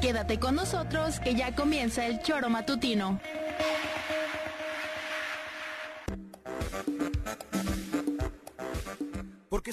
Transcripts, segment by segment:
Quédate con nosotros que ya comienza el Txoro Matutino. Porque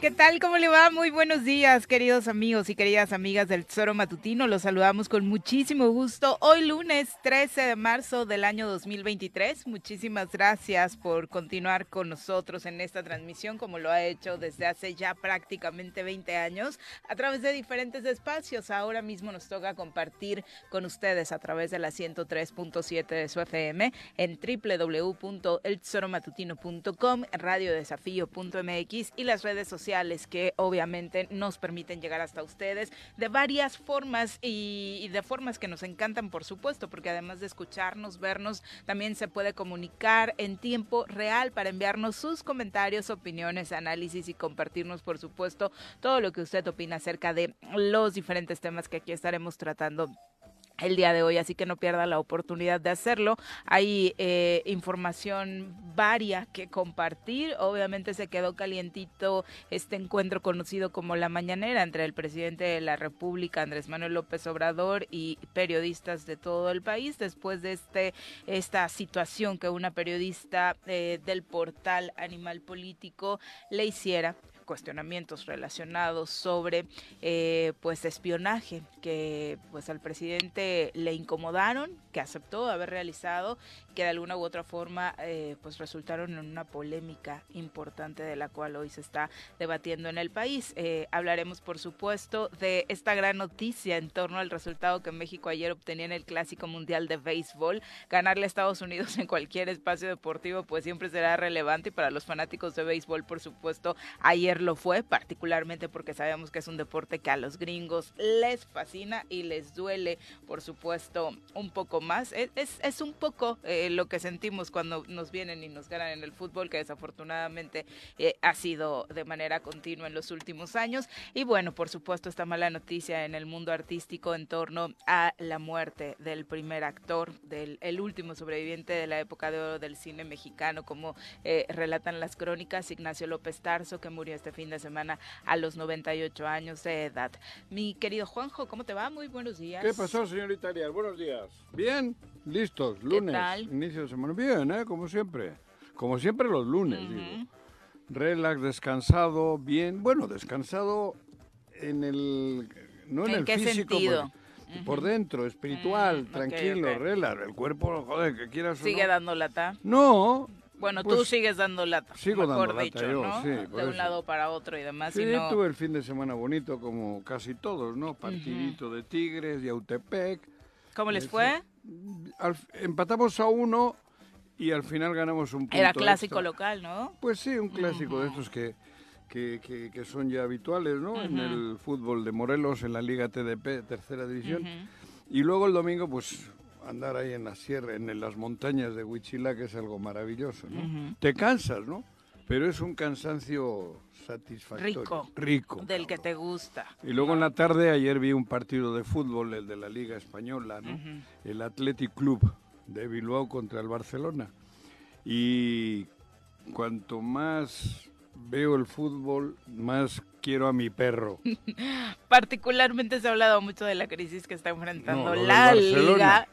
¿Qué tal? ¿Cómo le va? Muy buenos días, queridos amigos y queridas amigas del Txoro Matutino. Los saludamos con muchísimo gusto. Hoy lunes 13 de marzo del año 2023. Muchísimas gracias por continuar con nosotros en esta transmisión, como lo ha hecho desde hace ya prácticamente 20 años, a través de diferentes espacios. Ahora mismo nos toca compartir con ustedes a través de la 103.7 de su FM, en www.eltxoromatutino.com, radiodesafío.mx y las redes sociales que obviamente nos permiten llegar hasta ustedes de varias formas y de formas que nos encantan, por supuesto, porque además de escucharnos, vernos, también se puede comunicar en tiempo real para enviarnos sus comentarios, opiniones, análisis y compartirnos, por supuesto, todo lo que usted opina acerca de los diferentes temas que aquí estaremos tratando el día de hoy, así que no pierda la oportunidad de hacerlo. Hay información varia que compartir. Obviamente se quedó calientito este encuentro conocido como La Mañanera entre el presidente de la República, Andrés Manuel López Obrador, y periodistas de todo el país, después de esta situación que una periodista del portal Animal Político le hiciera cuestionamientos relacionados sobre pues espionaje que pues al presidente le incomodaron, que aceptó haber realizado, que de alguna u otra forma pues resultaron en una polémica importante de la cual hoy se está debatiendo en el país. Hablaremos, por supuesto, de esta gran noticia en torno al resultado que México ayer obtenía en el Clásico Mundial de Béisbol. Ganarle a Estados Unidos en cualquier espacio deportivo pues siempre será relevante, y para los fanáticos de béisbol, por supuesto, ayer lo fue, particularmente porque sabemos que es un deporte que a los gringos les fascina y les duele, por supuesto, un poco más. Es un poco lo que sentimos cuando nos vienen y nos ganan en el fútbol, que desafortunadamente ha sido de manera continua en los últimos años. Y bueno, por supuesto, esta mala noticia en el mundo artístico en torno a la muerte del primer actor, el último sobreviviente de la época de oro del cine mexicano, como relatan las crónicas, Ignacio López Tarso, que murió este fin de semana a los 98 años de edad. Mi querido Juanjo, ¿cómo te va? Muy buenos días. ¿Qué pasó, señorita Arias? Buenos días. Bien, listos, lunes. ¿Qué tal? Inicio de semana. Bien, como siempre. Como siempre los lunes, digo. Relax, descansado, bien. Bueno, descansado en el... No en el qué físico, sentido? Por dentro, espiritual, tranquilo, okay. Relax. El cuerpo, joder, que quieras o no. ¿Sigue dando lata? No. Bueno, pues, tú sigues dando lata, mejor dicho, yo, ¿no? Sí, de un lado para otro y demás. Sí, y no... tuve el fin de semana bonito como casi todos, ¿no? Partidito de Tigres, Jiutepec. ¿Cómo les fue? Empatamos a 1 y al final ganamos un punto. Era clásico local, ¿no? Pues sí, un clásico de estos que son ya habituales, ¿no? En el fútbol de Morelos, en la Liga TDP, tercera división. Y luego el domingo, pues... andar ahí en la sierra, en las montañas de Huichilá, que es algo maravilloso, ¿no? Te cansas, ¿no? Pero es un cansancio satisfactorio. Rico. Del que te gusta. Y luego en la tarde, ayer vi un partido de fútbol, el de la Liga Española, ¿no? Uh-huh. El Athletic Club de Bilbao contra el Barcelona. Y cuanto más veo el fútbol, más quiero a mi perro. Particularmente se ha hablado mucho de la crisis que está enfrentando la Liga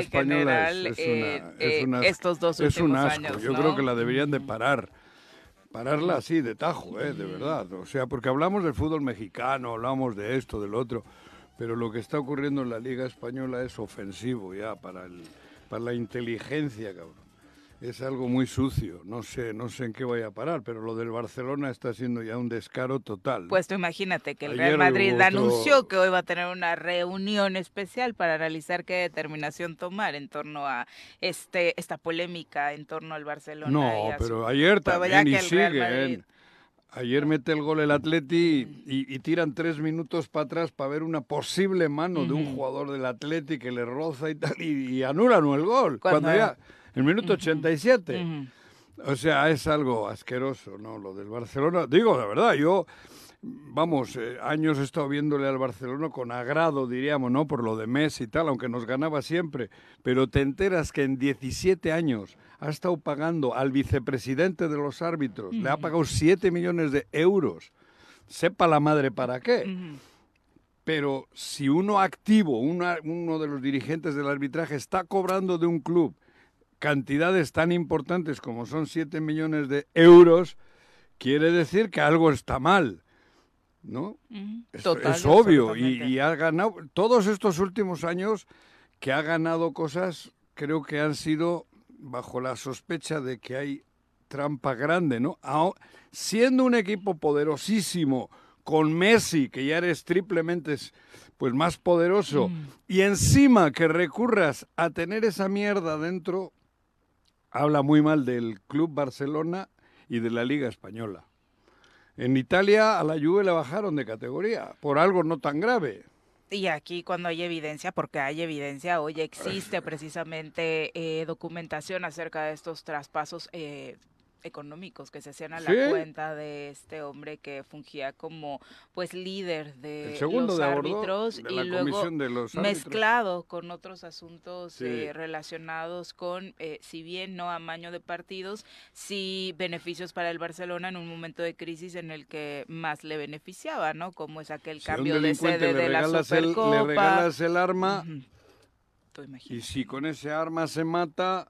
Española en general estos dos últimos años. Es un asco, ¿no? Yo creo que la deberían de parar. Pararla así de tajo, de verdad. O sea, porque hablamos del fútbol mexicano, hablamos de esto, del otro, pero lo que está ocurriendo en la Liga Española es ofensivo ya para la inteligencia, cabrón. Es algo muy sucio, no sé en qué vaya a parar, pero lo del Barcelona está siendo ya un descaro total. Pues tú imagínate que el Real Madrid anunció que hoy va a tener una reunión especial para analizar qué determinación tomar en torno a esta polémica en torno al Barcelona. No, pero ayer también y sigue. Ayer mete el gol el Atleti y tiran 3 minutos para atrás para ver una posible mano de un jugador del Atleti que le roza y tal, y anulan el gol. Cuando ya... El minuto 87. Uh-huh. O sea, es algo asqueroso, ¿no? Lo del Barcelona. Digo, la verdad, yo, años he estado viéndole al Barcelona con agrado, diríamos, ¿no? Por lo de Messi y tal, aunque nos ganaba siempre. Pero te enteras que en 17 años ha estado pagando al vicepresidente de los árbitros. Uh-huh. Le ha pagado 7 millones de euros. Sepa la madre para qué. Uh-huh. Pero si uno activo, uno de los dirigentes del arbitraje, está cobrando de un club cantidades tan importantes como son 7 millones de euros, quiere decir que algo está mal, ¿no? Es obvio, y ha ganado, todos estos últimos años que ha ganado cosas, creo que han sido bajo la sospecha de que hay trampa grande, ¿no? Siendo un equipo poderosísimo, con Messi, que ya eres triplemente más poderoso, y encima que recurras a tener esa mierda dentro, habla muy mal del Club Barcelona y de la Liga Española. En Italia a la Juve la bajaron de categoría, por algo no tan grave. Y aquí cuando hay evidencia, porque hay evidencia, hoy existe precisamente documentación acerca de estos traspasos económicos que se hacían a la cuenta de este hombre que fungía como líder de los árbitros y luego mezclado con otros asuntos relacionados con, si bien no amaño de partidos, sí beneficios para el Barcelona en un momento de crisis en el que más le beneficiaba, ¿no? Como es aquel cambio de sede de la Supercopa. Le regalas el arma... Uh-huh. Y si con ese arma se mata,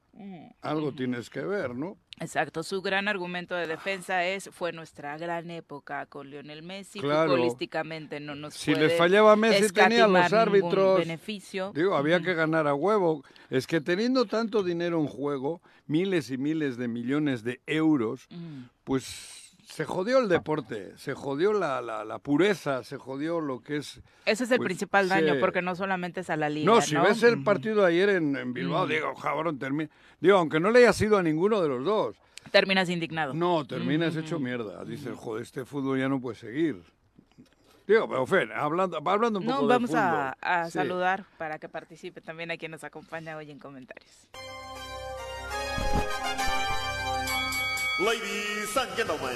algo tienes que ver, ¿no? Exacto, su gran argumento de defensa fue nuestra gran época con Lionel Messi, claro. Futbolísticamente no nos puede escatimar. Si les fallaba Messi tenían los árbitros, beneficio. Digo, había que ganar a huevo. Es que teniendo tanto dinero en juego, miles y miles de millones de euros, pues... Se jodió el deporte, se jodió la pureza, se jodió lo que es... Ese es el principal daño, porque no solamente es a la liga, ¿no? Si ves el partido de ayer en Bilbao, digo, cabrón, termina... Digo, aunque no le haya sido a ninguno de los dos. Terminas indignado. No, terminas hecho mierda. Dices, joder, este fútbol ya no puede seguir. Digo, pero Fer, hablando un poco de fútbol. No, vamos a saludar para que participe también a quien nos acompaña hoy en comentarios. Ladies and gentlemen,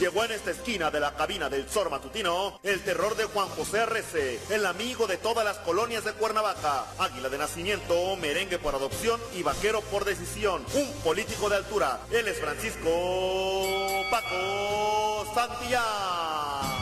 llegó en esta esquina de la cabina del Txoro Matutino el terror de Juan José R.C., el amigo de todas las colonias de Cuernavaca, águila de nacimiento, merengue por adopción y vaquero por decisión, un político de altura. Él es Francisco Paco Santillán.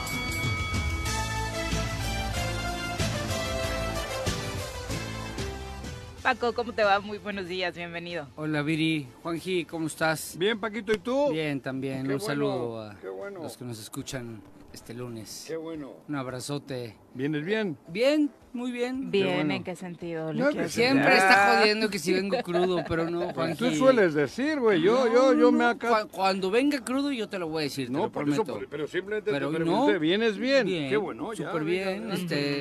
Paco, ¿cómo te va? Muy buenos días, bienvenido. Hola, Viri. Juanji, ¿cómo estás? Bien, Paquito, ¿y tú? Bien, también. Un saludo a los que nos escuchan este lunes. Qué bueno. Un abrazote. ¿Vienes bien? Bien, muy bien. Bien, ¿en qué sentido? Siempre está jodiendo que si vengo crudo, pero no, Juanji. Tú sueles decir, güey, yo me acá... Cuando venga crudo yo te lo voy a decir, te lo prometo. Eso, pero simplemente te pregunté, ¿vienes bien? Bien. Qué bueno, ya. Súper bien,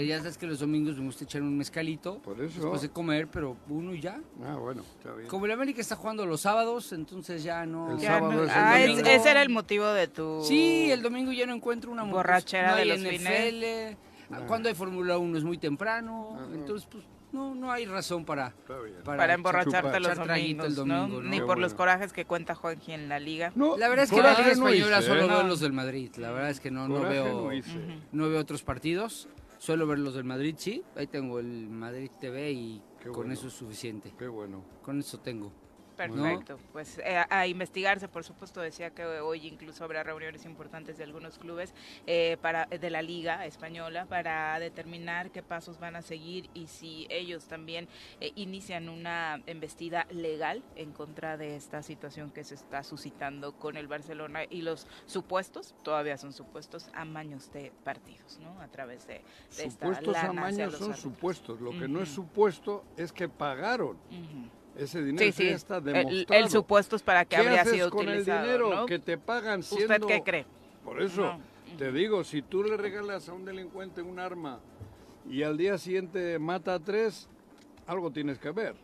ya sabes que los domingos me gusta echar un mezcalito. Por eso. Después de comer, pero uno y ya. Ah, bueno, está bien. Como el América está jugando los sábados, entonces ya no... El sábado es el domingo. Ese era el motivo de tu... Sí, el domingo ya no encuentro una... Borrachera de los fines. No hay NFL... Cuando hay Fórmula 1 es muy temprano, entonces pues No hay razón para emborracharte los domingos, el domingo, ¿no? Ni por los corajes que cuenta Juanji en la liga. No, la verdad es que la Liga Española solo veo los del Madrid. La verdad es que no veo otros partidos. Suelo ver los del Madrid, sí. Ahí tengo el Madrid TV y con eso es suficiente. Qué bueno. Con eso tengo. Perfecto, ¿no? Pues a investigarse, por supuesto. Decía que hoy incluso habrá reuniones importantes de algunos clubes de la Liga Española para determinar qué pasos van a seguir y si ellos también inician una embestida legal en contra de esta situación que se está suscitando con el Barcelona y los supuestos, todavía son supuestos, amaños de partidos, ¿no? A través de esta lana. Supuestos amaños son supuestos, lo que no es supuesto es que pagaron. Ese dinero ya está demostrado. El supuesto es para que habría sido utilizado. ¿Qué haces con el dinero que te pagan siendo? ¿Usted qué cree? Por eso, te digo, si tú le regalas a un delincuente un arma y al día siguiente mata a 3, algo tienes que ver.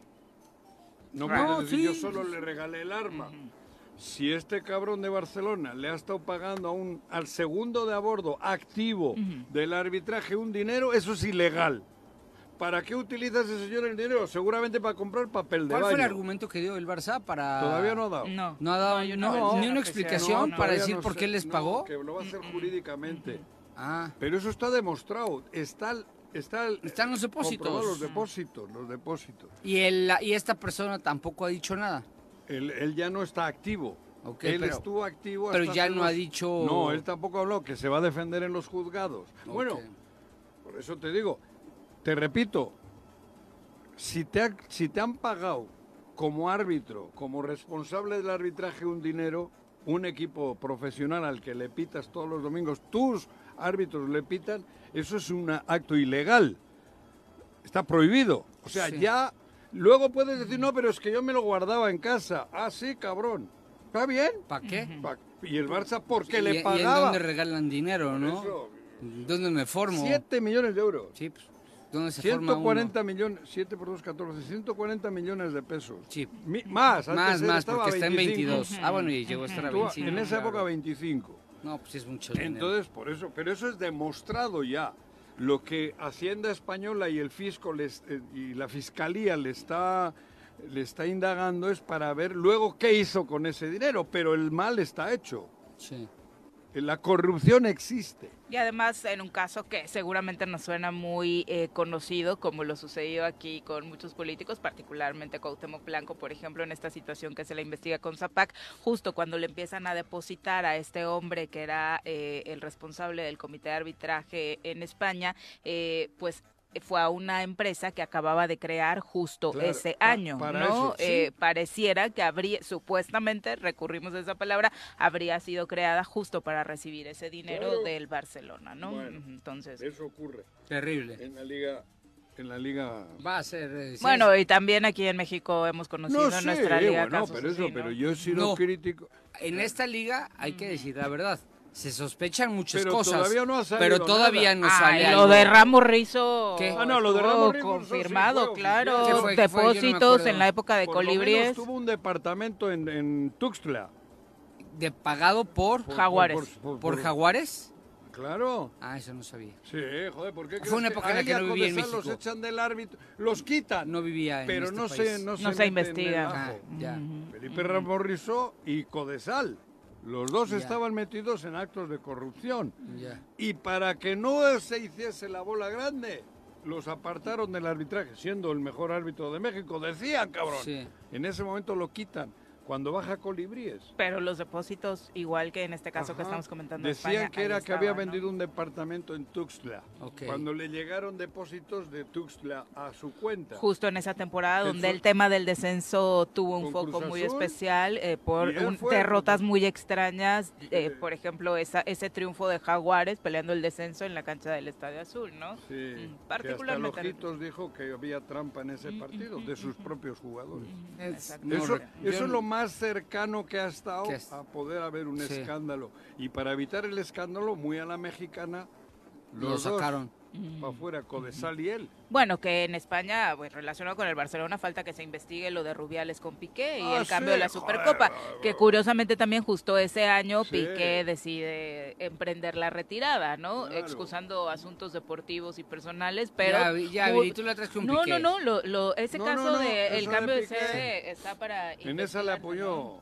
No puedes decir yo solo le regalé el arma. Si este cabrón de Barcelona le ha estado pagando al segundo de a bordo activo del arbitraje un dinero, eso es ilegal. ¿Para qué utiliza ese señor el dinero? Seguramente para comprar papel de baño. ¿Cuál fue el argumento que dio el Barça para...? Todavía no ha dado. No ha dado ni una explicación para decir por qué les pagó. Que lo va a hacer jurídicamente. Pero eso está demostrado. Están los depósitos. Los depósitos. ¿Y esta persona tampoco ha dicho nada? Él ya no está activo. Okay, él estuvo activo hasta... Pero ya no ha dicho... No, él tampoco habló, que se va a defender en los juzgados. Okay. Bueno, por eso te digo... Te repito, si te han pagado como árbitro, como responsable del arbitraje un dinero, un equipo profesional al que le pitas todos los domingos, tus árbitros le pitan, eso es un acto ilegal. Está prohibido. O sea, ya luego puedes decir, no, pero es que yo me lo guardaba en casa. Ah, sí, cabrón. ¿Está bien? ¿Para qué? Y el Barça porque le pagaba. ¿Y en dónde regalan dinero, no? Eso, ¿dónde me formo? 7 millones de euros. Sí, pues. 140 millones, 7 por 2, 14, 140 millones de pesos. Sí. Más, porque está en 22. Bueno, y llegó a estar a 25. En esa época 25. No, pues es mucho dinero. Entonces, por eso, pero eso es demostrado ya. Lo que Hacienda Española y el Fisco y la Fiscalía le está indagando es para ver luego qué hizo con ese dinero, pero el mal está hecho. Sí. La corrupción existe. Y además en un caso que seguramente nos suena muy conocido, como lo sucedió aquí con muchos políticos, particularmente Cuauhtémoc Blanco, por ejemplo, en esta situación que se la investiga con Zapac, justo cuando le empiezan a depositar a este hombre que era el responsable del comité de arbitraje en España, pues fue a una empresa que acababa de crear justo ese año, ¿no? Eso, sí. Pareciera que habría, supuestamente, recurrimos a esa palabra, habría sido creada justo para recibir ese dinero del Barcelona, ¿no? Bueno, entonces eso ocurre. Terrible. En la liga. Va a ser. Bueno, y también aquí en México hemos conocido nuestra liga. Bueno, casos pero eso, así, ¿no? Pero yo he sido crítico. En esta liga hay que decir la verdad. Se sospechan muchas cosas, pero todavía no sale algo. Lo de Ramos Rizo, lo de Ramos Rizo confirmado, claro, depósitos en la época de Colibríes. Tuvo un departamento en Tuxtla, pagado por Jaguares. ¿Por Jaguares? Claro. Ah, eso no sabía. Sí, joder, ¿por qué? Fue una época en la que no vivía en México. Los echan del árbitro, los quitan. No vivía en México. Pero no se investiga. Felipe Ramos Rizo y Codesal. Los dos estaban metidos en actos de corrupción. Y para que no se hiciese la bola grande, los apartaron del arbitraje, siendo el mejor árbitro de México. Decían, cabrón. Sí. En ese momento lo quitan, cuando baja Colibríes. Pero los depósitos, igual que en este caso que estamos comentando, decían en España, que era que había vendido un departamento en Tuxtla. Okay. Cuando le llegaron depósitos de Tuxtla a su cuenta. Justo en esa temporada donde el tema del descenso tuvo un foco muy especial por derrotas muy extrañas. Por ejemplo, ese triunfo de Jaguares peleando el descenso en la cancha del Estadio Azul, ¿no? Sí. Particularmente. Que hasta Lojitos dijo que había trampa en ese partido de sus propios jugadores. Eso es lo más cercano que ha estado a poder haber un escándalo, y para evitar el escándalo muy a la mexicana lo sacaron para afuera, Codesal y él. Bueno, que en España, pues, relacionado con el Barcelona, falta que se investigue lo de Rubiales con Piqué y el cambio de la Supercopa, que curiosamente también justo ese año Piqué decide emprender la retirada, ¿no? Claro. Excusando asuntos deportivos y personales, pero... Ya, tú la traes con Piqué. Ese caso el cambio de sede está para... En esa la apoyó...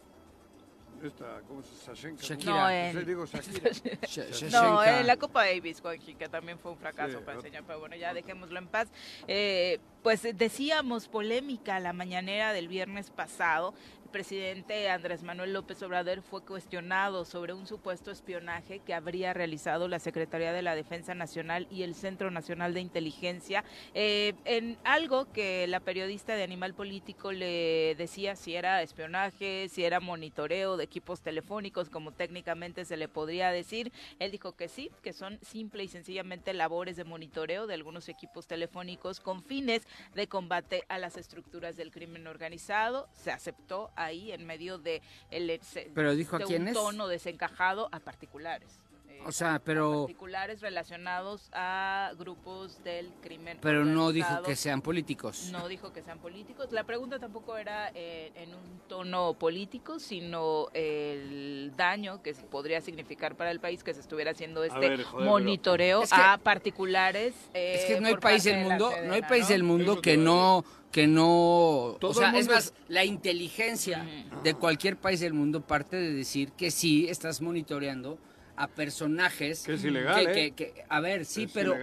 Esta, ¿cómo se llama? Shakira. No, la Copa Davis, que también fue un fracaso para el señor, pero bueno, ya dejémoslo en paz. Pues decíamos, polémica la mañanera del viernes pasado. El presidente Andrés Manuel López Obrador fue cuestionado sobre un supuesto espionaje que habría realizado la Secretaría de la Defensa Nacional y el Centro Nacional de Inteligencia, en algo que la periodista de Animal Político le decía si era espionaje, si era monitoreo de equipos telefónicos, como técnicamente se le podría decir. Él dijo que sí, que son simple y sencillamente labores de monitoreo de algunos equipos telefónicos con fines de combate a las estructuras del crimen organizado. Se aceptó ahí en medio de un tono desencajado a particulares. O sea, pero... particulares relacionados a grupos del crimen organizado. No dijo que sean políticos. No dijo que sean políticos. La pregunta tampoco era en un tono político, sino el daño que podría significar para el país que se estuviera haciendo monitoreo a particulares. Es que no hay país del mundo, que no... O sea, es más, la inteligencia de cualquier país del mundo parte de decir que sí estás monitoreando a personajes que es ilegal, pero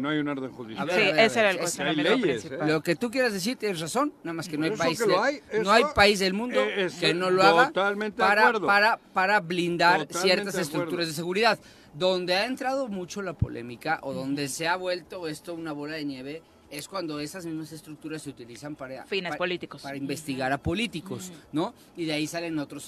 no hay un orden judicial. Ese era el cuestionamiento principal. Lo que tú quieras decir tienes razón, nada más que no hay país del mundo que no lo haga para blindar ciertas estructuras de seguridad. Donde ha entrado mucho la polémica o donde se ha vuelto esto una bola de nieve es cuando esas mismas estructuras se utilizan para fines políticos, para investigar a políticos, ¿no? Y de ahí salen otro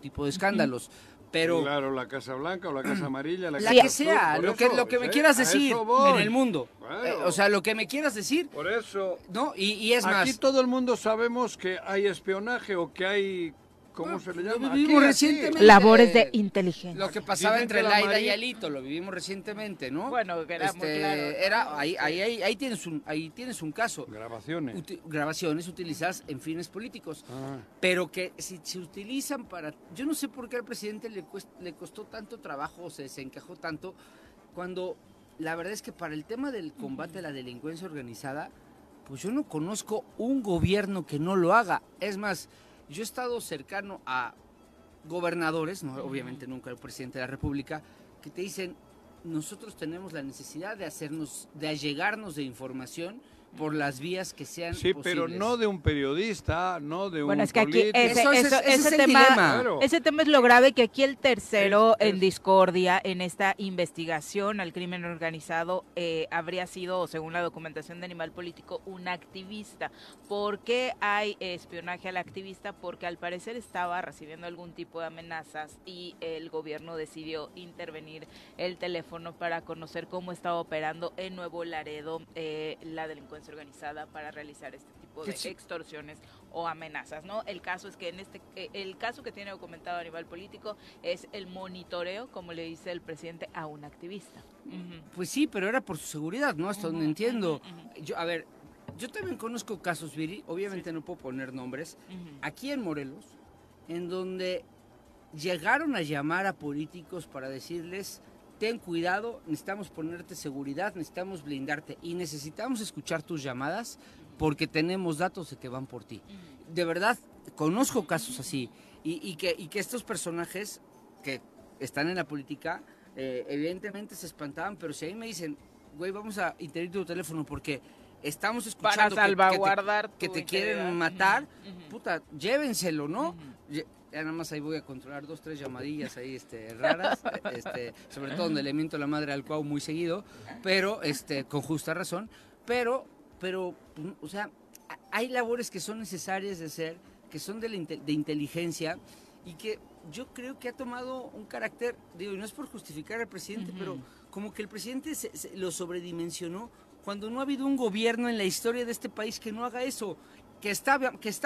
tipo de escándalos. Pero claro, la Casa Blanca o la Casa Amarilla, la Casa Azul, sea, lo que me quieras decir en el mundo. Bueno, o sea, lo que me quieras decir. Por eso. ¿No? Y es más. Aquí todo el mundo sabemos que hay espionaje o que hay ¿cómo se le llama? Vivimos recientemente labores de inteligencia. Lo que pasaba entre Laida y Alito, lo vivimos recientemente, ¿no? Bueno, que era muy claro. Ahí tienes un caso. Grabaciones utilizadas en fines políticos. Ah. Pero que si se utilizan para... Yo no sé por qué al presidente le costó tanto trabajo o se desencajó tanto, cuando la verdad es que para el tema del combate a la delincuencia organizada, pues yo no conozco un gobierno que no lo haga. Es más... Yo he estado cercano a gobernadores, no, obviamente nunca el presidente de la República, que te dicen, nosotros tenemos la necesidad de allegarnos de información por las vías que sean posibles. Pero no de un periodista, no de un político. Aquí ese tema es lo grave, que aquí el tercero en discordia en esta investigación al crimen organizado habría sido, según la documentación de Animal Político, un activista. ¿Por qué hay espionaje al activista? Porque al parecer estaba recibiendo algún tipo de amenazas y el gobierno decidió intervenir el teléfono para conocer cómo estaba operando en Nuevo Laredo la delincuencia organizada para realizar este tipo de extorsiones o amenazas, ¿no? El caso es que el caso que tiene documentado a nivel político es el monitoreo, como le dice el presidente, a un activista. Pues sí, pero era por su seguridad, ¿no? Hasta donde entiendo. Yo también conozco casos, Viri, obviamente no puedo poner nombres, aquí en Morelos, en donde llegaron a llamar a políticos para decirles... Ten cuidado, necesitamos ponerte seguridad, necesitamos blindarte y necesitamos escuchar tus llamadas porque tenemos datos de que van por ti. De verdad, conozco casos así y que estos personajes que están en la política evidentemente se espantaban, pero si a mí me dicen, güey, vamos a intervenir tu teléfono porque estamos escuchando para salvaguardar que te quieren matar, puta, llévenselo, ¿no? Ya nada más ahí voy a controlar 2, 3 llamadillas ahí raras, sobre todo donde le miento la madre al Cuau muy seguido, pero con justa razón, pero o sea, hay labores que son necesarias de hacer, que son de inteligencia y que yo creo que ha tomado un carácter, digo, y no es por justificar al presidente, pero como que el presidente lo sobredimensionó cuando no ha habido un gobierno en la historia de este país que no haga eso, que está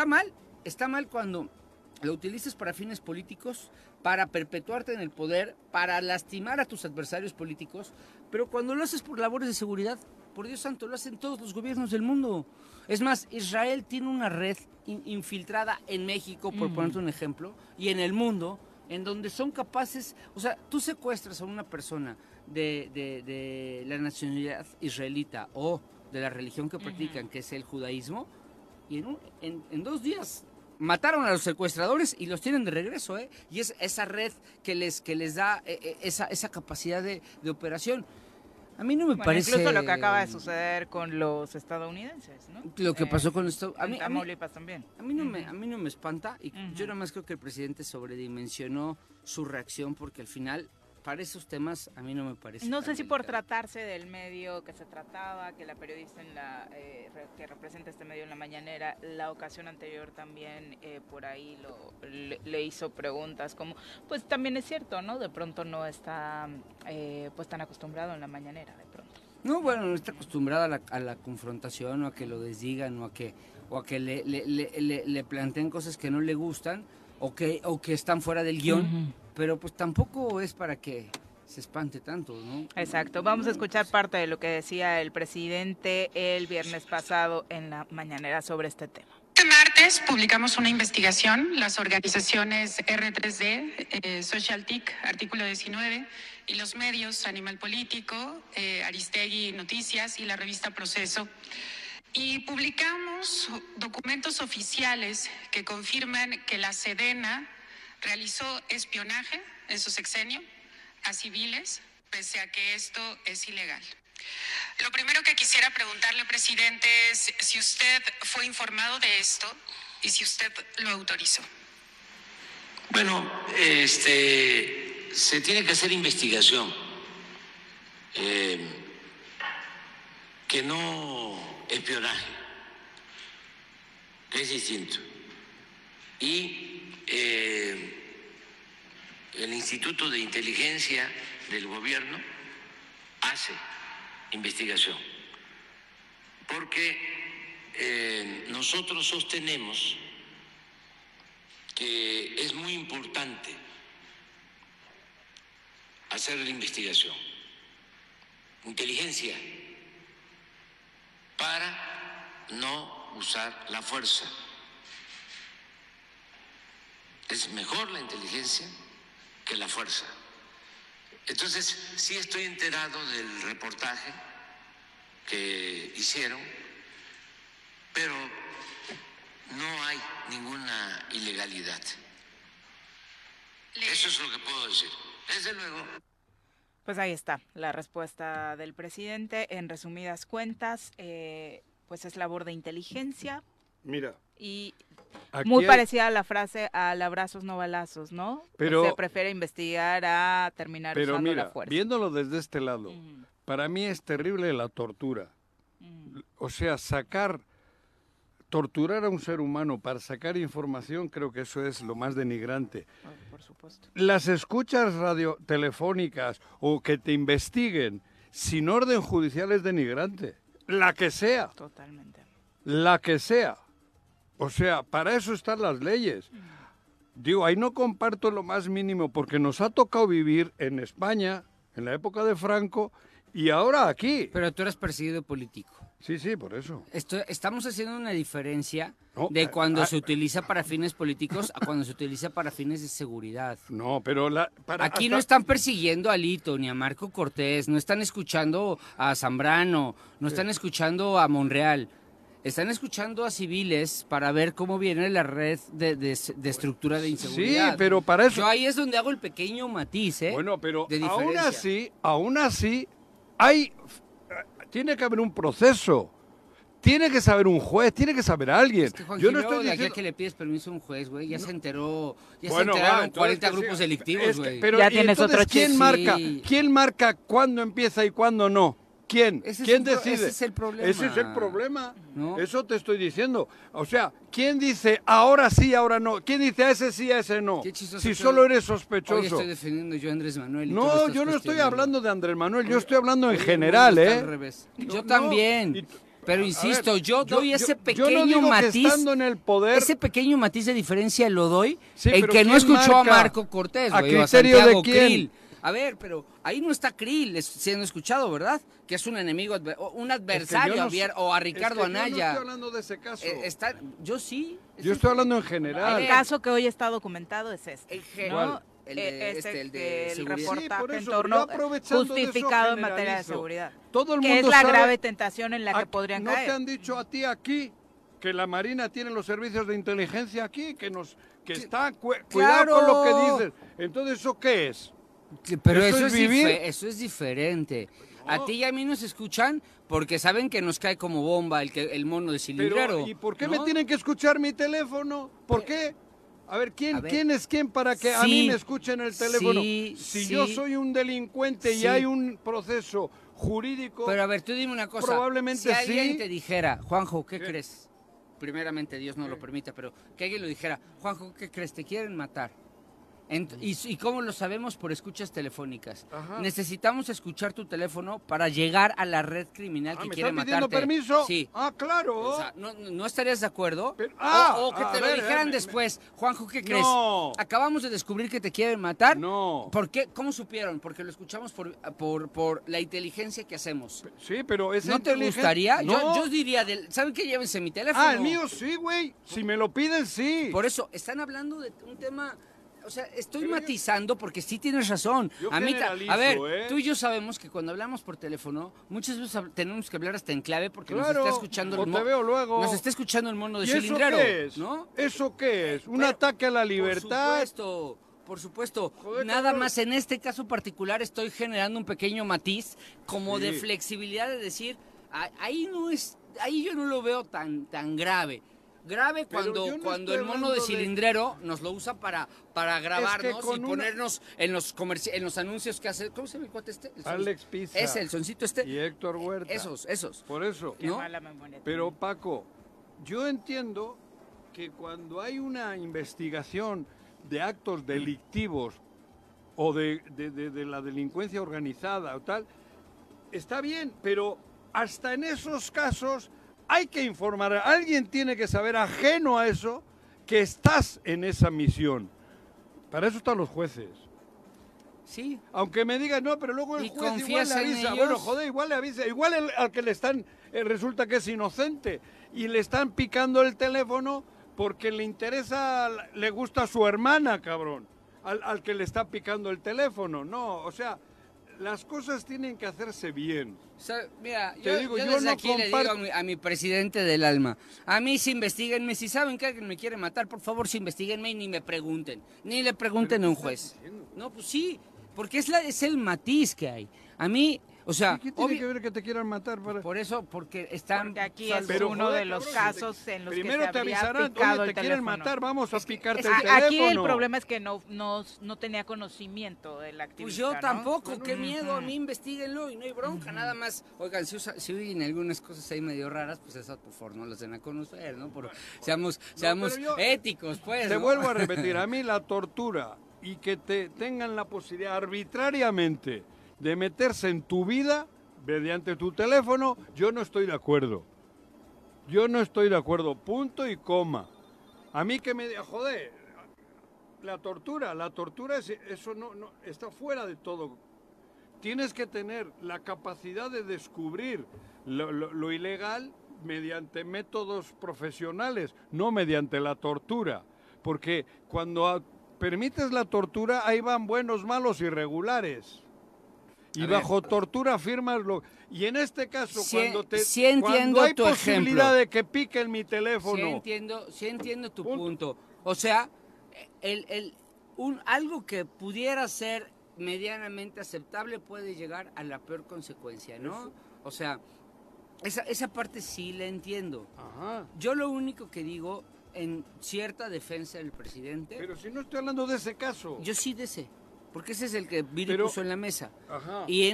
mal cuando lo utilices para fines políticos, para perpetuarte en el poder, para lastimar a tus adversarios políticos, pero cuando lo haces por labores de seguridad, por Dios santo, lo hacen todos los gobiernos del mundo. Es más, Israel tiene una red infiltrada en México, por ponerte un ejemplo, y en el mundo, en donde son capaces, o sea, tú secuestras a una persona de la nacionalidad israelita o de la religión que practican, que es el judaísmo, y en 2 días... mataron a los secuestradores y los tienen de regreso, ¿eh? Y es esa red que les da esa capacidad de operación. A mí no me parece... Incluso lo que acaba de suceder con los estadounidenses, ¿no? Lo que pasó con los estadounidenses. En Tamaulipas también. A mí no me espanta. Y yo nada más creo que el presidente sobredimensionó su reacción porque al final... Para esos temas a mí no me parece. No sé si por tratarse del medio que se trataba, que la periodista que representa este medio en la mañanera, la ocasión anterior también por ahí le hizo preguntas como, pues también es cierto, ¿no? De pronto no está pues tan acostumbrado en la mañanera, de pronto. No, bueno, no está acostumbrada a la confrontación o a que lo desdigan o a que le planteen cosas que no le gustan o que están fuera del guión. Pero pues tampoco es para que se espante tanto, ¿no? Exacto. Vamos a escuchar parte de lo que decía el presidente el viernes pasado en la mañanera sobre este tema. Este martes publicamos una investigación, las organizaciones R3D, Social Tic, Artículo 19, y los medios Animal Político, Aristegui Noticias y la revista Proceso. Y publicamos documentos oficiales que confirman que la Sedena realizó espionaje en su sexenio a civiles, pese a que esto es ilegal. Lo primero que quisiera preguntarle, presidente, es si usted fue informado de esto y si usted lo autorizó. Bueno, se tiene que hacer investigación que no espionaje, que es distinto. Y el Instituto de Inteligencia del Gobierno hace investigación, porque nosotros sostenemos que es muy importante hacer la investigación, inteligencia, para no usar la fuerza. Es mejor la inteligencia que la fuerza. Entonces, sí estoy enterado del reportaje que hicieron, pero no hay ninguna ilegalidad. Eso es lo que puedo decir. Desde luego... Pues ahí está la respuesta del presidente. En resumidas cuentas, pues es labor de inteligencia. Mira. Y muy parecida a la frase al abrazos no balazos, ¿no? Pero se prefiere investigar a terminar usando la fuerza. Pero mira, viéndolo desde este lado, para mí es terrible la tortura. O sea, torturar a un ser humano para sacar información, creo que eso es lo más denigrante. Por supuesto. Las escuchas radiotelefónicas o que te investiguen sin orden judicial es denigrante. La que sea. Totalmente. La que sea. O sea, para eso están las leyes. Digo, ahí no comparto lo más mínimo, porque nos ha tocado vivir en España, en la época de Franco, y ahora aquí. Pero tú eres perseguido político. Sí, sí, por eso. Estamos haciendo una diferencia de cuando se utiliza para fines políticos a cuando se utiliza para fines de seguridad. No, pero... Aquí no están persiguiendo a Lito ni a Marco Cortés, no están escuchando a Zambrano, no están escuchando a Monreal. Están escuchando a civiles para ver cómo viene la red de estructura de inseguridad. Sí, pero para eso... Yo ahí es donde hago el pequeño matiz, ¿eh? Bueno, pero aún así, tiene que haber un proceso. Tiene que saber un juez, tiene que saber alguien. Es que Juan Giro, no estoy diciendo... que le pides permiso a un juez, güey, se enteraron 40 grupos delictivos, güey. Pero ya tienes otro chiste. ¿Quién marca cuándo empieza y cuándo no? ¿Quién? ¿Quién decide? Ese es el problema. Ese es el problema. ¿No? Eso te estoy diciendo. O sea, ¿quién dice ahora sí, ahora no? ¿Quién dice a ese sí, a ese no? Si solo eres sospechoso. Hoy estoy defendiendo yo a Andrés Manuel. No, yo no estoy hablando de Andrés Manuel, yo estoy hablando en general, ¿eh? Yo también. Pero insisto, ver, yo doy ese pequeño no matiz, en el poder, ese pequeño matiz de diferencia lo doy, sí, en que no escuchó a Marco Cortés, a criterio a de quién. Krill. A ver, pero ahí no está Krill, se han escuchado, ¿verdad? Que es un enemigo, un adversario, es que o a Ricardo Anaya. Yo no estoy hablando de ese caso. Yo sí. Yo estoy hablando en general. El caso que hoy está documentado es este. El reportaje sí, en torno justificado en materia de seguridad. Todo el mundo es la grave tentación en la que podrían caer. ¿No te han dicho a ti aquí que la Marina tiene los servicios de inteligencia aquí? Que está... Cuidado con lo que dices. Entonces, ¿eso qué es? Pero eso es diferente. A ti y a mí nos escuchan porque saben que nos cae como bomba el mono de cilindrero. Pero, ¿y por qué me tienen que escuchar mi teléfono? ¿Por qué? A ver, ¿quién es quién para que a mí me escuchen el teléfono? Si yo soy un delincuente y hay un proceso jurídico... Pero a ver, tú dime una cosa. Probablemente si alguien te dijera, Juanjo, ¿qué crees? Primeramente, Dios no lo permita, pero que alguien lo dijera, Juanjo, ¿qué crees? Te quieren matar. ¿Y cómo lo sabemos? Por escuchas telefónicas. Ajá. Necesitamos escuchar tu teléfono para llegar a la red criminal que quiere matarte. ¿Me estás pidiendo permiso? Sí. Ah, claro. O sea, ¿no estarías de acuerdo? Pero, o que te lo dijeran después. Juanjo, ¿qué crees? No. Acabamos de descubrir que te quieren matar. No. ¿Por qué? ¿Cómo supieron? Porque lo escuchamos por la inteligencia que hacemos. Sí, pero esa ¿No te gustaría? No. Yo diría, ¿saben qué? Llévense mi teléfono. Ah, el mío sí, güey. Si me lo piden, sí. Por eso, están hablando de un tema... O sea, estoy matizando porque sí tienes razón. A mí, a ver, tú y yo sabemos que cuando hablamos por teléfono, muchas veces tenemos que hablar hasta en clave porque nos está escuchando el mono. Nos está escuchando el mono de cilindrero. ¿Eso qué es? ¿No? ¿Eso qué es? ¿Un ataque a la libertad? Por supuesto. Por supuesto, nada más en este caso particular estoy generando un pequeño matiz como de flexibilidad de decir, ahí yo no lo veo tan grave. Grave cuando el mono de cilindrero nos lo usa para grabarnos y ponernos en los anuncios que hace. ¿Cómo se llama el cuate este? Alex Pizza. Es el soncito este. Y Héctor Huerta. Esos. Por eso. Qué mala memoria. Pero Paco, yo entiendo que cuando hay una investigación de actos delictivos o de la delincuencia organizada o tal, está bien, pero hasta en esos casos... Hay que informar, alguien tiene que saber, ajeno a eso, que estás en esa misión. Para eso están los jueces. Sí. Aunque me digan, no, pero luego el juez igual le avisa. Bueno, joder, igual le avisa. Igual al que le están, resulta que es inocente. Y le están picando el teléfono porque le interesa, le gusta su hermana, cabrón. Al que le está picando el teléfono. No, o sea... Las cosas tienen que hacerse bien. O sea, mira, yo desde aquí le digo a mi presidente del alma, a mí sí investiguenme, si saben que alguien me quiere matar, por favor sí investiguenme y ni me pregunten, ni le pregunten a un juez. No, pues sí, porque es el matiz que hay. A mí, o sea... ¿Qué tiene que ver que te quieran matar? Por eso, porque están... Porque aquí es uno de los casos en los que se habría picado el teléfono. Primero te avisarán, oye, te quieren matar, vamos a picarte el teléfono. Aquí el problema es que no tenía conocimiento del activista. Pues yo tampoco, qué miedo, a mí investiguenlo y no hay bronca, nada más. Oigan, si oyen algunas cosas ahí medio raras, pues esas por favor no las den a conocer, ¿no? Seamos éticos, pues. Te vuelvo a repetir, a mí la tortura y que te tengan la posibilidad arbitrariamente de meterse en tu vida mediante tu teléfono, yo no estoy de acuerdo. Yo no estoy de acuerdo, punto y coma. A mí que me diga, joder, la tortura eso no está fuera de todo. Tienes que tener la capacidad de descubrir lo ilegal mediante métodos profesionales, no mediante la tortura, porque cuando permites la tortura, ahí van buenos, malos y regulares. Y bajo tortura firmas lo... Y en este caso, cuando hay posibilidad de que piquen mi teléfono... Sí entiendo tu punto. O sea, algo que pudiera ser medianamente aceptable puede llegar a la peor consecuencia, ¿no? Eso. O sea, esa parte sí la entiendo. Ajá. Yo lo único que digo en cierta defensa del presidente... Pero si no estoy hablando de ese caso. Yo sí de ese. Porque ese es el que Viri puso en la mesa. Ajá. Y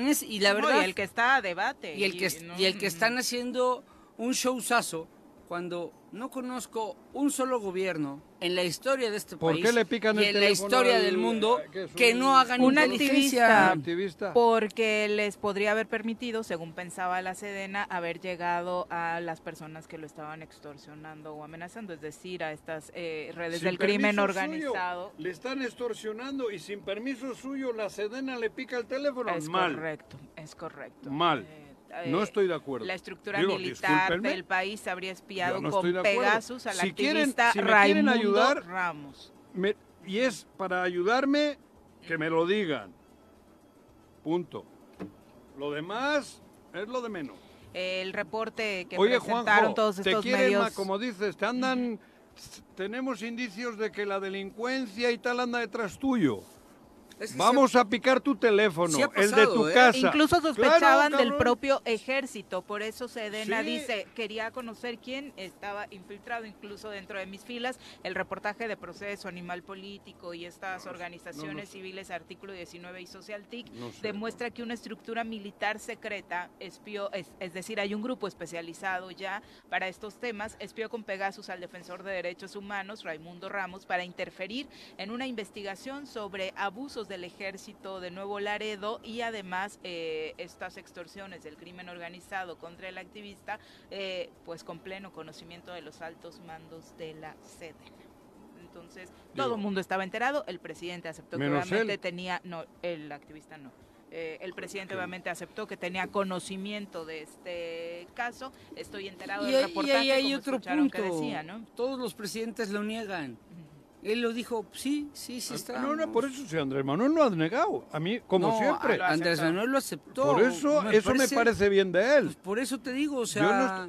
la verdad... No, y el que está a debate. Y el que están haciendo un showzazo cuando no conozco un solo gobierno en la historia de este país y en la historia del mundo que no hagan inteligencia. Un activista, porque les podría haber permitido, según pensaba la Sedena, haber llegado a las personas que lo estaban extorsionando o amenazando, es decir, a estas redes del crimen organizado. Le están extorsionando y sin permiso suyo la Sedena le pica el teléfono. Es correcto, es correcto. Mal. No estoy de acuerdo. La estructura militar del país habría espiado con Pegasus al activista Raimundo Ramos. Y es para ayudarme que me lo digan. Punto. Lo demás es lo de menos. El reporte que presentaron todos estos medios. Oye, Juanjo, te quieren, como dices, te andan... Tenemos indicios de que la delincuencia y tal anda detrás tuyo. Es que vamos a picar tu teléfono, pasado, el de tu casa. Incluso sospechaban del propio ejército, por eso Sedena dice, quería conocer quién estaba infiltrado incluso dentro de mis filas. El reportaje de Proceso, Animal Político y estas organizaciones civiles, Artículo 19 y Social Tic, demuestra que una estructura militar secreta espió, es decir, hay un grupo especializado ya para estos temas, espió con Pegasus al defensor de derechos humanos, Raimundo Ramos, para interferir en una investigación sobre abusos del ejército de Nuevo Laredo y además estas extorsiones del crimen organizado contra el activista, pues con pleno conocimiento de los altos mandos de la Sedena. Entonces, todo el mundo estaba enterado, el presidente aceptó que obviamente tenía, el activista no. El presidente obviamente aceptó que tenía conocimiento de este caso, estoy enterado del reportaje, y hay otro punto que decía, ¿no? Todos los presidentes lo niegan. Él lo dijo, sí está. No, por eso Andrés Manuel lo ha negado. A mí, como siempre. Andrés Manuel lo aceptó. Por eso me parece bien de él. Pues por eso te digo, o sea...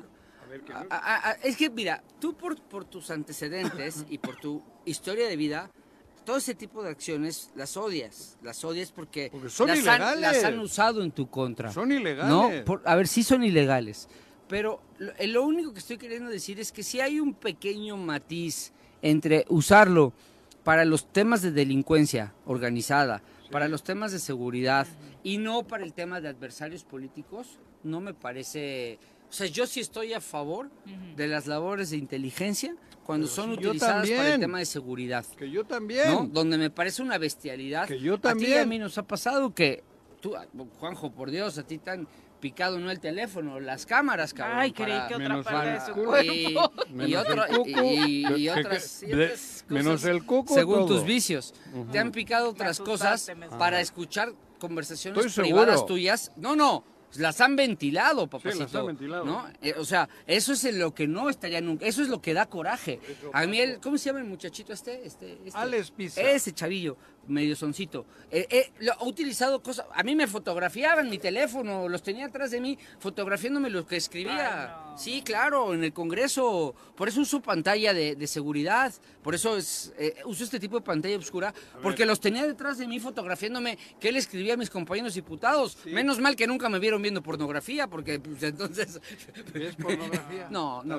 es que, mira, tú por tus antecedentes y por tu historia de vida, todo ese tipo de acciones las odias. Las odias porque son ilegales. Las han usado en tu contra. Son ilegales. No, a ver, sí son ilegales. Pero lo único que estoy queriendo decir es que si hay un pequeño matiz entre usarlo para los temas de delincuencia organizada, para los temas de seguridad y no para el tema de adversarios políticos, no me parece... O sea, yo sí estoy a favor de las labores de inteligencia cuando son utilizadas para el tema de seguridad. Que yo también. ¿No? Donde me parece una bestialidad. Que yo también. A ti y a mí nos ha pasado que... Tú, Juanjo, por Dios, a ti tan... Picado no el teléfono, las cámaras, cabrón. Ay, creí que otra parte de su cuerpo. Y otras cosas. Menos el cuco. Según tus vicios. Te han picado otras cosas para escuchar conversaciones privadas tuyas. No, las han ventilado, papacito. Sí, las han ventilado. ¿No? O sea, eso es lo que no estaría nunca. Eso es lo que da coraje. A mí, ¿cómo se llama el muchachito este? Alex Pisa. Ese chavillo. Medio soncito, ha utilizado cosas, a mí me fotografiaban mi teléfono, los tenía atrás de mí, fotografiándome lo que escribía, sí, claro, en el Congreso, por eso uso pantalla de seguridad, por eso uso este tipo de pantalla oscura, porque los tenía detrás de mí fotografiándome qué le escribía a mis compañeros diputados, menos mal que nunca me vieron viendo pornografía, porque pues, entonces... ¿Ves pornografía? No, la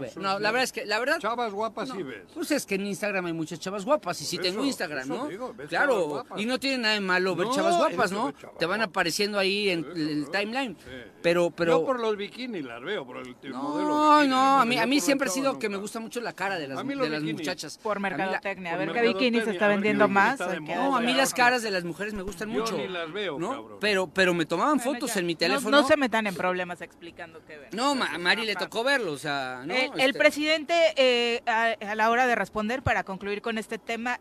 verdad es que... Chavas guapas sí ves. Pues es que en Instagram hay muchas chavas guapas, y sí tengo Instagram, ¿no? Digo, claro. Y no tiene nada de malo ver chavas guapas, ¿no? Te van apareciendo ahí en el timeline. Pero... Yo por los bikinis las veo, por el modelo bikini. A mí siempre ha sido que me gusta mucho la cara de las muchachas. Por mercadotecnia, a ver qué bikini se está vendiendo más. No, a mí las caras de las mujeres me gustan mucho. Yo ni las veo, cabrón. Pero me tomaban fotos en mi teléfono. No se metan en problemas explicando qué ver. No, a Mari le tocó verlo, o sea... El presidente, a la hora de responder, para concluir con este tema...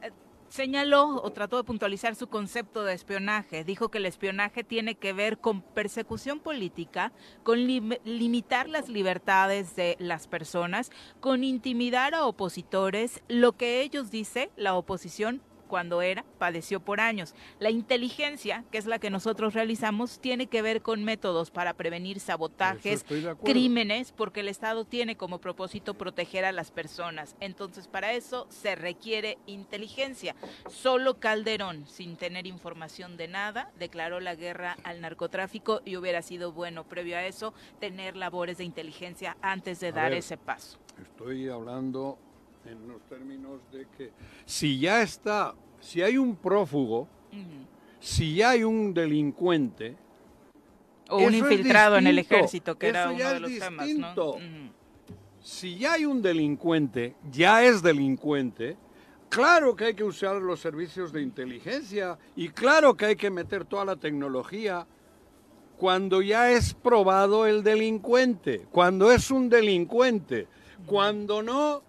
Señaló o trató de puntualizar su concepto de espionaje. Dijo que el espionaje tiene que ver con persecución política, con limitar las libertades de las personas, con intimidar a opositores, lo que ellos dicen, la oposición, cuando padeció por años. La inteligencia, que es la que nosotros realizamos, tiene que ver con métodos para prevenir sabotajes, crímenes, porque el Estado tiene como propósito proteger a las personas. Entonces, para eso se requiere inteligencia. Solo Calderón, sin tener información de nada, declaró la guerra al narcotráfico y hubiera sido bueno, previo a eso, tener labores de inteligencia antes de dar ese paso. Estoy hablando... en los términos de que si hay un prófugo, si hay un delincuente... O un infiltrado en el ejército, que era uno de los temas, ¿no? si ya hay un delincuente, ya es delincuente, claro que hay que usar los servicios de inteligencia y claro que hay que meter toda la tecnología cuando ya es probado el delincuente, cuando es un delincuente, cuando no,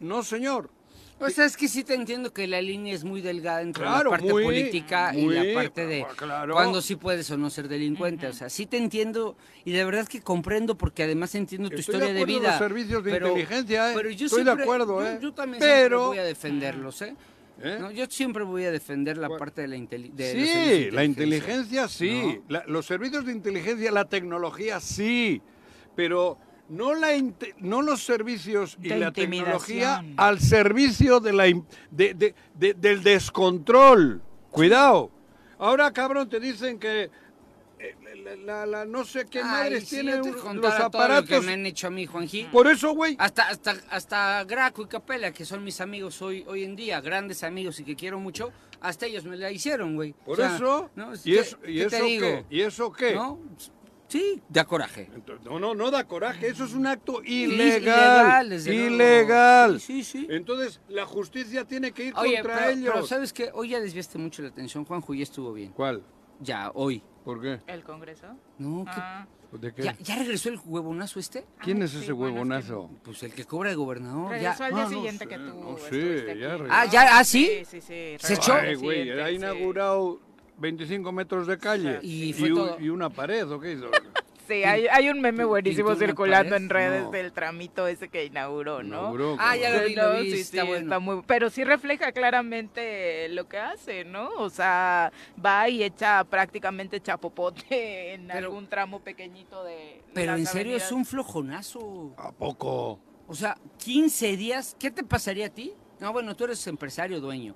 no señor. O sea, es que sí te entiendo que la línea es muy delgada entre la parte política y la parte de cuando sí puedes o no ser delincuente. O sea, sí te entiendo y de verdad que comprendo porque además entiendo tu historia de vida. Estoy de acuerdo en los servicios de inteligencia, pero yo estoy siempre, de acuerdo. Yo también siempre voy a defenderlos, ¿no? Yo siempre voy a defender la parte de la inteligencia. Sí, la inteligencia sí, ¿no? Los servicios de inteligencia, la tecnología sí, pero... No los servicios y la tecnología al servicio de del descontrol. Cuidado. Ahora, cabrón, te dicen que no sé qué madres tienen los aparatos que me han hecho a mí, Juanji. Por eso, güey. Hasta Graco y Capela, que son mis amigos hoy en día, grandes amigos y que quiero mucho, hasta ellos me la hicieron, güey. Por eso. ¿Y eso qué? ¿No? Sí, da coraje. No da coraje, eso es un acto ilegal. Ilegal. Sí. Entonces, la justicia tiene que ir contra ellos. Pero ¿sabes qué? Hoy ya desviaste mucho la atención, Juanjo, y estuvo bien. ¿Cuál? Ya, hoy. ¿Por qué? ¿El Congreso? No, ¿de qué? ¿Ya regresó el huevonazo este? ¿Quién es ese huevonazo? Bueno, pues el que cobra el gobernador. Regresó al día siguiente que tú estuviste aquí. Ya regresó. ¿Sí? Sí. ¿Se echó? Güey, ha inaugurado... 25 metros de calle y una pared, ¿o qué hizo? Sí, hay un meme buenísimo circulando en redes del tramito ese que inauguró, ¿no? Ya lo vi, está bueno. Está muy, pero sí refleja claramente lo que hace, ¿no? O sea, va y echa prácticamente chapopote en algún tramo pequeñito de... Pero en serio es un flojonazo. ¿A poco? O sea, 15 días, ¿qué te pasaría a ti? No, bueno, tú eres empresario, dueño.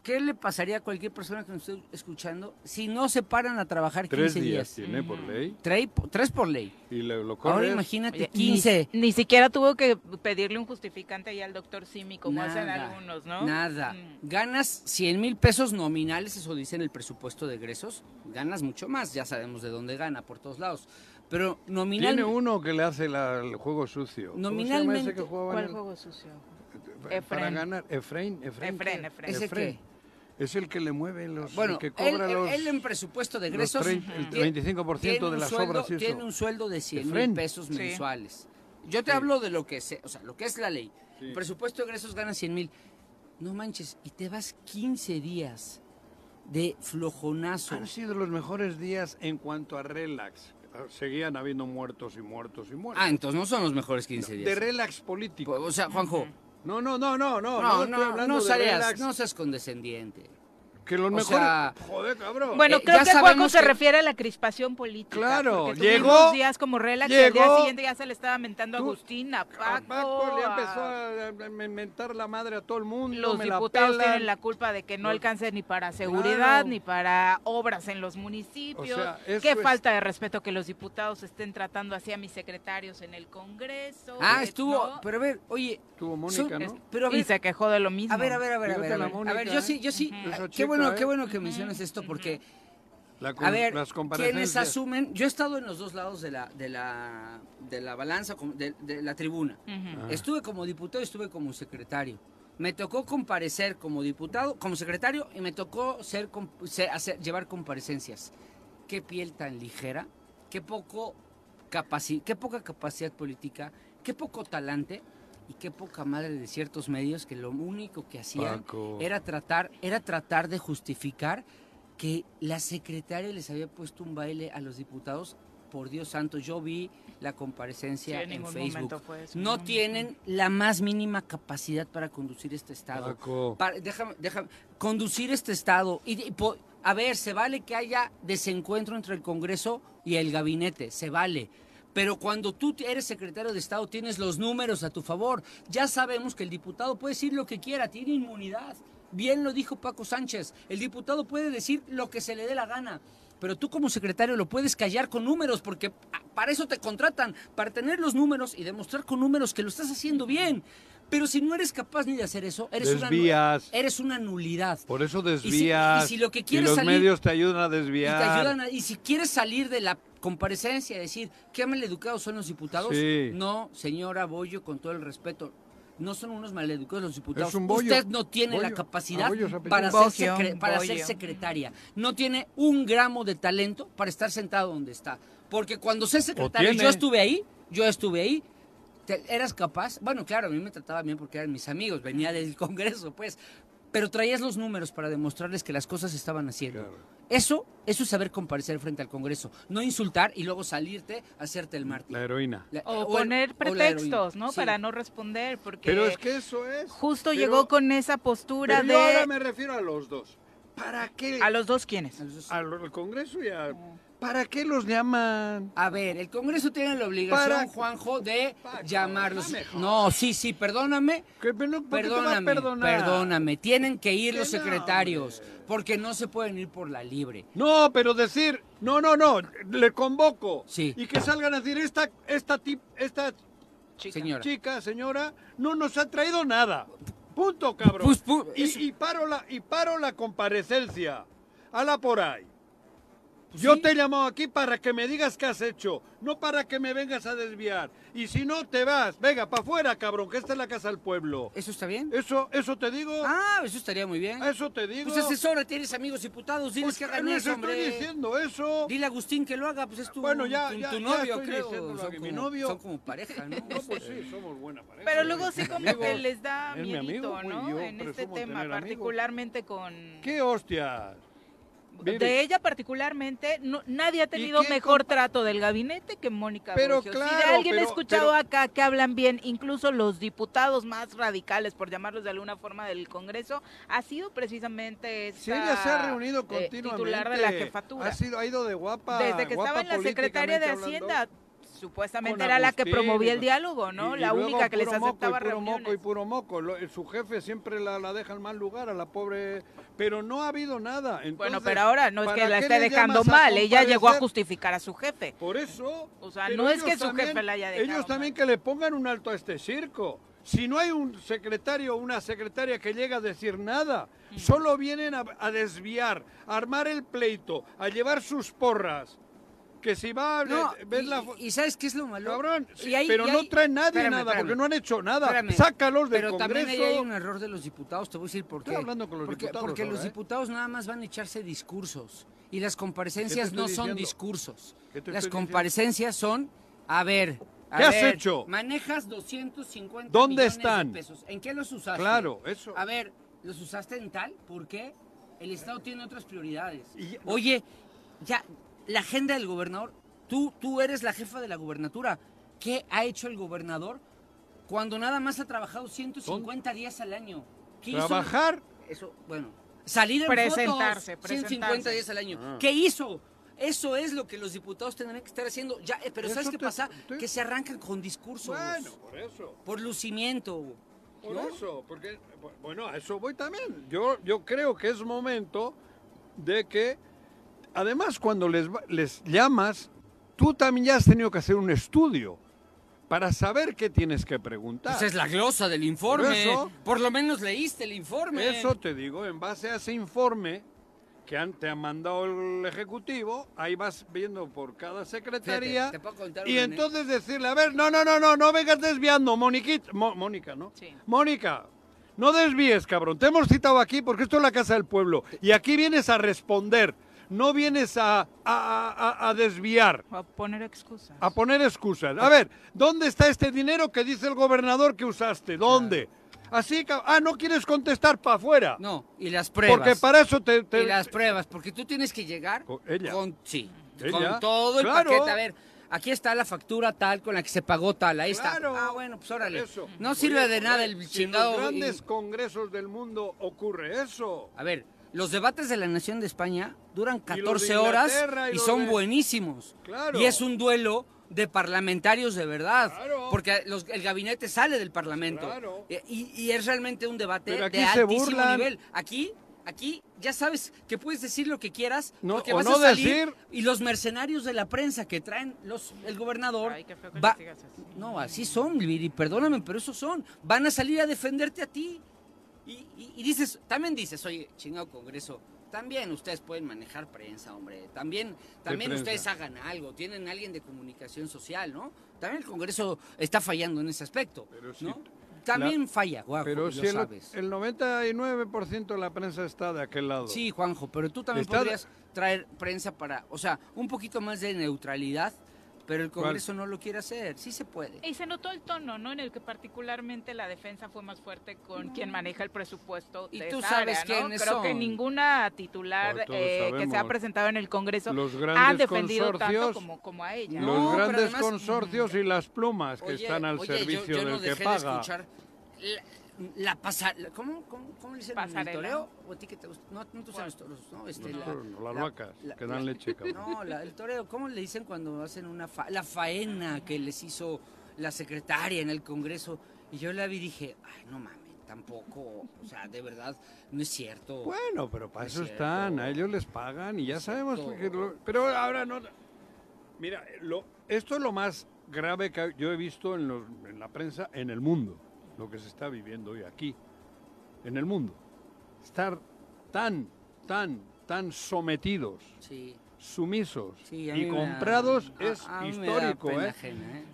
¿Qué le pasaría a cualquier persona que nos esté escuchando si no se paran a trabajar 15 días? 3 días tiene por ley. 3 por ley. Y lo corres. Ahora imagínate, oye, 15. Ni siquiera tuvo que pedirle un justificante ahí al doctor Simi, como hacen algunos, ¿no? Nada. Ganas 100,000 pesos nominales, eso dice en el presupuesto de egresos. Ganas mucho más, ya sabemos de dónde gana, por todos lados. Pero nominalmente... Tiene uno que le hace el juego sucio. Nominalmente... ¿Cuál juego sucio? Para ganar. Efraín. ¿Ese qué? Es el que le mueve los... Bueno, que cobra él en presupuesto de egresos... el 25% de las obras... Tiene un sueldo de 100,000 pesos mensuales. Yo te hablo de lo que es, o sea, lo que es la ley. Sí. Presupuesto de egresos gana 100,000. No manches, y te vas 15 días de flojonazo. Han sido los mejores días en cuanto a relax. Seguían habiendo muertos y muertos y muertos. Entonces no son los mejores 15 días. De relax político. O sea, Juanjo... No seas condescendiente. Que los mejores... Sea... Joder, cabrón. Bueno, creo que Juanjo se refiere a la crispación política. Claro. Porque llegó... días como relax, el día siguiente ya se le estaba mentando a Agustín, a Paco. A Paco le empezó a mentar la madre a todo el mundo. Los diputados tienen la culpa de que no alcance ni para seguridad, ni para obras en los municipios. O sea, qué falta de respeto que los diputados estén tratando así a mis secretarios en el Congreso. Pero a ver, oye... Estuvo Mónica, ¿no? Y se quejó de lo mismo. A ver, yo sí... Qué bueno que menciones esto porque, a ver, quienes asumen, yo he estado en los dos lados de la balanza, de la tribuna. Uh-huh. Estuve como diputado y estuve como secretario. Me tocó comparecer como diputado, como secretario, y me tocó llevar comparecencias. Qué piel tan ligera, qué poca capacidad política, qué poco talante. Y qué poca madre de ciertos medios que lo único que hacían era tratar de justificar que la secretaria les había puesto un baile a los diputados. Por Dios santo, yo vi la comparecencia en Facebook. No tienen la más mínima capacidad para conducir este estado. Déjame conducir este estado. A ver, se vale que haya desencuentro entre el Congreso y el gabinete, se vale. Pero cuando tú eres secretario de Estado tienes los números a tu favor. Ya sabemos que el diputado puede decir lo que quiera, tiene inmunidad. Bien lo dijo Paco Sánchez, el diputado puede decir lo que se le dé la gana. Pero tú como secretario lo puedes callar con números porque para eso te contratan, para tener los números y demostrar con números que lo estás haciendo bien. Pero si no eres capaz ni de hacer eso, eres una nulidad. Por eso desvías. Y si los medios te ayudan a desviar. Y si quieres salir de la comparecencia y decir, ¿qué maleducados son los diputados? Sí. No, señora Boyo, con todo el respeto, no son unos maleducados los diputados. Usted no tiene la capacidad para ser secretaria. No tiene un gramo de talento para estar sentado donde está. Porque cuando sé secretaria, yo estuve ahí, eras capaz. Bueno, claro, a mí me trataba bien porque eran mis amigos, venía del Congreso, pues. Pero traías los números para demostrarles que las cosas se estaban haciendo. Claro. Eso es saber comparecer frente al Congreso. No insultar y luego salirte, hacerte el mártir. La heroína. Poner pretextos, ¿no? Sí. Para no responder, porque... Pero es que eso es... Justo llegó con esa postura de... Yo ahora me refiero a los dos. ¿Para qué? ¿A los dos quiénes? Al Congreso y a... ¿Para qué los llaman? A ver, el Congreso tiene la obligación, Juanjo, de llamarlos. No, sí, perdóname. Perdóname. Tienen que ir los secretarios, porque no se pueden ir por la libre. No, pero decir, no, le convoco. Sí. Y que salgan a decir, esta señora, no nos ha traído nada. Punto, cabrón. Y paro la comparecencia. Hala por ahí. Pues yo te he llamado aquí para que me digas qué has hecho, no para que me vengas a desviar. Y si no te vas, venga, para afuera, cabrón, que esta es la casa del pueblo. ¿Eso está bien? Eso te digo. Ah, eso estaría muy bien. Eso te digo. Pues asesora, tienes amigos diputados, diles pues que hagan eso, hombre. No estoy diciendo eso. Dile a Agustín que lo haga, pues es tu, bueno, tu novio, creo. Son como pareja, ¿no? No, pues sí, somos buena pareja. Pero luego sí como amigos, que les da miedito, ¿no? Yo, en este tema, particularmente con... ¡Qué hostias! De ella particularmente, nadie ha tenido mejor trato del gabinete que Mónica Burgos. Claro, si de alguien he escuchado acá que hablan bien, incluso los diputados más radicales, por llamarlos de alguna forma, del Congreso, ha sido precisamente esta, si ella se ha reunido continuamente, titular de la jefatura. Ha ido de guapa. Desde que estaba en la Secretaría de Hacienda, supuestamente era Agustín, la que promovía el diálogo, ¿no? Y la única que les aceptaba reuniones. Puro moco. Su jefe siempre la deja en mal lugar a la pobre... Pero no ha habido nada. Entonces, bueno, pero ahora no es que la esté dejando mal. Ella llegó a justificar a su jefe. Por eso... O sea, no es que su jefe la haya dejado. Ellos también que le pongan un alto a este circo. Si no hay un secretario o una secretaria que llegue a decir nada, solo vienen a desviar, a armar el pleito, a llevar sus porras. Que si va a ver la... ¿Y sabes qué es lo malo? Cabrón, pero no trae nadie, espérame. Porque no han hecho nada. Sácalos del Congreso. Pero también hay un error de los diputados, te voy a decir por qué. Estoy hablando con los diputados. Porque ahora, los diputados nada más van a echarse discursos. Y las comparecencias no son discursos. Las comparecencias son, ¿Qué has hecho? Manejas 250 millones de pesos. ¿En qué los usaste? Claro, eso. A ver, ¿los usaste en tal? ¿Por qué? El Estado tiene otras prioridades. Oye, ya... La agenda del gobernador, tú eres la jefa de la gubernatura. ¿Qué ha hecho el gobernador cuando nada más ha trabajado 150 días al año? ¿Qué ¿Trabajar? Hizo? Eso, bueno. Salir en presentarse. 150 días al año. ¿Qué hizo? Eso es lo que los diputados tendrán que estar haciendo. Ya, pero ¿sabes qué pasa? Que se arrancan con discursos. Bueno, por eso. Por lucimiento. Por eso, porque, bueno, a eso voy también. Yo creo que es momento de que... Además, cuando les llamas, tú también ya has tenido que hacer un estudio para saber qué tienes que preguntar. Esa es la glosa del informe. Por lo menos leíste el informe. Eso te digo, en base a ese informe que te ha mandado el Ejecutivo, ahí vas viendo por cada secretaría. Entonces decirle, no vengas desviando, Mónica, ¿no? Sí. Mónica. No desvíes, cabrón. Te hemos citado aquí porque esto es la Casa del Pueblo y aquí vienes a responder. No vienes a desviar. A poner excusas. A ver, ¿dónde está este dinero que dice el gobernador que usaste? ¿Dónde? Así que, no quieres contestar, para afuera. No, y las pruebas. Porque para eso te... Y las pruebas, porque tú tienes que llegar con todo el paquete. A ver, aquí está la factura tal con la que se pagó tal, ahí está. Ah, bueno, pues órale. Eso. No sirve de nada el chingado. En los grandes congresos del mundo ocurre eso. A ver... Los debates de la Nación de España duran 14 horas y son buenísimos. Claro. Y es un duelo de parlamentarios de verdad. Claro. Porque el gabinete sale del Parlamento. Claro. Y es realmente un debate de altísimo nivel. Aquí ya sabes que puedes decir lo que quieras, porque vas a salir y los mercenarios de la prensa que traen el gobernador... Ay, qué feo que digas así. No, así son, Viri, perdóname, pero esos son. Van a salir a defenderte a ti. Y dices, oye, chingado Congreso, También ustedes pueden manejar prensa, hombre. También ustedes hagan algo. Tienen a alguien de comunicación social, ¿no? También el Congreso está fallando en ese aspecto, pero sí, ¿no? También falla, Juanjo, pero si lo sabes. El 99% de la prensa está de aquel lado. Sí, Juanjo, pero tú también podrías traer prensa para... O sea, un poquito más de neutralidad, pero el Congreso no lo quiere hacer. Sí se puede. Y se notó el tono, ¿no? En el que particularmente la defensa fue más fuerte con quien maneja el presupuesto de esa área, ¿no? Creo que ninguna titular que se ha presentado en el Congreso ha defendido tanto como a ella. Los grandes consorcios y las plumas que están al servicio del que paga. La pasarela, ¿cómo le dicen? ¿Pasarela? ¿O a ti que te gusta? No tú sabes toros, ¿no? Las vacas, que dan leche. No, el toreo, ¿cómo le dicen cuando hacen la faena que les hizo la secretaria en el Congreso? Y yo la vi y dije, ay, no mames, tampoco, o sea, de verdad, no es cierto. Bueno, pero para eso están, a ellos les pagan y ya sabemos. Pero ahora no... Mira, esto es lo más grave que yo he visto en la prensa en el mundo. Lo que se está viviendo hoy aquí, en el mundo. Estar tan sometidos, sumisos y comprados es histórico.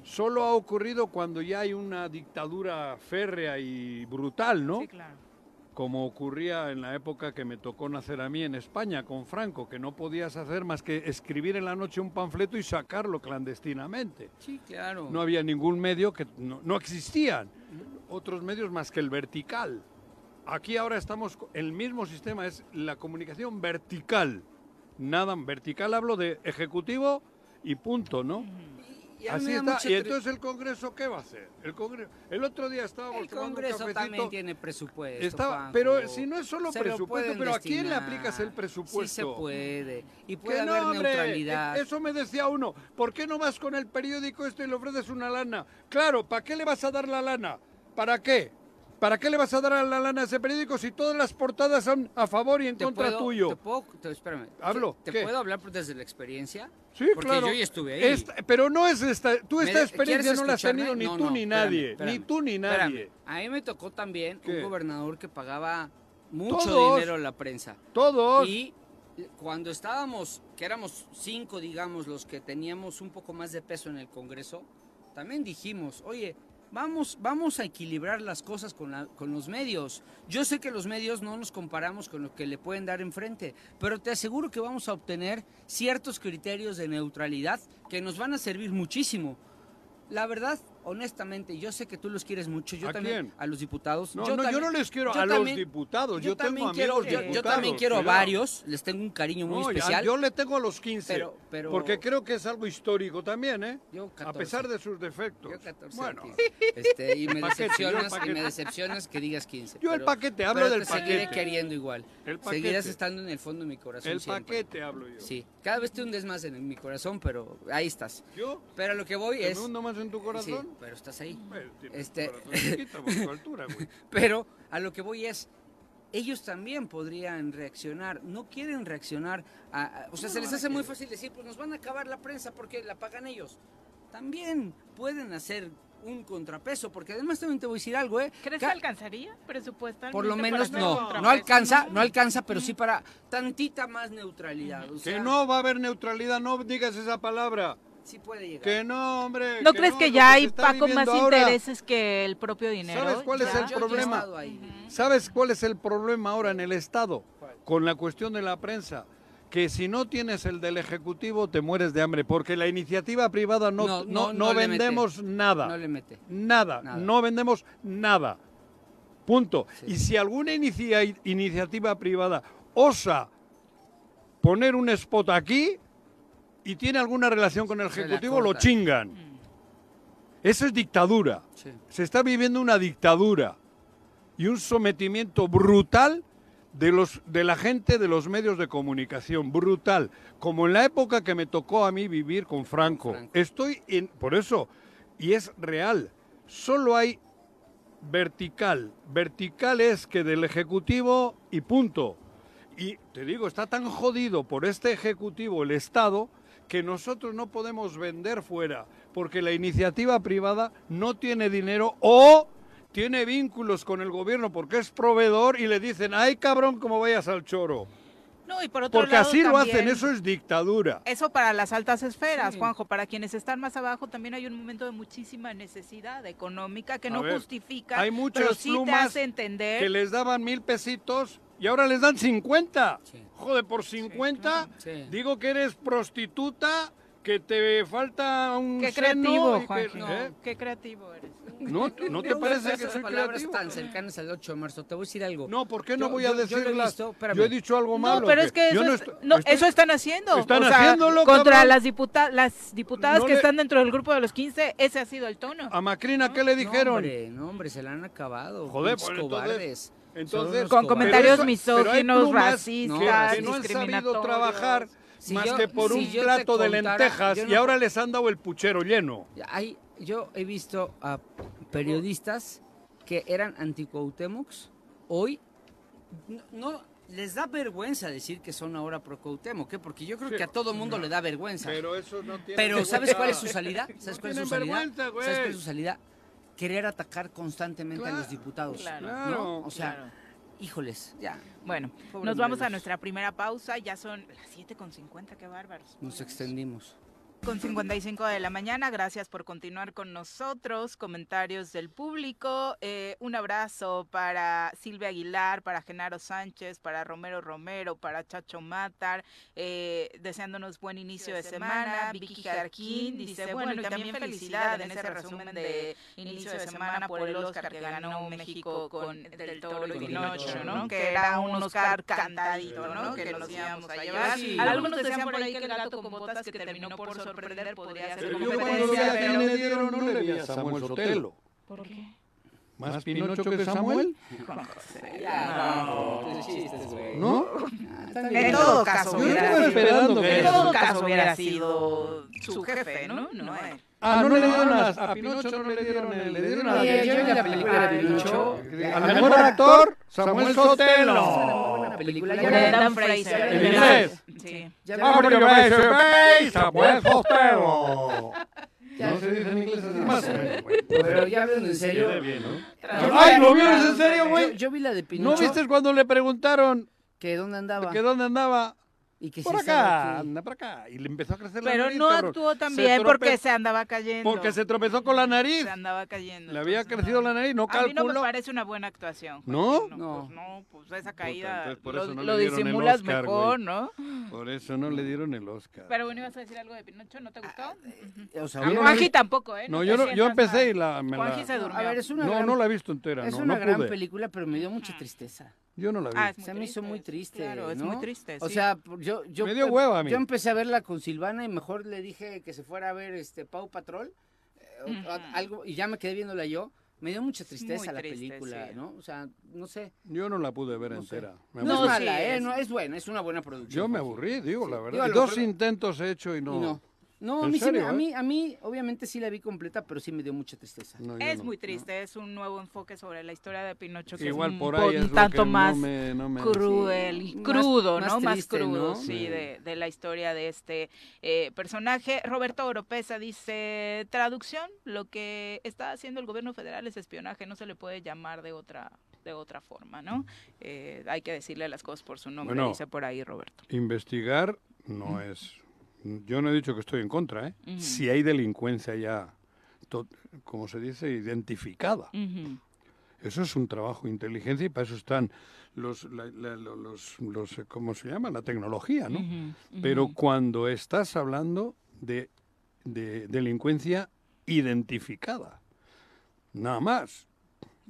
Solo ha ocurrido cuando ya hay una dictadura férrea y brutal, ¿no? Sí, claro. Como ocurría en la época que me tocó nacer a mí en España con Franco, que no podías hacer más que escribir en la noche un panfleto y sacarlo clandestinamente. Sí, claro. No había ningún medio, que no existían otros medios más que el vertical. Aquí ahora estamos, el mismo sistema es la comunicación vertical. Nada, vertical hablo de ejecutivo y punto, ¿no? Así está. Y entonces el Congreso, ¿qué va a hacer? El otro día estábamos tomando un cafecito. El Congreso también tiene presupuesto, Juanjo. Pero si no es solo presupuesto, pero ¿a quién le aplicas el presupuesto? Sí se puede. Y puede haber neutralidad. Eso me decía uno. ¿Por qué no vas con el periódico y le ofreces una lana? Claro, ¿para qué le vas a dar la lana? ¿Para qué? ¿Para qué le vas a dar la lana a ese periódico si todas las portadas son a favor y en contra tuyo? Espérame. ¿Hablo? ¿Te puedo hablar desde la experiencia? Sí, porque claro. Porque yo ya estuve ahí. Pero no es esta... Tú esta experiencia no la has tenido ni tú ni nadie. Espérame. Ni tú ni nadie. Espérame. A mí me tocó también un gobernador que pagaba mucho dinero a la prensa. Todos. Y cuando estábamos, que éramos 5, digamos, los que teníamos un poco más de peso en el Congreso, también dijimos, oye... Vamos a equilibrar las cosas con los medios. Yo sé que los medios no nos comparamos con lo que le pueden dar enfrente, pero te aseguro que vamos a obtener ciertos criterios de neutralidad que nos van a servir muchísimo. La verdad, honestamente, yo sé que tú los quieres mucho. Yo también. ¿A los diputados? No, yo no les quiero a los diputados. Yo tengo amigos diputados. Yo también quiero a varios. Les tengo un cariño muy especial. Yo le tengo a los 15. Pero, porque creo que es algo histórico también, ¿eh? Yo 14. A pesar de sus defectos. Yo 14. Bueno. Y me decepcionas, que digas 15. Yo el paquete, hablo del paquete. Seguiré queriendo igual. Seguirás estando en el fondo de mi corazón. El paquete hablo yo. Sí. Cada vez te hundes más en mi corazón, pero ahí estás. ¿Yo? Pero lo que voy es... ¿Me hundo más en tu corazón? Pero estás ahí. Bueno, altura, güey. Pero a lo que voy es, ellos también podrían reaccionar, no quieren reaccionar, o sea, se les hace muy fácil decir, pues nos van a acabar la prensa porque la pagan ellos. También pueden hacer un contrapeso, porque además también te voy a decir algo, ¿eh? ¿Crees que alcanzaría presupuestalmente? Por lo menos no. No alcanza, pero sí para tantita más neutralidad. O sea, que no va a haber neutralidad, no digas esa palabra. Sí puede llegar. Que no, hombre. ¿No crees que ya hay, Paco, más intereses que el propio dinero? ¿Sabes cuál es el problema? ¿Sabes cuál es el problema ahora en el Estado? Con la cuestión de la prensa. Que si no tienes el del Ejecutivo te mueres de hambre. Porque la iniciativa privada no vendemos nada. No le mete. Nada. No vendemos nada. Punto. Sí. Y si alguna iniciativa privada osa poner un spot aquí... y tiene alguna relación con el Ejecutivo, lo chingan. Eso es dictadura. Sí. Se está viviendo una dictadura y un sometimiento brutal de la gente de los medios de comunicación. Brutal. Como en la época que me tocó a mí vivir con Franco. Por eso, y es real, solo hay vertical. Vertical es que del Ejecutivo y punto. Y te digo, está tan jodido por este Ejecutivo el Estado... que nosotros no podemos vender fuera, porque la iniciativa privada no tiene dinero o tiene vínculos con el gobierno porque es proveedor y le dicen, ay cabrón, como vayas al choro. No, y por otro porque lado, así también, lo hacen, eso es dictadura. Eso para las altas esferas, sí. Juanjo, para quienes están más abajo también hay un momento de muchísima necesidad económica que justifica, hay muchas sí plumas te hace entender que les daban 1,000 pesitos y ahora les dan 50. Sí. Joder, por 50, sí, claro, sí, digo que eres prostituta, que te falta un qué creativo, seno, Juanjo, que, no, ¿eh? Qué creativo eres. ¿No, no te parece que soy palabras creativo? Tan cercanas al 8 de marzo, te voy a decir algo. No, ¿por qué no voy a decirlas? Yo he dicho algo malo. No, pero es que eso, eso están haciendo. Están haciéndolo, contra las diputadas que están dentro del grupo de los 15, ese ha sido el tono. A Macrina, ¿qué le dijeron? No, hombre, se la han acabado. Joder, pues, cobardes. Entonces, con comentarios misóginos, racistas, discriminatorios. Que no han sabido trabajar más que por un plato de lentejas y ahora les han dado el puchero lleno. Yo he visto a periodistas que eran anti-Cuauhtémocs, hoy no les da vergüenza decir que son ahora pro-Cuauhtémoc, ¿eh? Porque yo creo que a todo mundo le da vergüenza. Pero eso no tiene ¿sabes cuál es su salida? ¿Sabes cuál es su salida? ¿Sabes cuál es su salida? Querer atacar constantemente a los diputados. Claro. ¿No? O sea, híjoles, ya. Bueno, nos vamos a nuestra primera pausa, ya son las 7:50, qué bárbaros. Nos extendimos. 7:55 de la mañana, gracias por continuar con nosotros, comentarios del público, un abrazo para Silvia Aguilar, para Genaro Sánchez, para Romero Romero, para Chacho Matar, deseándonos buen inicio de semana. Vicky Jarquín dice, bueno, y también felicidad en ese resumen de inicio de semana por el Oscar que ganó México con Del Toro y Pinocho, ¿no? Que era un Oscar cantadito, ¿no? Que nos íbamos a llevar. Algunos decían por ahí que el gato con botas que terminó por sorprender podría ser competencia, pero le dieron, no le vi a Samuel Sotelo. ¿Por qué? ¿Más Pinocho que Samuel? No. En todo caso hubiera sido su jefe, ¿no? No es. Ah, no le dieron a Pinocho, no le dieron, le dieron a la película de Pinocho. Al mejor actor, Samuel Sotelo. Película de Dan Fraser. ¿En inglés? Sí. Samuel Sotelo. No se dice en inglés así más. Pero ya hablan en serio. Ay, ¿lo vieron en serio, güey? Yo vi la de Pinocho. ¿No viste cuando le preguntaron que dónde andaba? Y que por acá, anda por acá. Y le empezó a crecer la nariz. Pero no actuó tan bien porque se andaba cayendo. Porque se tropezó con la nariz. Se andaba cayendo. Le había crecido la nariz, no calculó. A mí no me parece una buena actuación. ¿No? No, pues esa caída lo disimulas mejor, ¿no? Por eso no le dieron el Oscar. Pero bueno, ibas a decir algo de Pinocho, ¿no te gustó? A Juanji tampoco, ¿eh? No, yo empecé y la... Juanji se durmió. A ver, es una... No, no la he visto entera, no pude. Es una gran película, pero me dio mucha tristeza. Yo no la vi. Se me hizo muy triste. Claro, es muy triste. O sea, yo me dio hueva a mí. Yo empecé a verla con Silvana y mejor le dije que se fuera a ver Paw Patrol, algo, y ya me quedé viéndola yo. Me dio mucha tristeza la película, sí, ¿no? O sea, no sé. Yo no la pude ver entera. No es mala, no, es buena, es una buena producción. Yo me aburrí, digo la verdad. Digo, dos intentos he hecho y no. No, a mí obviamente sí la vi completa, pero sí me dio mucha tristeza. No, es muy triste, es un nuevo enfoque sobre la historia de Pinocho que igual es un tanto más cruel y crudo, ¿no? Más crudo, sí, de la historia de este personaje. Roberto Oropesa dice, traducción, lo que está haciendo el gobierno federal es espionaje, no se le puede llamar de otra forma, ¿no? Hay que decirle las cosas por su nombre, bueno, dice por ahí Roberto. Investigar no es... Yo no he dicho que estoy en contra, ¿eh? Si hay delincuencia ya, como se dice, identificada. Eso es un trabajo de inteligencia y para eso están los ¿cómo se llama? La tecnología, ¿no? Pero cuando estás hablando de delincuencia identificada, nada más.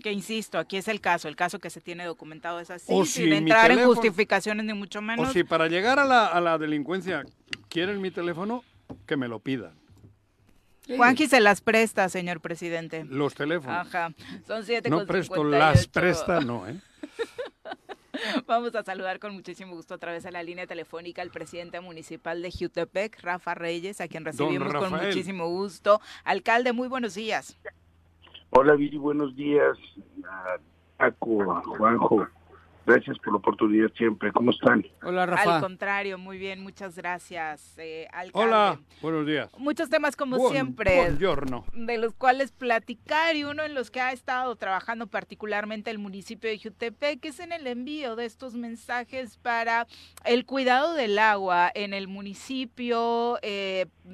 Que insisto, aquí es el caso que se tiene documentado es así, o sin entrar en justificaciones ni mucho menos. O si para llegar a la delincuencia quieren mi teléfono, que me lo pidan. Juanji se las presta, señor presidente. Los teléfonos. Ajá, son 7:58. No presto, las presta, no, ¿eh? Vamos a saludar con muchísimo gusto a través de la línea telefónica al presidente municipal de Jiutepec, Rafa Reyes, a quien recibimos con muchísimo gusto. Alcalde, muy buenos días. Hola Viri, buenos días a Paco, a Juanjo, Gracias por la oportunidad siempre. ¿Cómo están? Hola, Rafa. Al contrario, muy bien, muchas gracias. Alcalde. Hola, buenos días. Muchos temas como siempre. Buongiorno. De los cuales platicar, y uno en los que ha estado trabajando particularmente el municipio de Jiutepec, que es en el envío de estos mensajes para el cuidado del agua en el municipio,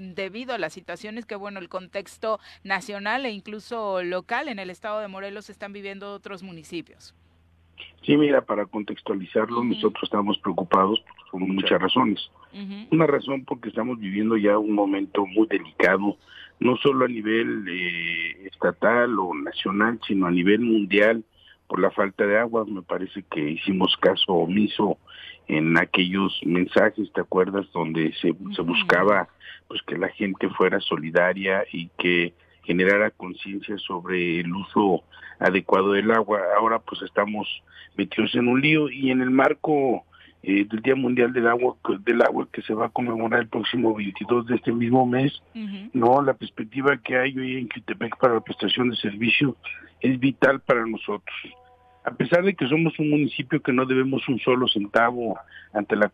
debido a las situaciones que, bueno, el contexto nacional e incluso local en el estado de Morelos están viviendo otros municipios. Sí, mira, para contextualizarlo, nosotros estamos preocupados por muchas razones. Una razón porque estamos viviendo ya un momento muy delicado, no solo a nivel estatal o nacional, sino a nivel mundial por la falta de agua. Me parece que hicimos caso omiso en aquellos mensajes, ¿te acuerdas? Donde se buscaba pues que la gente fuera solidaria y que generara conciencia sobre el uso adecuado del agua. Ahora pues estamos metidos en un lío, y en el marco del Día Mundial del Agua que se va a conmemorar el próximo 22 de este mismo mes, no, la perspectiva que hay hoy en Jiutepec para la prestación de servicio es vital para nosotros. A pesar de que somos un municipio que no debemos un solo centavo ante la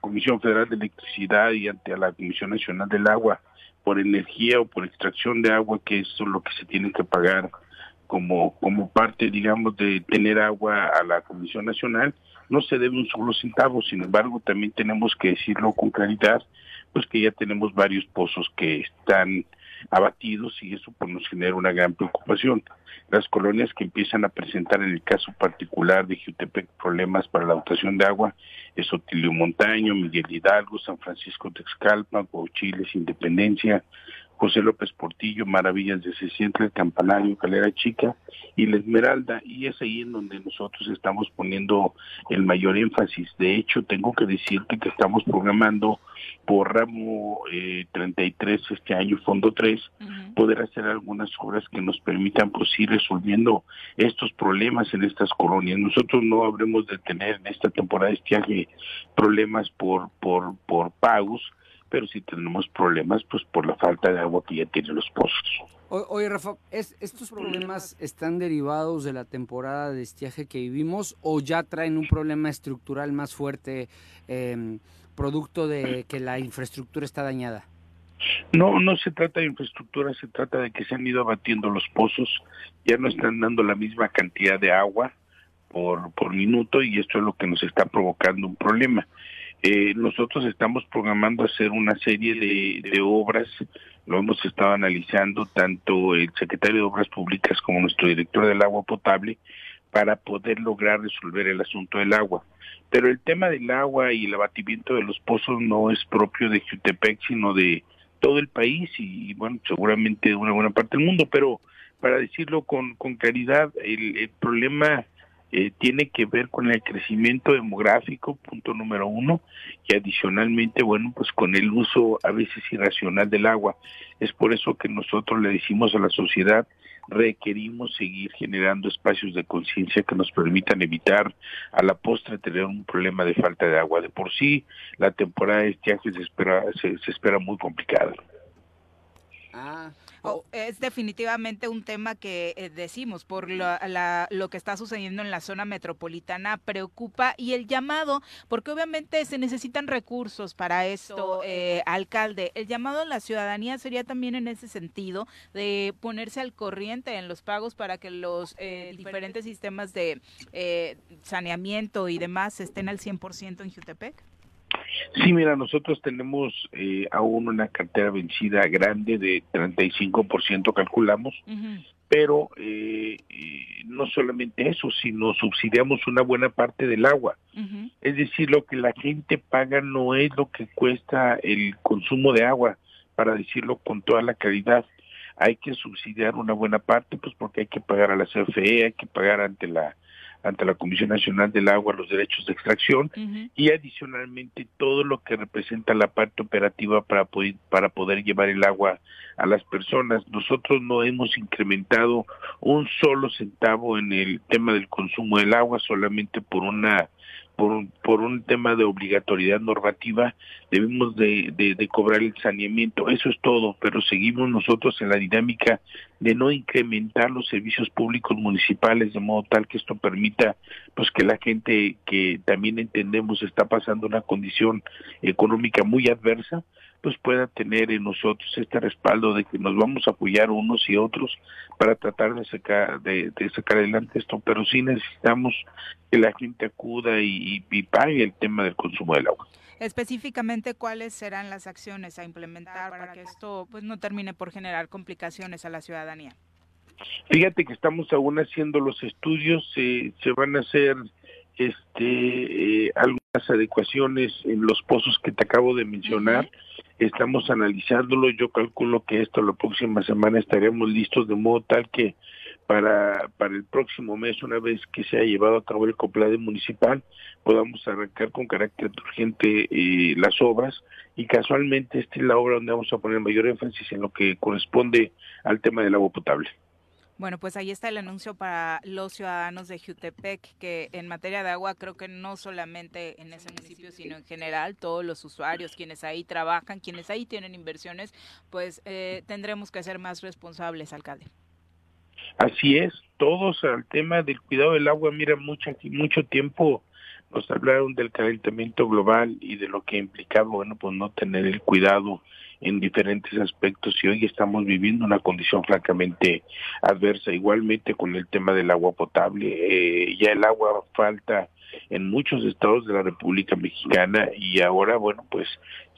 Comisión Federal de Electricidad y ante la Comisión Nacional del Agua, por energía o por extracción de agua, que eso es lo que se tiene que pagar como parte, digamos, de tener agua a la Comisión Nacional, no se debe un solo centavo. Sin embargo, también tenemos que decirlo con claridad, pues que ya tenemos varios pozos que están abatidos, y eso pues nos genera una gran preocupación. Las colonias que empiezan a presentar, en el caso particular de Jiutepec, problemas para la dotación de agua es Otilio Montaño, Miguel Hidalgo, San Francisco Texcalpan, Guauchiles, Independencia, José López Portillo, Maravillas de Sesientla, El Campanario, Calera Chica y La Esmeralda, y es ahí en donde nosotros estamos poniendo el mayor énfasis. De hecho, tengo que decirte que estamos programando por ramo 33 este año, Fondo 3, poder hacer algunas obras que nos permitan pues ir resolviendo estos problemas en estas colonias. Nosotros no habremos de tener en esta temporada estiaje problemas por pagos, pero sí tenemos problemas pues por la falta de agua que ya tienen los pozos. Oye, Rafa, ¿estos problemas están derivados de la temporada de estiaje que vivimos, o ya traen un problema estructural más fuerte, producto de que la infraestructura está dañada? No se trata de infraestructura, se trata de que se han ido abatiendo los pozos, ya no están dando la misma cantidad de agua por minuto, y esto es lo que nos está provocando un problema. Nosotros estamos programando hacer una serie de obras, lo hemos estado analizando tanto el secretario de Obras Públicas como nuestro director del agua potable, para poder lograr resolver el asunto del agua. Pero el tema del agua y el abatimiento de los pozos no es propio de Jiutepec, sino de todo el país y bueno, seguramente de una buena parte del mundo. Pero para decirlo con claridad, el problema tiene que ver con el crecimiento demográfico, punto número uno, y adicionalmente, bueno, pues con el uso a veces irracional del agua. Es por eso que nosotros le decimos a la sociedad, requerimos seguir generando espacios de conciencia que nos permitan evitar a la postre tener un problema de falta de agua. De por sí, la temporada de estiaje se espera muy complicada. Es definitivamente un tema que decimos, por lo que está sucediendo en la zona metropolitana, preocupa, y el llamado, porque obviamente se necesitan recursos para esto, alcalde, el llamado a la ciudadanía sería también en ese sentido, de ponerse al corriente en los pagos para que los diferentes sistemas de saneamiento y demás estén al 100% en Jiutepec. Sí, mira, nosotros tenemos aún una cartera vencida grande de 35%, calculamos, pero no solamente eso, sino subsidiamos una buena parte del agua. Es decir, lo que la gente paga no es lo que cuesta el consumo de agua, para decirlo con toda la claridad. Hay que subsidiar una buena parte, pues porque hay que pagar a la CFE, hay que pagar ante la Comisión Nacional del Agua los derechos de extracción, y adicionalmente todo lo que representa la parte operativa para poder llevar el agua a las personas. Nosotros no hemos incrementado un solo centavo en el tema del consumo del agua, solamente por una por un tema de obligatoriedad normativa, debemos de cobrar el saneamiento. Eso es todo, pero seguimos nosotros en la dinámica de no incrementar los servicios públicos municipales de modo tal que esto permita pues que la gente, que también entendemos está pasando una condición económica muy adversa, pues pueda tener en nosotros este respaldo de que nos vamos a apoyar unos y otros para tratar de sacar adelante esto, pero sí necesitamos que la gente acuda y pague el tema del consumo del agua. Específicamente, ¿cuáles serán las acciones a implementar para que esto pues no termine por generar complicaciones a la ciudadanía? Fíjate que estamos aún haciendo los estudios, se van a hacer algunas adecuaciones en los pozos que te acabo de mencionar. Estamos analizándolo, yo calculo que la próxima semana estaremos listos, de modo tal que para el próximo mes, una vez que se haya llevado a cabo el acoplado municipal, podamos arrancar con carácter urgente las obras, y casualmente esta es la obra donde vamos a poner mayor énfasis en lo que corresponde al tema del agua potable. Bueno, pues ahí está el anuncio para los ciudadanos de Jiutepec, que en materia de agua creo que no solamente en ese municipio, sino en general todos los usuarios, quienes ahí trabajan, quienes ahí tienen inversiones, pues tendremos que ser más responsables, alcalde. Así es, todos al tema del cuidado del agua. Mira, mucho tiempo nos hablaron del calentamiento global y de lo que implicaba, pues no tener el cuidado en diferentes aspectos, y hoy estamos viviendo una condición francamente adversa, igualmente con el tema del agua potable. Ya el agua falta en muchos estados de la República Mexicana, y ahora, pues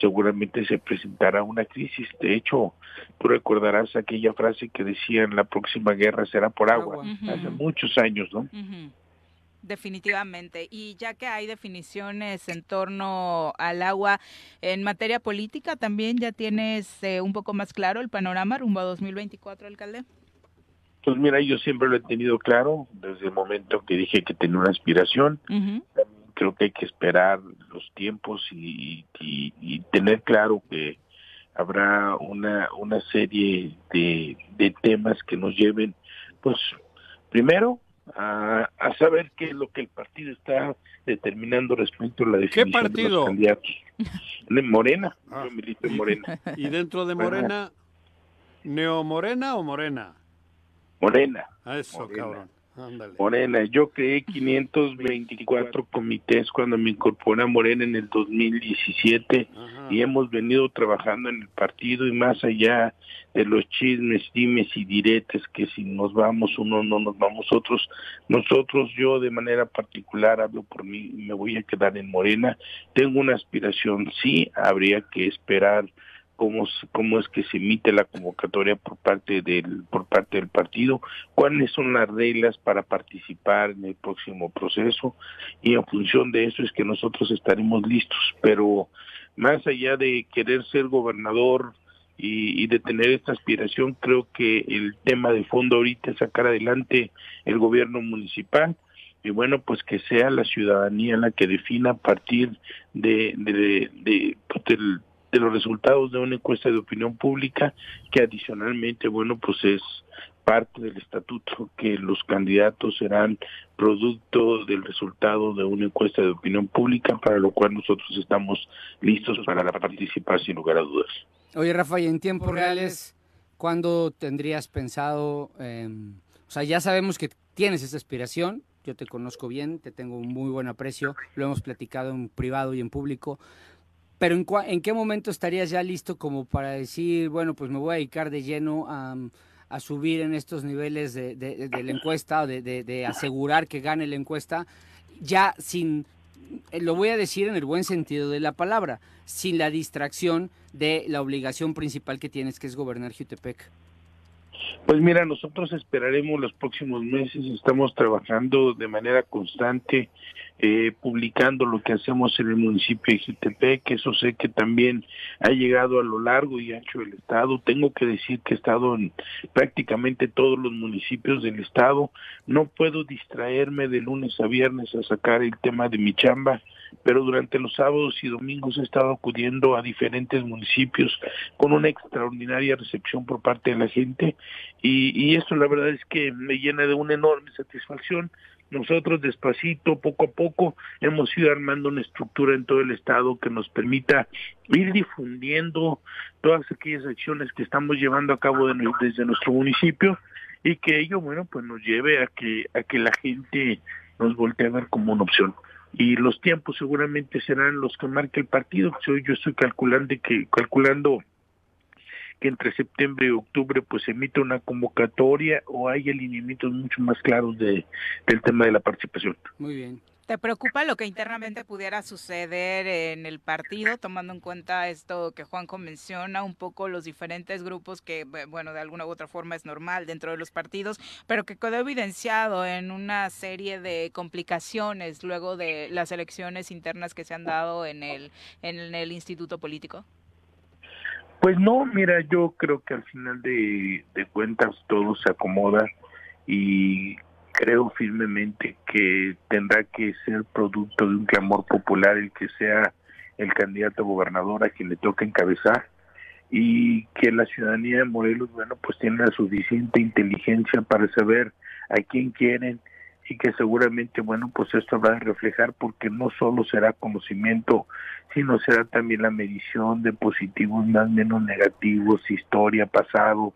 seguramente se presentará una crisis. De hecho, tú recordarás aquella frase que decían, la próxima guerra será por agua. Hace muchos años, ¿no? Definitivamente. Y ya que hay definiciones en torno al agua, en materia política también ya tienes un poco más claro el panorama rumbo a 2024, alcalde. Pues mira, yo siempre lo he tenido claro desde el momento que dije que tenía una aspiración. También creo que hay que esperar los tiempos y tener claro que habrá una serie de temas que nos lleven, pues primero, a saber qué es lo que el partido está determinando respecto a la definición. ¿Qué partido? De los candidatos. Morena, yo milito en Morena. ¿Y dentro de Morena, neomorena o Morena? Morena. Eso, Morena. Cabrón. Ándale. Morena, yo creé 524 comités cuando me incorporé a Morena en el 2017. Y hemos venido trabajando en el partido, y más allá de los chismes, dimes y diretes, que si nos vamos uno, no nos vamos otros. Nosotros, yo de manera particular, hablo por mí, me voy a quedar en Morena. Tengo una aspiración, sí, habría que esperar cómo es que se emite la convocatoria por parte del partido, cuáles son las reglas para participar en el próximo proceso, y en función de eso es que nosotros estaremos listos. Pero más allá de querer ser gobernador y de tener esta aspiración, creo que el tema de fondo ahorita es sacar adelante el gobierno municipal, y pues que sea la ciudadanía la que defina a partir de los resultados de una encuesta de opinión pública, que adicionalmente, pues es parte del estatuto, que los candidatos serán producto del resultado de una encuesta de opinión pública, para lo cual nosotros estamos listos para participar sin lugar a dudas. Oye, Rafa, y en tiempos reales, ¿cuándo tendrías pensado? Ya sabemos que tienes esa aspiración, yo te conozco bien, te tengo un muy buen aprecio, lo hemos platicado en privado y en público, pero ¿en qué momento estarías ya listo como para decir, pues me voy a dedicar de lleno a subir en estos niveles de la encuesta, o de asegurar que gane la encuesta, ya sin, lo voy a decir en el buen sentido de la palabra, sin la distracción de la obligación principal que tienes, que es gobernar Jiutepec? Pues mira, nosotros esperaremos los próximos meses, estamos trabajando de manera constante, publicando lo que hacemos en el municipio de Jiutepec, que eso sé que también ha llegado a lo largo y ancho del estado. Tengo que decir que he estado en prácticamente todos los municipios del estado. No puedo distraerme de lunes a viernes a sacar el tema de mi chamba, pero durante los sábados y domingos he estado acudiendo a diferentes municipios con una extraordinaria recepción por parte de la gente, y eso la verdad es que me llena de una enorme satisfacción. nosotros despacito, poco a poco, hemos ido armando una estructura en todo el estado que nos permita ir difundiendo todas aquellas acciones que estamos llevando a cabo desde nuestro municipio, y que ello, bueno, pues nos lleve a que la gente nos voltee a ver como una opción. Y los tiempos seguramente serán los que marque el partido. Yo estoy calculando que entre septiembre y octubre pues se emite una convocatoria o hay alineamientos mucho más claros del tema de la participación. Muy bien. ¿Te preocupa lo que internamente pudiera suceder en el partido, tomando en cuenta esto que Juanjo menciona, un poco los diferentes grupos que, bueno, de alguna u otra forma es normal dentro de los partidos, pero que quedó evidenciado en una serie de complicaciones luego de las elecciones internas que se han dado en el Instituto Político? Pues no, mira, yo creo que al final de cuentas todo se acomoda y creo firmemente que tendrá que ser producto de un clamor popular el que sea el candidato a gobernador a quien le toque encabezar, y que la ciudadanía de Morelos, bueno, pues tiene la suficiente inteligencia para saber a quién quieren, y que seguramente, bueno, pues esto habrá de reflejar, porque no solo será conocimiento, sino será también la medición de positivos más menos negativos, historia, pasado,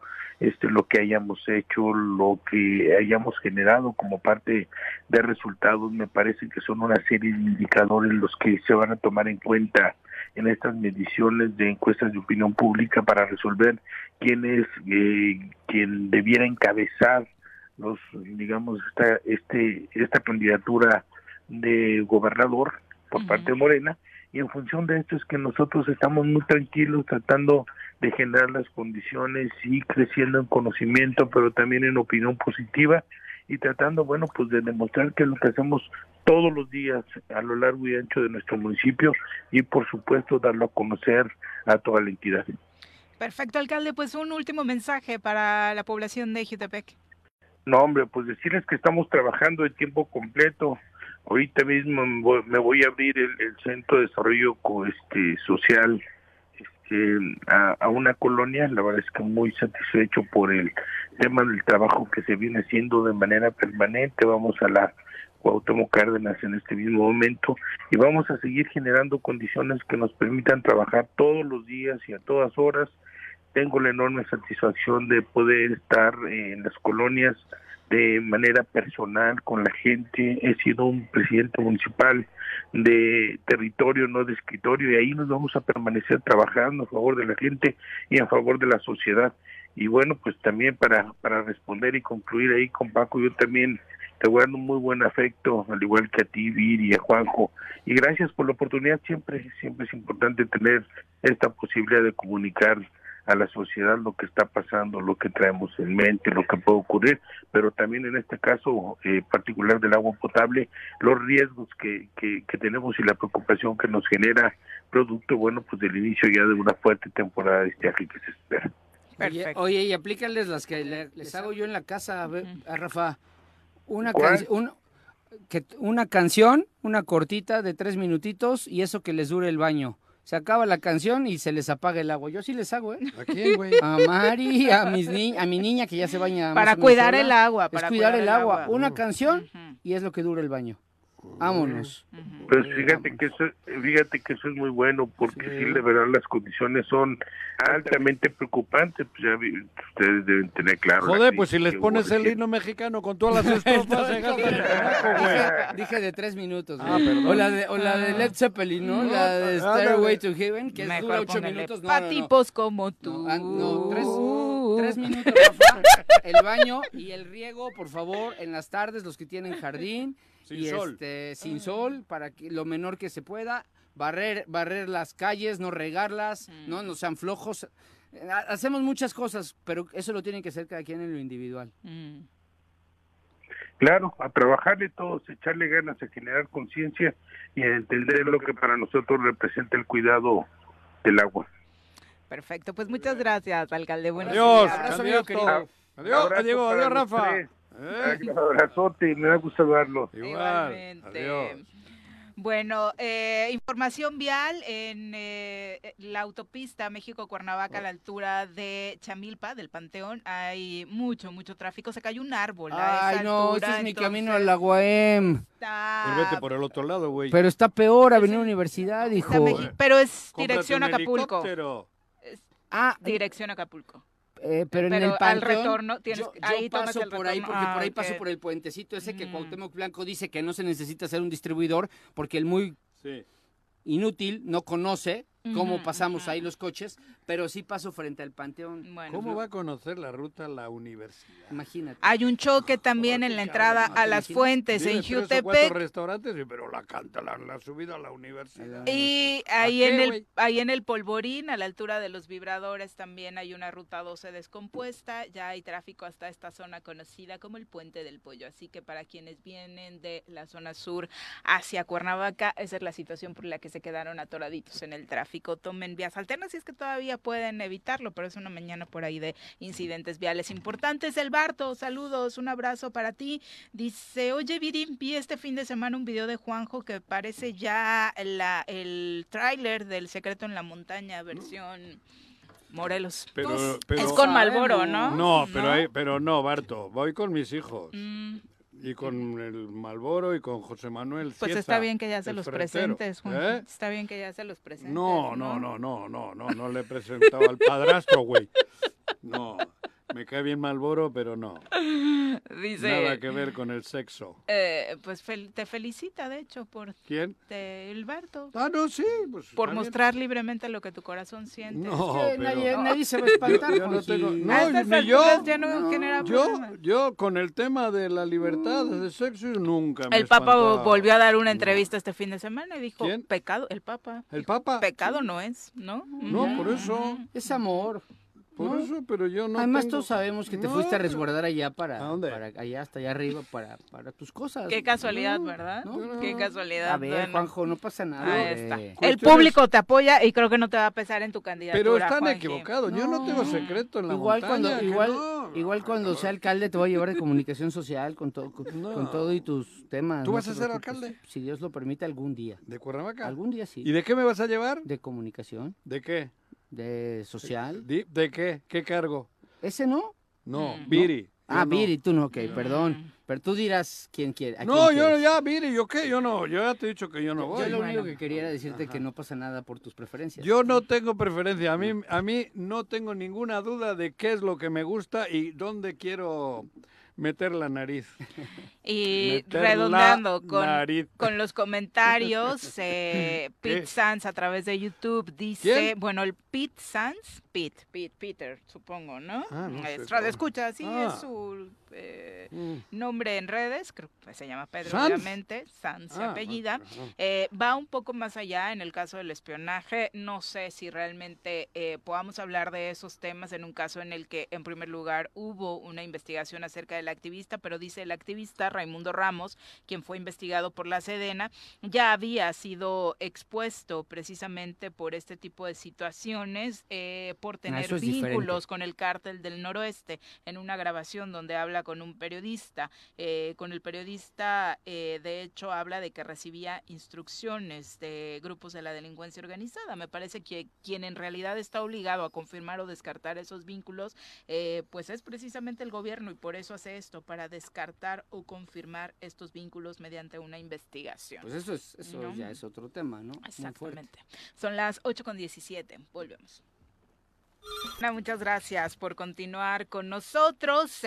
lo que hayamos hecho, lo que hayamos generado como parte de resultados. Me parece que son una serie de indicadores los que se van a tomar en cuenta en estas mediciones de encuestas de opinión pública para resolver quién es quien debiera encabezar esta candidatura de gobernador por parte de Morena, y en función de esto es que nosotros estamos muy tranquilos tratando de generar las condiciones y creciendo en conocimiento, pero también en opinión positiva, y tratando, bueno, pues de demostrar que lo que hacemos todos los días a lo largo y ancho de nuestro municipio, y por supuesto darlo a conocer a toda la entidad. Perfecto, alcalde, pues un último mensaje para la población de Jiutepec. No, hombre, pues decirles que estamos trabajando de tiempo completo. Ahorita mismo me voy a abrir el Centro de Desarrollo Social a una colonia. La verdad es que muy satisfecho por el tema del trabajo que se viene haciendo de manera permanente. Vamos a la Cuauhtémoc Cárdenas en este mismo momento, y vamos a seguir generando condiciones que nos permitan trabajar todos los días y a todas horas. Tengo la enorme satisfacción de poder estar en las colonias de manera personal con la gente. He sido un presidente municipal de territorio, no de escritorio, y ahí nos vamos a permanecer trabajando a favor de la gente y a favor de la sociedad. Y bueno, pues también para responder y concluir ahí con Paco, yo también te guardo un muy buen afecto, al igual que a ti, Viri, y a Juanjo. Y gracias por la oportunidad. Siempre es importante tener esta posibilidad de comunicar a la sociedad lo que está pasando, lo que traemos en mente, lo que puede ocurrir, pero también en este caso particular del agua potable, los riesgos que tenemos y la preocupación que nos genera, producto, bueno, pues del inicio ya de una fuerte temporada de estiaje que se espera. Perfecto. Oye, y aplícales las que les hago yo en la casa a Rafa, una canción, una cortita de 3 minutitos, y eso que les dure el baño. Se acaba la canción y se les apaga el agua. Yo sí les hago, ¿eh? ¿A quién, güey? A Mari, a mi niña que ya se baña. Para cuidar el agua. Para cuidar el agua. Una canción y es lo que dura el baño. Vámonos. Pues fíjate que eso es muy bueno, porque sí, de verdad las condiciones son altamente preocupantes, pues ya ustedes deben tener claro. Joder, pues si les pones el himno mexicano con todas las estrofas, se gasta el trabajo, güey. Dije de 3 minutos. Ah, perdón. O la de Led Zeppelin, ¿no? La de Stairway to Heaven, que es dura 8 minutos. Para tipos como tú. No, 3 minutos, Rafa. El baño y el riego, por favor, en las tardes, los que tienen jardín. Sin sol, para que lo menor que se pueda, barrer las calles, no regarlas, no sean flojos. Hacemos muchas cosas, pero eso lo tienen que hacer cada quien en lo individual. Claro, a trabajarle todos, echarle ganas, a generar conciencia y a entender lo que para nosotros representa el cuidado del agua. Perfecto, pues muchas gracias, alcalde. Buenos días. Abrazo, amigo querido. Adiós, Diego, adiós, Rafa. Un abrazote, me da gusto verlo. Igualmente. Adiós. Bueno, información vial en la autopista México-Cuernavaca, a la altura de Chamilpa, del Panteón, hay mucho tráfico. Se cayó un árbol a esa altura, ese es mi camino al Aguaem. Pues vete por el otro lado, güey. Pero está peor, Avenida Universidad, hijo. Pero es dirección Acapulco. Dirección Acapulco. Pero en el Panteón, al retorno yo paso por ahí, porque por ahí paso por el puentecito ese que Cuauhtémoc Blanco dice que no se necesita ser un distribuidor, porque el muy inútil no conoce cómo pasamos ahí los coches, pero sí paso frente al Panteón. Bueno, ¿cómo va a conocer la ruta a la universidad? Imagínate. Hay un choque también en la entrada a las fuentes en Jiutepec. 4 restaurantes, pero la canta la subida a la universidad. Y ahí en el Polvorín, a la altura de los vibradores, también hay una ruta 12 descompuesta. Ya hay tráfico hasta esta zona conocida como el Puente del Pollo. Así que para quienes vienen de la zona sur hacia Cuernavaca, esa es la situación por la que se quedaron atoraditos en el tráfico. Tomen vías alternas si es que todavía pueden evitarlo, pero es una mañana por ahí de incidentes viales importantes. El Barto, saludos, un abrazo para ti. Dice, oye Viri, vi este fin de semana un video de Juanjo que parece ya el tráiler del Secreto en la Montaña, versión Morelos. Pero es con Malboro, ¿no? No, pero no, Barto, voy con mis hijos. Y con el Malboro y con José Manuel Cieza. Pues está bien que ya se los presentes, Juan. Está bien que ya se los presentes. No le he presentado al padrastro, güey. No, me cae bien Malboro, pero no. Dice, nada que ver con el sexo. Pues te felicita, de hecho, por... ¿Quién? El Barto. Ah, no, sí. Pues, por mostrar libremente lo que tu corazón siente. No, sí, pero... Nadie se va a espantar. Yo no tengo... Yo con el tema de la libertad de sexo nunca me he espantado. Papa volvió a dar una entrevista este fin de semana y dijo, ¿quién? Pecado, el Papa. ¿El Papa? Pecado no es, ¿no? No, por eso. Es amor. Por eso, pero yo no. Además, todos sabemos que te fuiste a resguardar allá para allá hasta allá arriba para tus cosas. Qué casualidad, ¿verdad? Qué casualidad. A ver, bueno. Juanjo, no pasa nada. Ahí está. El público te apoya y creo que no te va a pesar en tu candidatura. Pero están equivocados. Yo no tengo secreto en la montaña. Igual cuando sea alcalde te voy a llevar de comunicación social con todo y tus temas. ¿Tú vas a ser alcalde? Si Dios lo permite algún día. ¿De Cuernavaca? Algún día sí. ¿Y de qué me vas a llevar? De comunicación. ¿De qué? ¿De social? ¿De qué? ¿Qué cargo? ¿Ese no? No, Viri. Ah, Viri, tú no, ok, perdón. Pero tú dirás quién quiere. No, yo ya, Viri, ¿yo qué? Yo no, yo ya te he dicho que yo no voy. Yo lo único que quería era decirte que no pasa nada por tus preferencias. Yo no tengo preferencia, a mí no tengo ninguna duda de qué es lo que me gusta y dónde quiero... meter la nariz. Y redondeando con los comentarios, Pete Sanz a través de YouTube dice, ¿quién? Bueno, el Pete Sanz, Peter, supongo, ¿no? Escucha, así es su nombre en redes, creo que se llama Pedro, ¿Sanz? Obviamente, Sanz apellida. Va un poco más allá en el caso del espionaje. No sé si realmente podamos hablar de esos temas en un caso en el que, en primer lugar, hubo una investigación acerca del activista, pero dice el activista Raimundo Ramos, quien fue investigado por la Sedena, ya había sido expuesto precisamente por este tipo de situaciones, por tener vínculos con el cártel del noroeste, en una grabación donde habla con un periodista. De hecho, habla de que recibía instrucciones de grupos de la delincuencia organizada. Me parece que quien en realidad está obligado a confirmar o descartar esos vínculos, pues es precisamente el gobierno, y por eso hace esto, para descartar o confirmar estos vínculos mediante una investigación. Pues eso ¿no? Ya es otro tema, ¿no? Exactamente. Son las 8:17, volvemos. Muchas gracias por continuar con nosotros.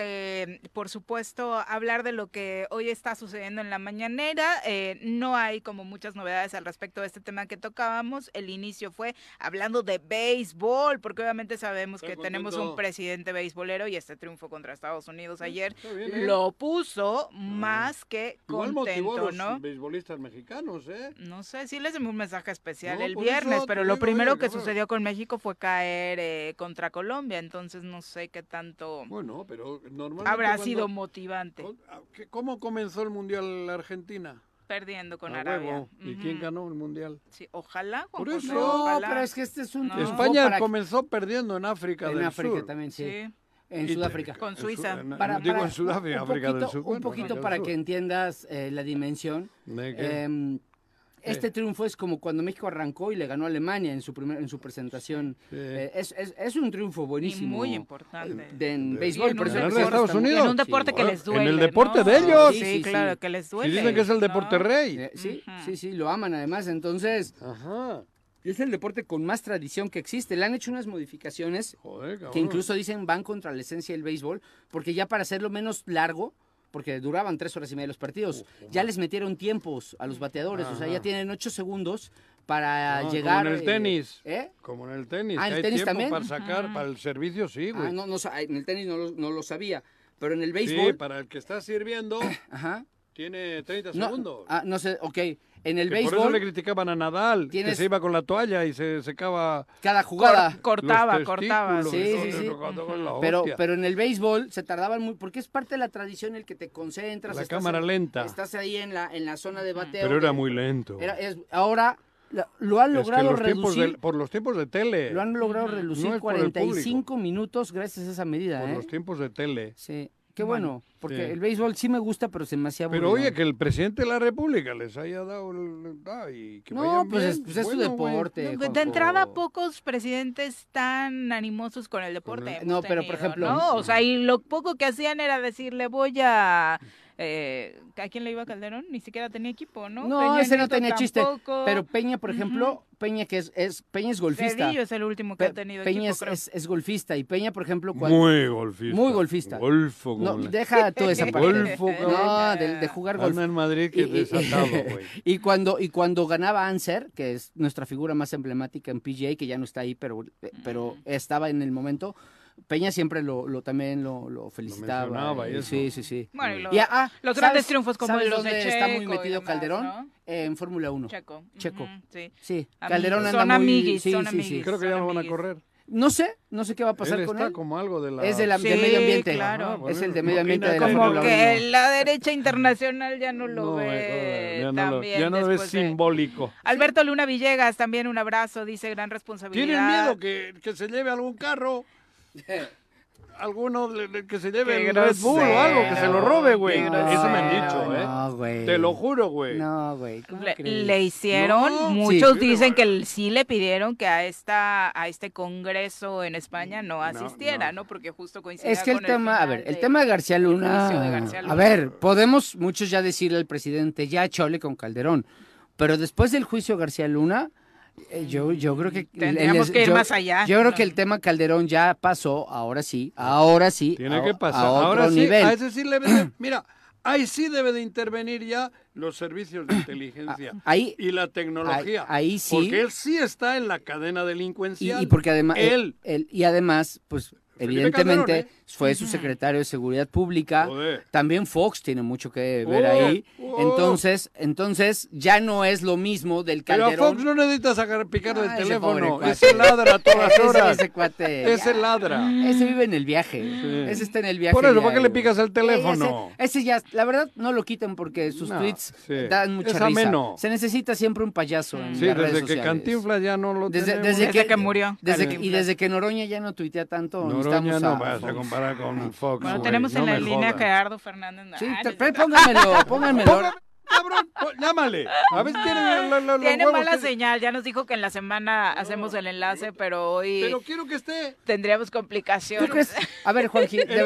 Por supuesto, hablar de lo que hoy está sucediendo en la mañanera. No hay como muchas novedades al respecto de este tema que tocábamos. El inicio fue hablando de béisbol, porque obviamente sabemos que tenemos un presidente beisbolero, y este triunfo contra Estados Unidos ayer lo puso más que contento, ¿no? Los beisbolistas mexicanos, no sé, sí les dimos un mensaje especial el viernes, pero lo primero que sucedió con México fue caer contra Colombia, entonces no sé qué tanto pero normalmente habrá sido motivante. ¿Cómo comenzó el Mundial Argentina? Perdiendo con Arabia. ¿Y quién ganó el Mundial? Sí, ojalá. Por eso. Ojalá. Pero es que este es un... No. España comenzó perdiendo en África del Sur. En África también, sí. En Sudáfrica. Con Suiza. En Sudáfrica, África del Sur. Un poquito para que entiendas la dimensión. Este triunfo es como cuando México arrancó y le ganó a Alemania en su presentación. Sí. Es un triunfo buenísimo. Y muy importante. En béisbol, por ejemplo. Estados Unidos. En un deporte que les duele. En el deporte de ellos. Sí, claro, que les duele. Y dicen que es el deporte rey. Sí, lo aman además. Entonces, ajá, es el deporte con más tradición que existe. Le han hecho unas modificaciones, joder, que incluso dicen van contra la esencia del béisbol, porque ya para hacerlo menos largo, porque duraban 3 horas y media los partidos, ya les metieron tiempos a los bateadores, ajá, o sea, ya tienen 8 segundos para llegar. Como en el tenis. Como en el tenis. Ah, en el tenis también. Para sacar, para el servicio, sí, güey. Ah, no, en el tenis no lo sabía, pero en el béisbol. Sí, para el que está sirviendo, ajá, tiene 30 segundos. Ah, no sé, ok. En el béisbol, por eso le criticaban a Nadal, que se iba con la toalla y se secaba cada jugada, cortaba, sí. Pero en el béisbol se tardaban muy, porque es parte de la tradición el que te concentras, la cámara lenta. Estás ahí en la zona de bateo. Pero era muy lento. Ahora lo han logrado reducir por los tiempos de tele. Lo han logrado reducir 45 minutos gracias a esa medida. Por los tiempos de tele. Sí. Qué bueno, porque el béisbol sí me gusta, pero se me hacía aburrido. Pero oye, que el presidente de la República les haya dado y que vayan bien. Es su deporte. De entrada, pocos presidentes tan animosos con el deporte. No, pero por ejemplo, o sea, y lo poco que hacían era decirle voy a... ¿a quién le iba Calderón? Ni siquiera tenía equipo, ¿no? No, Peña, ese Nieto no tenía tampoco. Chiste. Pero Peña, por ejemplo, Peña que es golfista. Cedillo es el último que ha tenido Peña equipo, es golfista. Y Peña, por ejemplo, muy golfista. Golfo. No, deja toda esa parte. Golfo. No, de jugar golf. En Madrid que desatado, güey. Y cuando ganaba Anser, que es nuestra figura más emblemática en PGA, que ya no está ahí, pero estaba en el momento... Peña siempre lo felicitaba. Lo y eso. Sí. Bueno, los grandes triunfos como los de Checo. Está muy metido demás, Calderón, ¿no? En Fórmula 1. Checo. Sí. Calderón anda muy... Son amiguis. Creo que ya lo van a correr. No sé qué va a pasar con él. Está como algo de la... Es de medio ambiente. Claro. Es el de medio ambiente de la Fórmula 1. Como que la derecha internacional ya no lo ve. Ya no es simbólico. Alberto Luna Villegas, también un abrazo, dice gran responsabilidad. Tienen miedo que se lleve algún carro. Alguno que se lleve el Red Bull o algo, que se lo robe, güey. Eso me han dicho, güey. Te lo juro, güey. No, güey. Le hicieron, muchos dicen que sí le pidieron que a este congreso en España no asistiera, ¿no? Porque justo coincidía con el tema de García Luna. A ver, podemos muchos ya decirle al presidente, ya chole con Calderón. Pero después del juicio García Luna... Yo creo que tendríamos que ir más allá. Yo creo que el tema Calderón ya pasó, ahora sí. Tiene que pasar a otro nivel. A ese sí le debe, mira, ahí sí debe de intervenir ya los servicios de inteligencia y la tecnología. Ahí sí. Porque él sí está en la cadena delincuencial. Y porque además él, pues evidentemente Calderón, fue su secretario de Seguridad Pública. Joder. También Fox tiene mucho que ver ahí. Entonces ya no es lo mismo del Calderón. Pero a Fox no necesita picar del teléfono. Ese ladra a todas horas. Ese ladra. Ese vive en el viaje. Sí. Ese está en el viaje. Por eso, ¿para qué le picas el teléfono? Ese ya, la verdad, no lo quitan porque sus tweets dan mucha risa. Ameno. Se necesita siempre un payaso en las redes sociales. Desde que Cantinflas ya no lo tenemos. Desde que murió. Desde que Noroña ya no tuitea tanto. Noroña no vas a comparar con Fox. Bueno, tenemos en la línea a Gerardo Fernández. Sí, pónganmelo. Cabrón, llámale. A veces tiene mala señal. Ya nos dijo que en la semana hacemos el enlace, pero hoy. Pero quiero que esté. Tendríamos complicaciones. ¿Tú crees? A ver, Juanji, de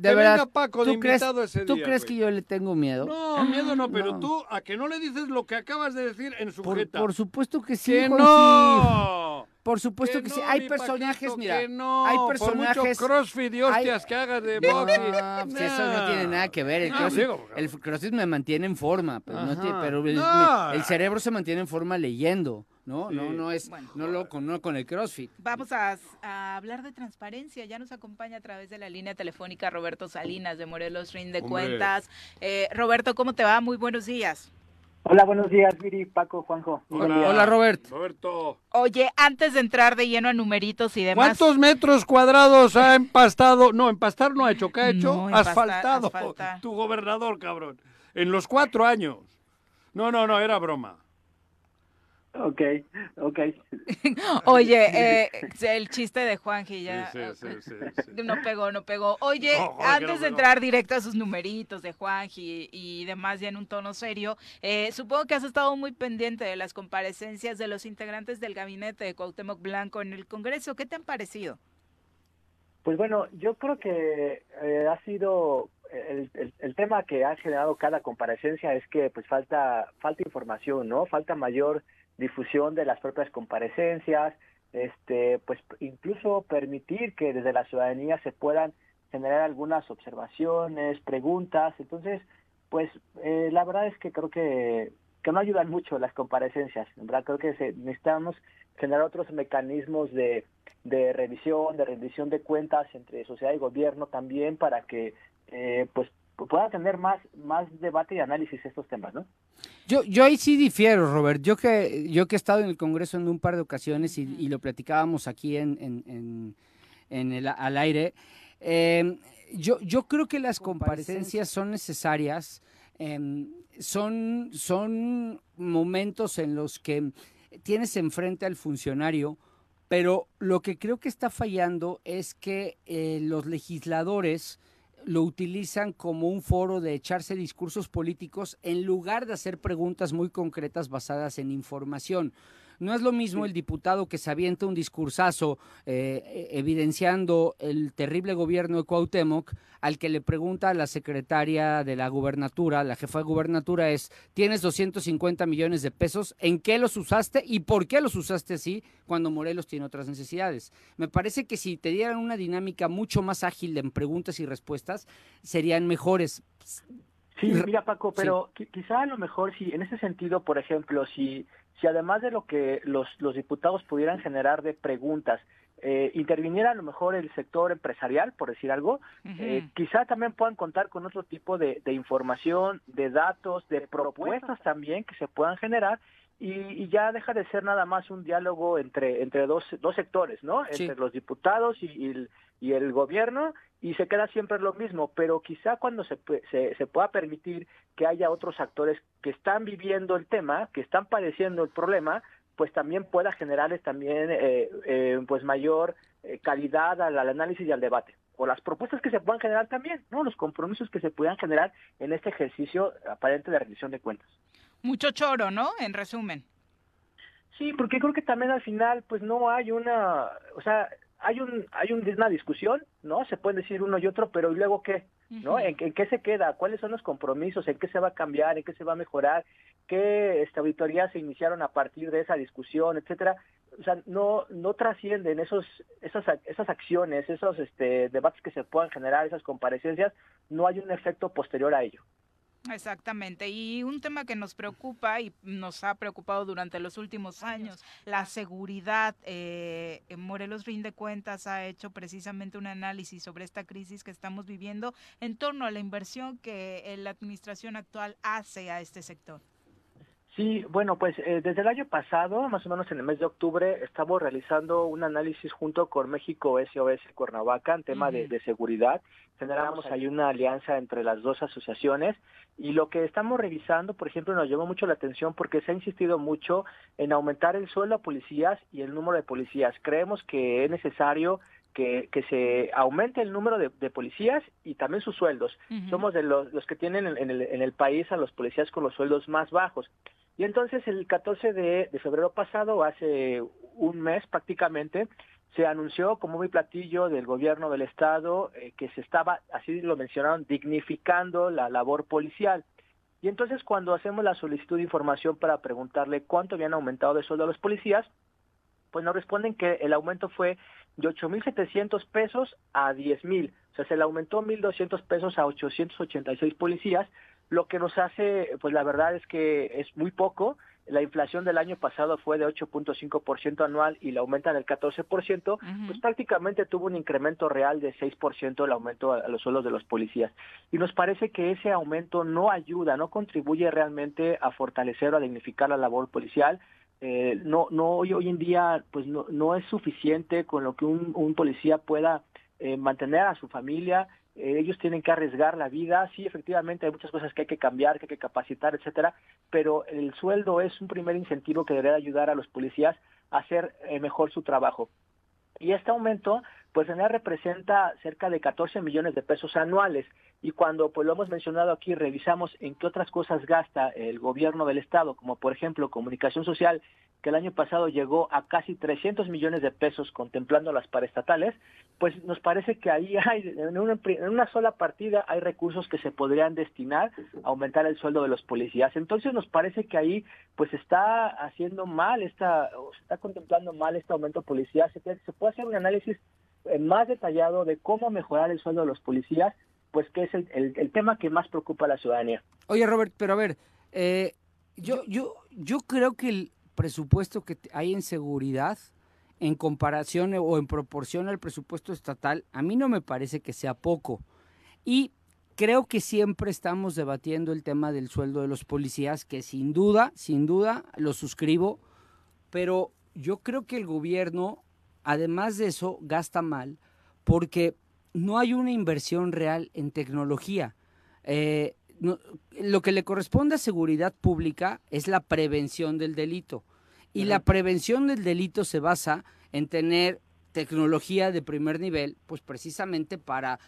verdad, Paco, de invitado ese día. ¿Tú crees que yo le tengo miedo? No, miedo no, pero tú a que no le dices lo que acabas de decir en su jeta. Por supuesto que sí. Que no. Por supuesto que sí. Hay personajes, Paquito, mira. Que no, hay personajes. Por mucho crossfit y hostias que hagas de boxing. No. Eso no tiene nada que ver. El crossfit me mantiene en forma, pero, el cerebro se mantiene en forma leyendo. No con el CrossFit. Vamos a hablar de transparencia. Ya nos acompaña a través de la línea telefónica Roberto Salinas de Morelos Rinde Cuentas. Roberto, ¿cómo te va? Muy buenos días. Hola, buenos días, Viri, Paco, Juanjo. Hola, Roberto. Oye, antes de entrar de lleno a numeritos y demás. ¿Cuántos metros cuadrados ha empastado? No, empastar no ha hecho, ¿qué ha hecho? Asfaltado. Tu gobernador, cabrón. En los 4 años. No, era broma. Ok. Oye, el chiste de Juanji ya sí. No pegó. Oye, antes de entrar directo a sus numeritos de Juanji y demás ya en un tono serio, supongo que has estado muy pendiente de las comparecencias de los integrantes del gabinete de Cuauhtémoc Blanco en el Congreso. ¿Qué te han parecido? Pues bueno, yo creo que ha sido... El tema que ha generado cada comparecencia es que pues falta información, ¿no? Falta mayor difusión de las propias comparecencias, pues incluso permitir que desde la ciudadanía se puedan generar algunas observaciones, preguntas. Entonces, pues la verdad es que creo que no ayudan mucho las comparecencias, ¿verdad? Creo que necesitamos generar otros mecanismos de revisión, de rendición de cuentas entre sociedad y gobierno también para que pues pueda tener más debate y análisis de estos temas, ¿no? Yo ahí sí difiero, Robert. Yo que he estado en el Congreso en un par de ocasiones y lo platicábamos aquí en el al aire, yo creo que las comparecencias son necesarias, son momentos en los que tienes enfrente al funcionario, pero lo que creo que está fallando es que los legisladores lo utilizan como un foro de echarse discursos políticos en lugar de hacer preguntas muy concretas basadas en información. No es lo mismo el diputado que se avienta un discursazo evidenciando el terrible gobierno de Cuauhtémoc, al que le pregunta a la secretaria de la gubernatura, la jefa de gubernatura es, ¿tienes 250 millones de pesos? ¿En qué los usaste? ¿Y por qué los usaste así cuando Morelos tiene otras necesidades? Me parece que si te dieran una dinámica mucho más ágil en preguntas y respuestas, serían mejores. Sí, mira, Paco, pero sí. Quizá a lo mejor, si en ese sentido, por ejemplo, si además de lo que los diputados pudieran generar de preguntas, interviniera a lo mejor el sector empresarial, por decir algo, quizá también puedan contar con otro tipo de información, de datos, de propuestas también que se puedan generar, y ya deja de ser nada más un diálogo entre dos sectores, ¿no? Sí. Entre los diputados y el gobierno, y se queda siempre lo mismo, pero quizá cuando se pueda permitir que haya otros actores que están viviendo el tema, que están padeciendo el problema, pues también pueda generarles también pues mayor calidad al análisis y al debate, o las propuestas que se puedan generar también, ¿no? Los compromisos que se puedan generar en este ejercicio aparente de rendición de cuentas. Mucho choro, ¿no? En resumen. Sí, porque creo que también al final pues no hay una, o sea, hay una discusión, ¿no? Se pueden decir uno y otro, pero ¿y luego qué? ¿No? ¿En qué se queda? ¿Cuáles son los compromisos? ¿En qué se va a cambiar? ¿En qué se va a mejorar? ¿Qué auditorías se iniciaron a partir de esa discusión, etcétera? O sea, no trascienden esas acciones, esos debates que se puedan generar, esas comparecencias, no hay un efecto posterior a ello. Exactamente, y un tema que nos preocupa y nos ha preocupado durante los últimos años, la seguridad. Morelos Rinde Cuentas ha hecho precisamente un análisis sobre esta crisis que estamos viviendo en torno a la inversión que la administración actual hace a este sector. Sí, bueno, pues desde el año pasado, más o menos en el mes de octubre, estamos realizando un análisis junto con México SOS Cuernavaca en tema de seguridad. Generamos ahí una alianza entre las dos asociaciones y lo que estamos revisando, por ejemplo, nos llamó mucho la atención porque se ha insistido mucho en aumentar el sueldo a policías y el número de policías. Creemos que es necesario que se aumente el número de policías y también sus sueldos. Somos de los que tienen en el país a los policías con los sueldos más bajos. Y entonces el 14 de febrero pasado, hace un mes prácticamente, se anunció como muy platillo del gobierno del estado que se estaba, así lo mencionaron, dignificando la labor policial. Y entonces cuando hacemos la solicitud de información para preguntarle cuánto habían aumentado de sueldo a los policías, pues nos responden que el aumento fue de 8,700 pesos a 10,000. O sea, se le aumentó 1,200 pesos a 886 policías, lo que nos hace, pues la verdad es que es muy poco. La inflación del año pasado fue de 8.5% anual y la aumentan el 14%, pues prácticamente tuvo un incremento real de 6% el aumento a los sueldos de los policías. Y nos parece que ese aumento no ayuda, no contribuye realmente a fortalecer o a dignificar la labor policial. No hoy en día pues no es suficiente con lo que un policía pueda mantener a su familia, ellos tienen que arriesgar la vida. Sí, efectivamente hay muchas cosas que hay que cambiar, que hay que capacitar, etcétera, pero el sueldo es un primer incentivo que debería ayudar a los policías a hacer mejor su trabajo. Y este aumento, pues en realidad representa cerca de 14 millones de pesos anuales. Y cuando, pues lo hemos mencionado aquí, revisamos en qué otras cosas gasta el gobierno del Estado, como por ejemplo comunicación social, que el año pasado llegó a casi 300 millones de pesos contemplando las paraestatales, pues nos parece que ahí hay, en una sola partida hay recursos que se podrían destinar a aumentar el sueldo de los policías. Entonces nos parece que ahí pues está haciendo mal, se está contemplando mal este aumento policial. Se puede hacer un análisis más detallado de cómo mejorar el sueldo de los policías, pues que es el tema que más preocupa a la ciudadanía. Oye, Robert, pero a ver, yo creo que el presupuesto que hay en seguridad en comparación o en proporción al presupuesto estatal, a mí no me parece que sea poco. Y creo que siempre estamos debatiendo el tema del sueldo de los policías, que sin duda, lo suscribo, pero yo creo que el gobierno, además de eso, gasta mal porque no hay una inversión real en tecnología. Lo que le corresponde a seguridad pública es la prevención del delito. Y la prevención del delito se basa en tener tecnología de primer nivel, pues precisamente para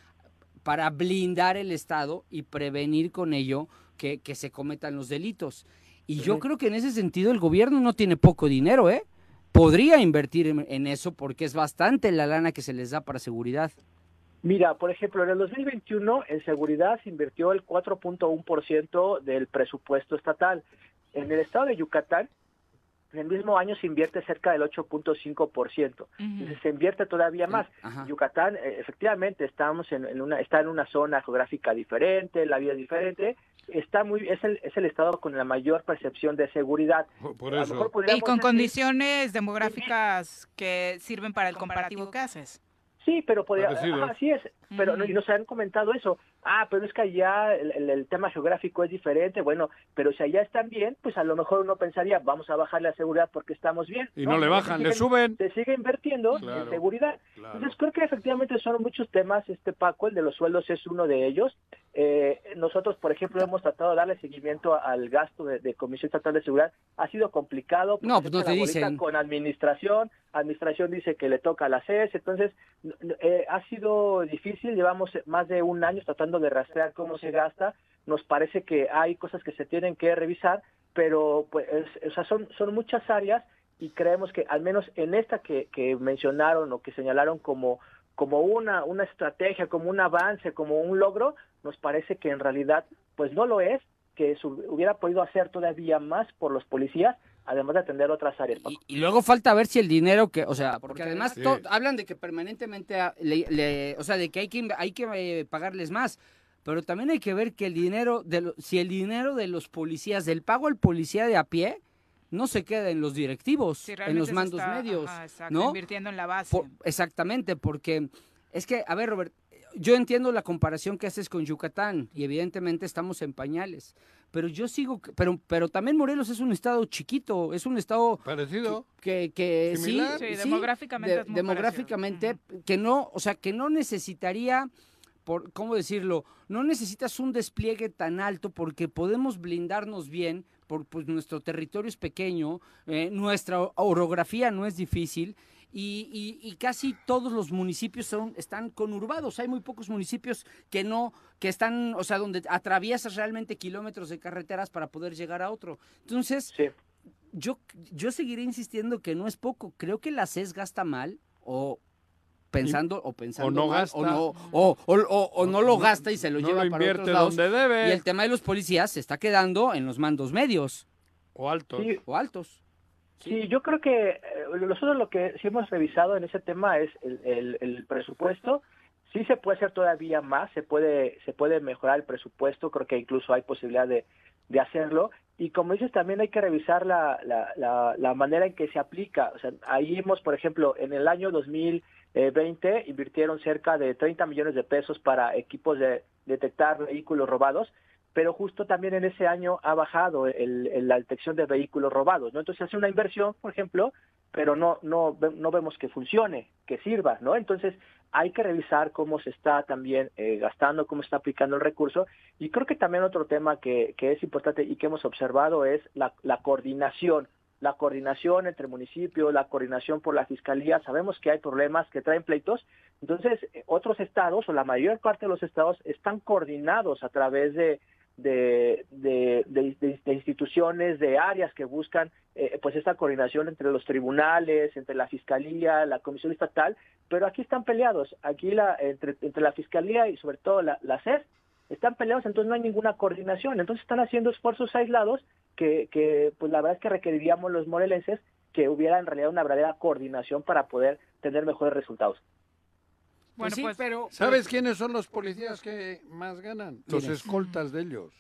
blindar el Estado y prevenir con ello que se cometan los delitos. Y yo creo que en ese sentido el gobierno no tiene poco dinero, ¿eh? Podría invertir en eso porque es bastante la lana que se les da para seguridad. Mira, por ejemplo, en el 2021 en seguridad se invirtió el 4.1% del presupuesto estatal. En el estado de Yucatán, en el mismo año se invierte cerca del 8.5%. Entonces se invierte todavía más. Yucatán, efectivamente, estamos está en una zona geográfica diferente, la vida es diferente. Es el estado con la mayor percepción de seguridad. Por eso. A lo mejor podríamos decir, condiciones demográficas que sirven para el comparativo que haces. Sí, pero podría, así es, pero no se han comentado eso. Pero es que allá el tema geográfico es diferente. Bueno, pero si allá están bien, pues a lo mejor uno pensaría, vamos a bajar la seguridad porque estamos bien. Y no le bajan, le suben. Se sigue invirtiendo en seguridad. Claro. Entonces creo que efectivamente son muchos temas, Paco, el de los sueldos es uno de ellos. Nosotros, por ejemplo, hemos tratado de darle seguimiento al gasto de Comisión Estatal de Seguridad. Ha sido complicado. No, pues no te dicen. Con administración, dice que le toca a la CES. Entonces, ha sido difícil. Llevamos más de un año tratando de rastrear cómo se gasta. Nos parece que hay cosas que se tienen que revisar, pero pues, son muchas áreas y creemos que al menos en esta que mencionaron o que señalaron como una estrategia, como un avance, como un logro, nos parece que en realidad pues no lo es, que hubiera podido hacer todavía más por los policías, además de atender otras áreas. Y luego falta ver si el dinero que, o sea, porque además sí. Hablan de que permanentemente, o sea, de que hay que pagarles más, pero también hay que ver que el dinero, si el dinero de los policías, del pago al policía de a pie, no se queda en los directivos, sí, en los mandos medios, ¿no? Invirtiendo en la base. Exactamente, porque es que, a ver, Robert, yo entiendo la comparación que haces con Yucatán y evidentemente estamos en pañales, pero yo sigo, pero también Morelos es un estado chiquito, es un estado parecido, que sí, demográficamente, es muy demográficamente que no, o sea, que no necesitaría ¿cómo decirlo? No necesitas un despliegue tan alto porque podemos blindarnos bien, pues nuestro territorio es pequeño, nuestra orografía no es difícil y casi todos los municipios están conurbados. Hay muy pocos municipios que están, o sea, donde atraviesas realmente kilómetros de carreteras para poder llegar a otro. Entonces, sí. Yo seguiré insistiendo que no es poco. Creo que la CES gasta mal o no gasta, o no lo gasta y se lo lleva para otros lados. Donde debe. Y el tema de los policías se está quedando en los mandos medios o altos. Sí, yo creo que nosotros lo que sí hemos revisado en ese tema es el presupuesto. Sí se puede hacer todavía más, se puede mejorar el presupuesto, creo que incluso hay posibilidad de hacerlo. Y como dices, también hay que revisar la manera en que se aplica. O sea, ahí hemos, por ejemplo, en el año 2020 invirtieron cerca de 30 millones de pesos para equipos de detectar vehículos robados, pero justo también en ese año ha bajado la detección de vehículos robados, ¿no? Entonces hace una inversión, por ejemplo, pero no vemos que funcione, que sirva, ¿no? Entonces hay que revisar cómo se está también gastando, cómo se está aplicando el recurso. Y creo que también otro tema que es importante y que hemos observado es la coordinación. La coordinación entre municipios, la coordinación por la fiscalía. Sabemos que hay problemas que traen pleitos. Entonces, otros estados, o la mayor parte de los estados, están coordinados a través de instituciones, de áreas que buscan pues esta coordinación entre los tribunales, entre la fiscalía, la comisión estatal, pero aquí están peleados, aquí entre la fiscalía y sobre todo la SED están peleados, entonces no hay ninguna coordinación, entonces están haciendo esfuerzos aislados que pues la verdad es que requeriríamos los morelenses que hubiera en realidad una verdadera coordinación para poder tener mejores resultados. Bueno, sí, pues, pero ¿sabes quiénes son los policías que más ganan? Los escoltas de ellos.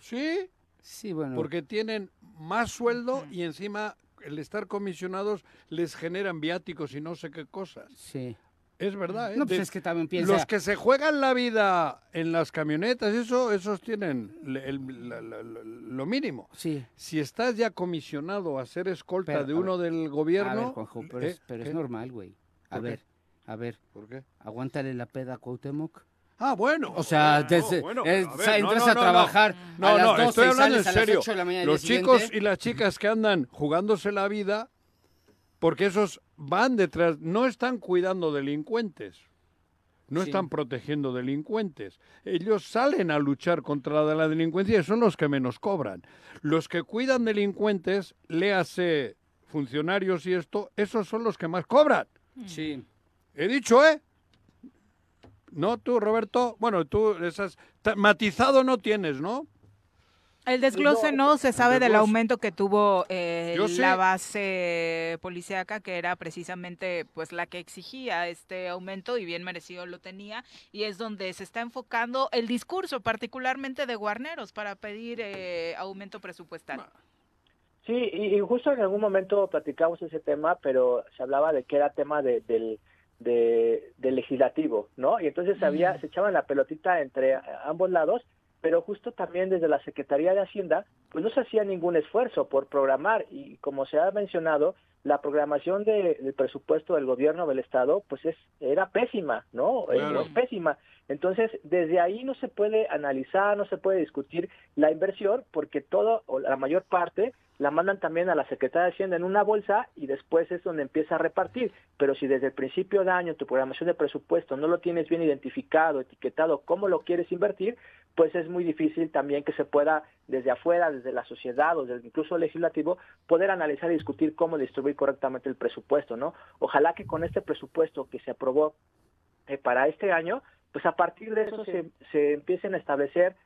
¿Sí? Sí, bueno. Porque tienen más sueldo y encima el estar comisionados les generan viáticos y no sé qué cosas. Sí. Es verdad, ¿eh? No, pues es que también piensa... Los que se juegan la vida en las camionetas, esos tienen lo mínimo. Sí. Si estás ya comisionado a ser escolta de uno del gobierno... A ver, Juanjo, pero es normal, güey. A ver, ¿por qué? Aguántale la peda a Cuauhtémoc. Ah, bueno. O sea, entras a trabajar a las 12 estoy hablando en serio. Los chicos y las chicas que andan jugándose la vida, porque esos van detrás, no están cuidando delincuentes, no están protegiendo delincuentes. Ellos salen a luchar contra la delincuencia y son los que menos cobran. Los que cuidan delincuentes, léase funcionarios y esto, esos son los que más cobran. Sí. He dicho, ¿eh? No, tú, Roberto. Bueno, tú, esas matizado no tienes, ¿no? El desglose no se sabe del aumento que tuvo la base policíaca, que era precisamente pues la que exigía este aumento y bien merecido lo tenía, y es donde se está enfocando el discurso, particularmente de Guarneros, para pedir aumento presupuestal. Sí, y justo en algún momento platicamos ese tema, pero se hablaba de que era tema del legislativo, ¿no? Y entonces se echaban la pelotita entre ambos lados, pero justo también desde la Secretaría de Hacienda, pues no se hacía ningún esfuerzo por programar, y como se ha mencionado, la programación del presupuesto del gobierno del Estado, pues era pésima, ¿no? Claro. Era pésima. Entonces, desde ahí no se puede analizar, no se puede discutir la inversión, porque todo, o la mayor parte, la mandan también a la Secretaría de Hacienda en una bolsa y después es donde empieza a repartir. Pero si desde el principio de año tu programación de presupuesto no lo tienes bien identificado, etiquetado, cómo lo quieres invertir, pues es muy difícil también que se pueda desde afuera, desde la sociedad o desde incluso el legislativo, poder analizar y discutir cómo distribuir correctamente el presupuesto, ¿no? Ojalá que con este presupuesto que se aprobó para este año, pues a partir de eso se empiecen a establecer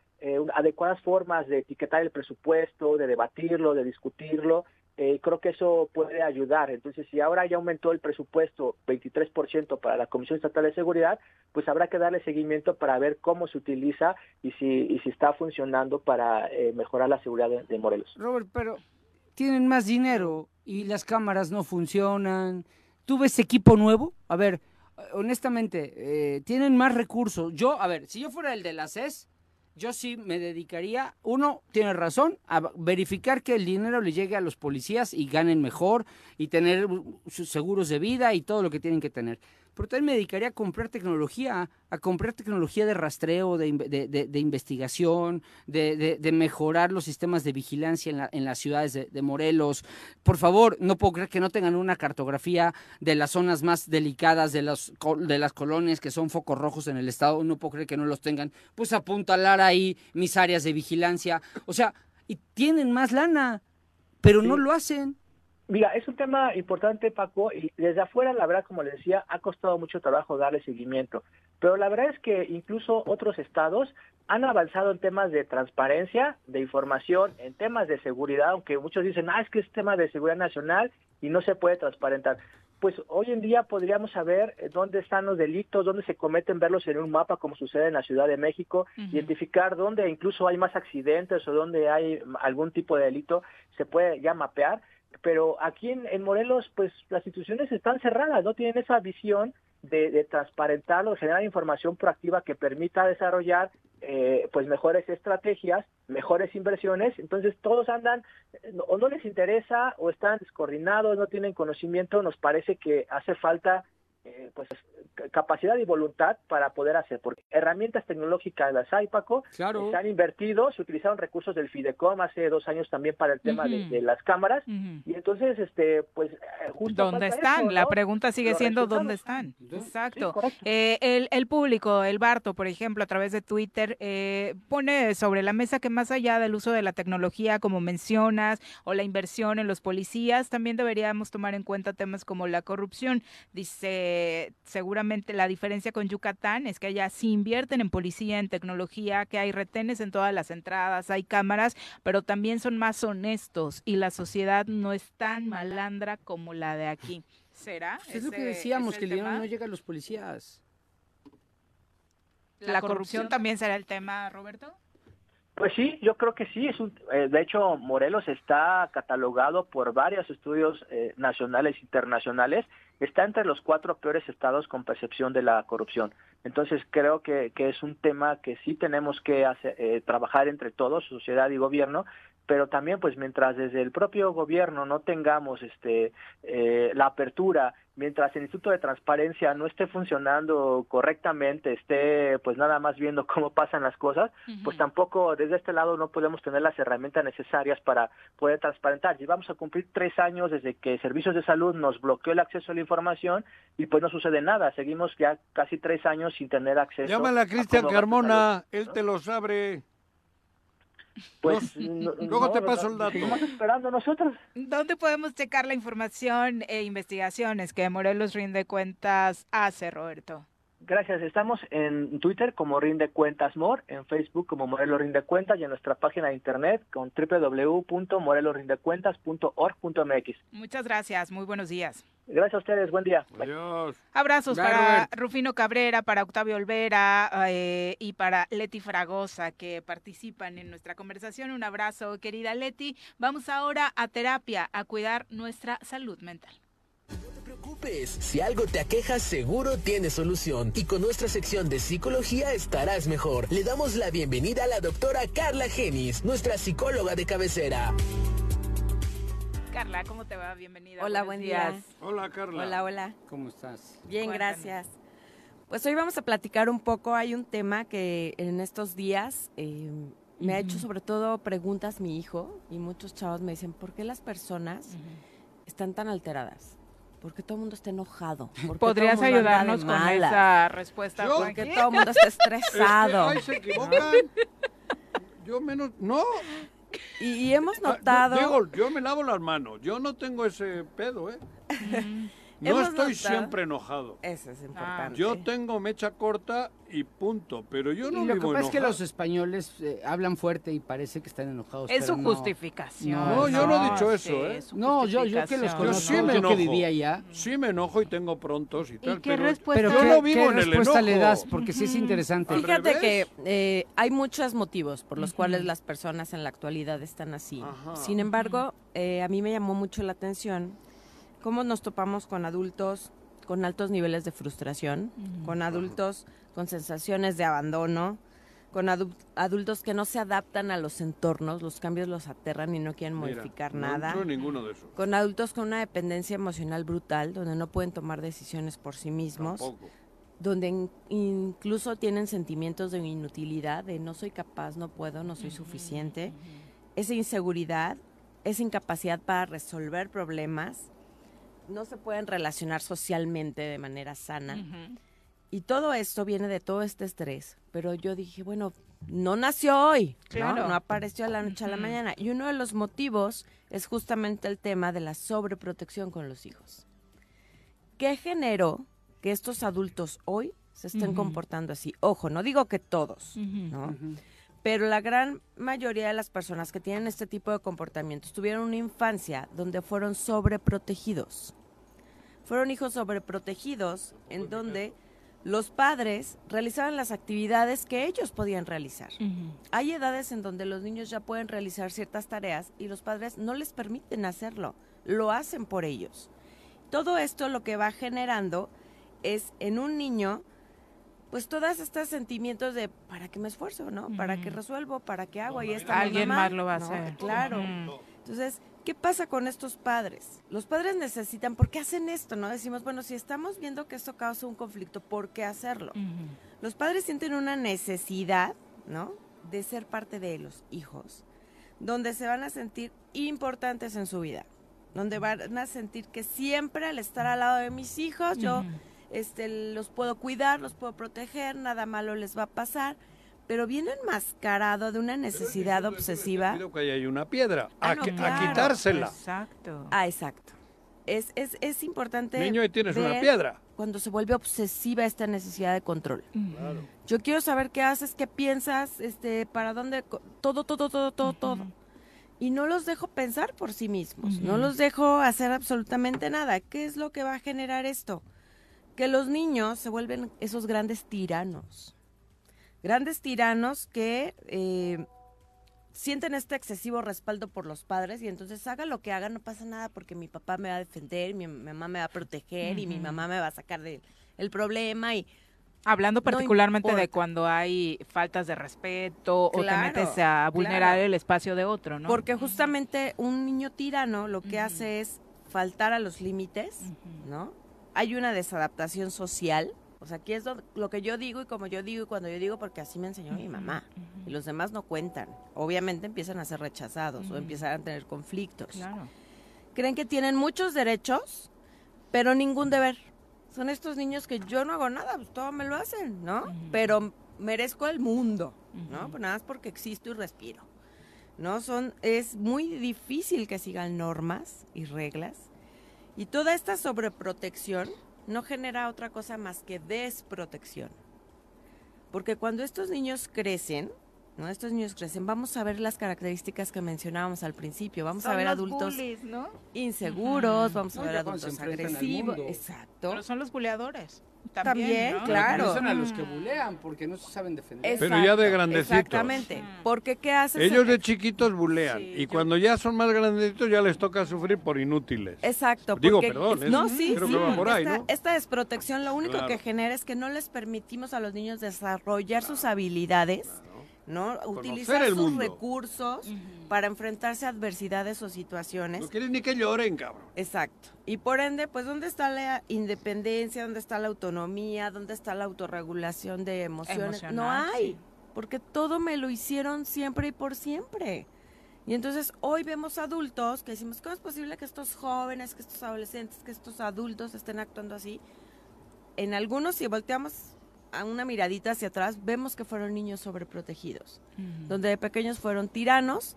adecuadas formas de etiquetar el presupuesto, de debatirlo, de discutirlo. Creo que eso puede ayudar. Entonces, si ahora ya aumentó el presupuesto 23% para la Comisión Estatal de Seguridad, pues habrá que darle seguimiento para ver cómo se utiliza y si está funcionando para mejorar la seguridad de Morelos. Robert, pero tienen más dinero y las cámaras no funcionan. ¿Tú ves equipo nuevo? A ver, honestamente, tienen más recursos. Si yo fuera el de la SES, yo sí me dedicaría, uno, tiene razón, a verificar que el dinero le llegue a los policías y ganen mejor y tener sus seguros de vida y todo lo que tienen que tener. Pero también me dedicaría a comprar tecnología, de rastreo, de investigación, de mejorar los sistemas de vigilancia en las ciudades de Morelos. Por favor, no puedo creer que no tengan una cartografía de las zonas más delicadas, de las colonias que son focos rojos en el estado. No puedo creer que no los tengan. Pues apuntalar ahí mis áreas de vigilancia. O sea, y tienen más lana, pero no lo hacen. Mira, es un tema importante, Paco, y desde afuera, la verdad, como les decía, ha costado mucho trabajo darle seguimiento, pero la verdad es que incluso otros estados han avanzado en temas de transparencia, de información, en temas de seguridad, aunque muchos dicen, es que es tema de seguridad nacional y no se puede transparentar. Pues hoy en día podríamos saber dónde están los delitos, dónde se cometen, verlos en un mapa como sucede en la Ciudad de México, identificar dónde incluso hay más accidentes o dónde hay algún tipo de delito, se puede ya mapear. Pero aquí en Morelos, pues las instituciones están cerradas, no tienen esa visión de transparentarlo, de generar información proactiva que permita desarrollar pues mejores estrategias, mejores inversiones. Entonces todos andan, o no les interesa, o están descoordinados, no tienen conocimiento. Nos parece que hace falta pues capacidad y voluntad para poder hacer, porque herramientas tecnológicas las hay, Paco, claro. Se han invertido, se utilizaron recursos del Fidecom hace 2 años también para el tema de las cámaras, y entonces pues justo ¿dónde están? Eso, ¿no? La pregunta sigue siendo ¿dónde están? Exacto. Sí, el público, el Barto, por ejemplo, a través de Twitter pone sobre la mesa que más allá del uso de la tecnología, como mencionas, o la inversión en los policías, también deberíamos tomar en cuenta temas como la corrupción. Dice, seguramente la diferencia con Yucatán es que allá sí invierten en policía, en tecnología, que hay retenes en todas las entradas, hay cámaras, pero también son más honestos y la sociedad no es tan malandra como la de aquí. ¿Será? Pues es lo que decíamos, que el dinero no llega a los policías. ¿La corrupción también será el tema, Roberto? Pues sí, yo creo que sí. Es un, de hecho, Morelos está catalogado por varios estudios nacionales e internacionales. Está entre los 4 peores estados con percepción de la corrupción. Entonces, creo que es un tema que sí tenemos que hacer, trabajar entre todos, sociedad y gobierno, pero también, pues, mientras desde el propio gobierno no tengamos la apertura, mientras el Instituto de Transparencia no esté funcionando correctamente, esté pues nada más viendo cómo pasan las cosas, pues tampoco desde este lado no podemos tener las herramientas necesarias para poder transparentar. Llevamos a cumplir 3 años desde que Servicios de Salud nos bloqueó el acceso a la información y pues no sucede nada. Seguimos ya casi 3 años sin tener acceso. Llámala a Cristian Carmona, él te los abre. Pues luego te paso el dato. Estamos esperando nosotros. ¿Dónde podemos checar la información e investigaciones que Morelos Rinde Cuentas hace, Roberto? Gracias, estamos en Twitter como Rinde Cuentas More, en Facebook como Morelos Rinde Cuentas y en nuestra página de internet con www.morelosrindecuentas.org.mx. Muchas gracias, muy buenos días. Gracias a ustedes, buen día. Adiós. Abrazos para Rufino Cabrera, para Octavio Olvera y para Leti Fragosa, que participan en nuestra conversación. Un abrazo, querida Leti. Vamos ahora a terapia, a cuidar nuestra salud mental. Si algo te aqueja, seguro tiene solución. Y con nuestra sección de psicología estarás mejor. Le damos la bienvenida a la doctora Carla Genis, nuestra psicóloga de cabecera. Carla, ¿cómo te va? Bienvenida. Hola, buen día. Hola, Carla. Hola, hola. ¿Cómo estás? Bien, gracias. Pues hoy vamos a platicar un poco. Hay un tema que en estos días me ha hecho sobre todo preguntas mi hijo. Y muchos chavos me dicen, ¿por qué las personas están tan alteradas? ¿Por qué todo el mundo está enojado? ¿Podrías ayudarnos con esa respuesta? ¿Por qué todo el mundo está estresado? Ay, se equivocan. Yo menos... No. Y hemos notado... Digo, yo me lavo las manos. Yo no tengo ese pedo, ¿eh? No estoy siempre enojado. Eso es importante. Yo tengo mecha corta y punto, pero yo no vivo enojado. Lo que pasa es que los españoles hablan fuerte y parece que están enojados. Es su justificación. No, yo no he dicho eso, ¿eh? No, yo que los conozco, yo que vivía allá. Sí me enojo y tengo prontos y tal, pero yo no vivo en el enojo. ¿Qué respuesta le das? Porque sí es interesante. Fíjate que hay muchos motivos por los cuales las personas en la actualidad están así. Sin embargo, a mí me llamó mucho la atención cómo nos topamos con adultos con altos niveles de frustración, con adultos con sensaciones de abandono, con adultos que no se adaptan a los entornos, los cambios los aterran y no quieren modificar nada. No, ninguno de esos. Con adultos con una dependencia emocional brutal, donde no pueden tomar decisiones por sí mismos. Tampoco. Donde incluso tienen sentimientos de inutilidad, de no soy capaz, no puedo, no soy suficiente. Esa inseguridad, esa incapacidad para resolver problemas, no se pueden relacionar socialmente de manera sana. Y todo esto viene de todo este estrés. Pero yo dije, bueno, no nació hoy, claro. ¿No? No apareció a la noche a la mañana. Y uno de los motivos es justamente el tema de la sobreprotección con los hijos. ¿Qué generó que estos adultos hoy se estén comportando así? Ojo, no digo que todos, ¿no? Pero la gran mayoría de las personas que tienen este tipo de comportamientos tuvieron una infancia donde fueron sobreprotegidos. Fueron hijos sobreprotegidos en donde los padres realizaban las actividades que ellos podían realizar. Hay edades en donde los niños ya pueden realizar ciertas tareas y los padres no les permiten hacerlo, lo hacen por ellos. Todo esto lo que va generando es en un niño... pues todos estos sentimientos de ¿para qué me esfuerzo? ¿No? ¿Para qué resuelvo? ¿Para qué hago? Ahí está mi mamá. Alguien más lo va a hacer. Claro. Entonces, ¿Qué pasa con estos padres? Los padres necesitan, ¿por qué hacen esto? No decimos, bueno, si estamos viendo que esto causa un conflicto, ¿por qué hacerlo? Uh-huh. Los padres sienten una necesidad, ¿no?, de ser parte de los hijos, donde se van a sentir importantes en su vida, donde van a sentir que siempre al estar al lado de mis hijos, uh-huh, yo los puedo cuidar, los puedo proteger, nada malo les va a pasar. Pero viene enmascarado de una necesidad obsesiva. Creo que ahí hay una piedra, a quitársela. Exacto. Ah, exacto. Es importante. Niño, ahí tienes una piedra. Cuando se vuelve obsesiva esta necesidad de control. Claro. Yo quiero saber qué haces, qué piensas, para dónde, todo, uh-huh, todo. Y no los dejo pensar por sí mismos, uh-huh, no los dejo hacer absolutamente nada. ¿Qué es lo que va a generar esto? Que los niños se vuelven esos grandes tiranos. Grandes tiranos que sienten este excesivo respaldo por los padres y entonces haga lo que haga, no pasa nada porque mi papá me va a defender, mi mamá me va a proteger, uh-huh, y mi mamá me va a sacar del problema. Y hablando particularmente no de cuando hay faltas de respeto, claro, o te metes a vulnerar, claro, el espacio de otro, ¿no? Porque justamente un niño tirano lo que, uh-huh, hace es faltar a los límites, uh-huh, ¿no? Hay una desadaptación social. O sea, aquí es lo que yo digo y como yo digo y cuando yo digo, porque así me enseñó, uh-huh, mi mamá. Uh-huh. Y los demás no cuentan. Obviamente empiezan a ser rechazados, uh-huh, o empiezan a tener conflictos. Claro. Creen que tienen muchos derechos, pero ningún deber. Son estos niños que yo no hago nada, pues todo me lo hacen, ¿no? Uh-huh. Pero merezco el mundo, uh-huh, ¿no? Pues nada más porque existo y respiro. ¿No? Es muy difícil que sigan normas y reglas. Y toda esta sobreprotección no genera otra cosa más que desprotección. Porque cuando estos niños crecen, ¿no? Estos niños crecen, vamos a ver las características que mencionábamos al principio. Vamos son a ver los adultos bullies, ¿no?, inseguros, vamos, no, a ver adultos agresivos. Exacto. Pero son los buleadores. También, ¿no? Claro. Pero son a los que bulean porque no se saben defender. Exacto, pero ya de grandecitos. Exactamente. Porque ¿qué hacen? Ellos de chiquitos bulean, sí, y cuando ya son más grandecitos ya les toca sufrir por inútiles. Exacto. Digo, perdón. No, sí, creo, sí, que va por ahí, ¿no? Esta desprotección lo único, claro, que genera es que no les permitimos a los niños desarrollar, claro, sus habilidades, claro, ¿no? Utilizar sus mundo, recursos, uh-huh, para enfrentarse a adversidades o situaciones. No quieren ni que lloren, cabrón. Exacto. Y por ende, pues, ¿dónde está la independencia? ¿Dónde está la autonomía? ¿Dónde está la autorregulación de emociones? Emocional, no hay, sí, porque todo me lo hicieron siempre y por siempre. Y entonces hoy vemos adultos que decimos, ¿cómo es posible que estos jóvenes, que estos adolescentes, que estos adultos estén actuando así? En algunos, si volteamos a una miradita hacia atrás, vemos que fueron niños sobreprotegidos, uh-huh, donde de pequeños fueron tiranos,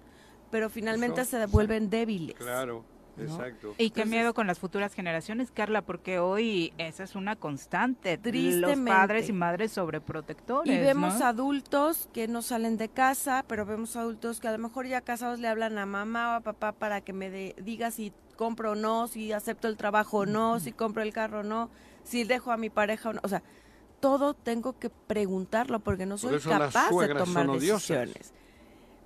pero finalmente eso, se devuelven, sí, débiles. Claro. ¿No? Exacto. Y qué miedo con las futuras generaciones, Carla, porque hoy esa es una constante. Tristemente. Los padres y madres sobreprotectores. Y vemos, ¿no?, adultos que no salen de casa, pero vemos adultos que a lo mejor ya casados le hablan a mamá o a papá para que me diga si compro o no, si acepto el trabajo o no, uh-huh, si compro el carro o no, si dejo a mi pareja o no. O sea, todo tengo que preguntarlo porque no soy capaz de tomar decisiones.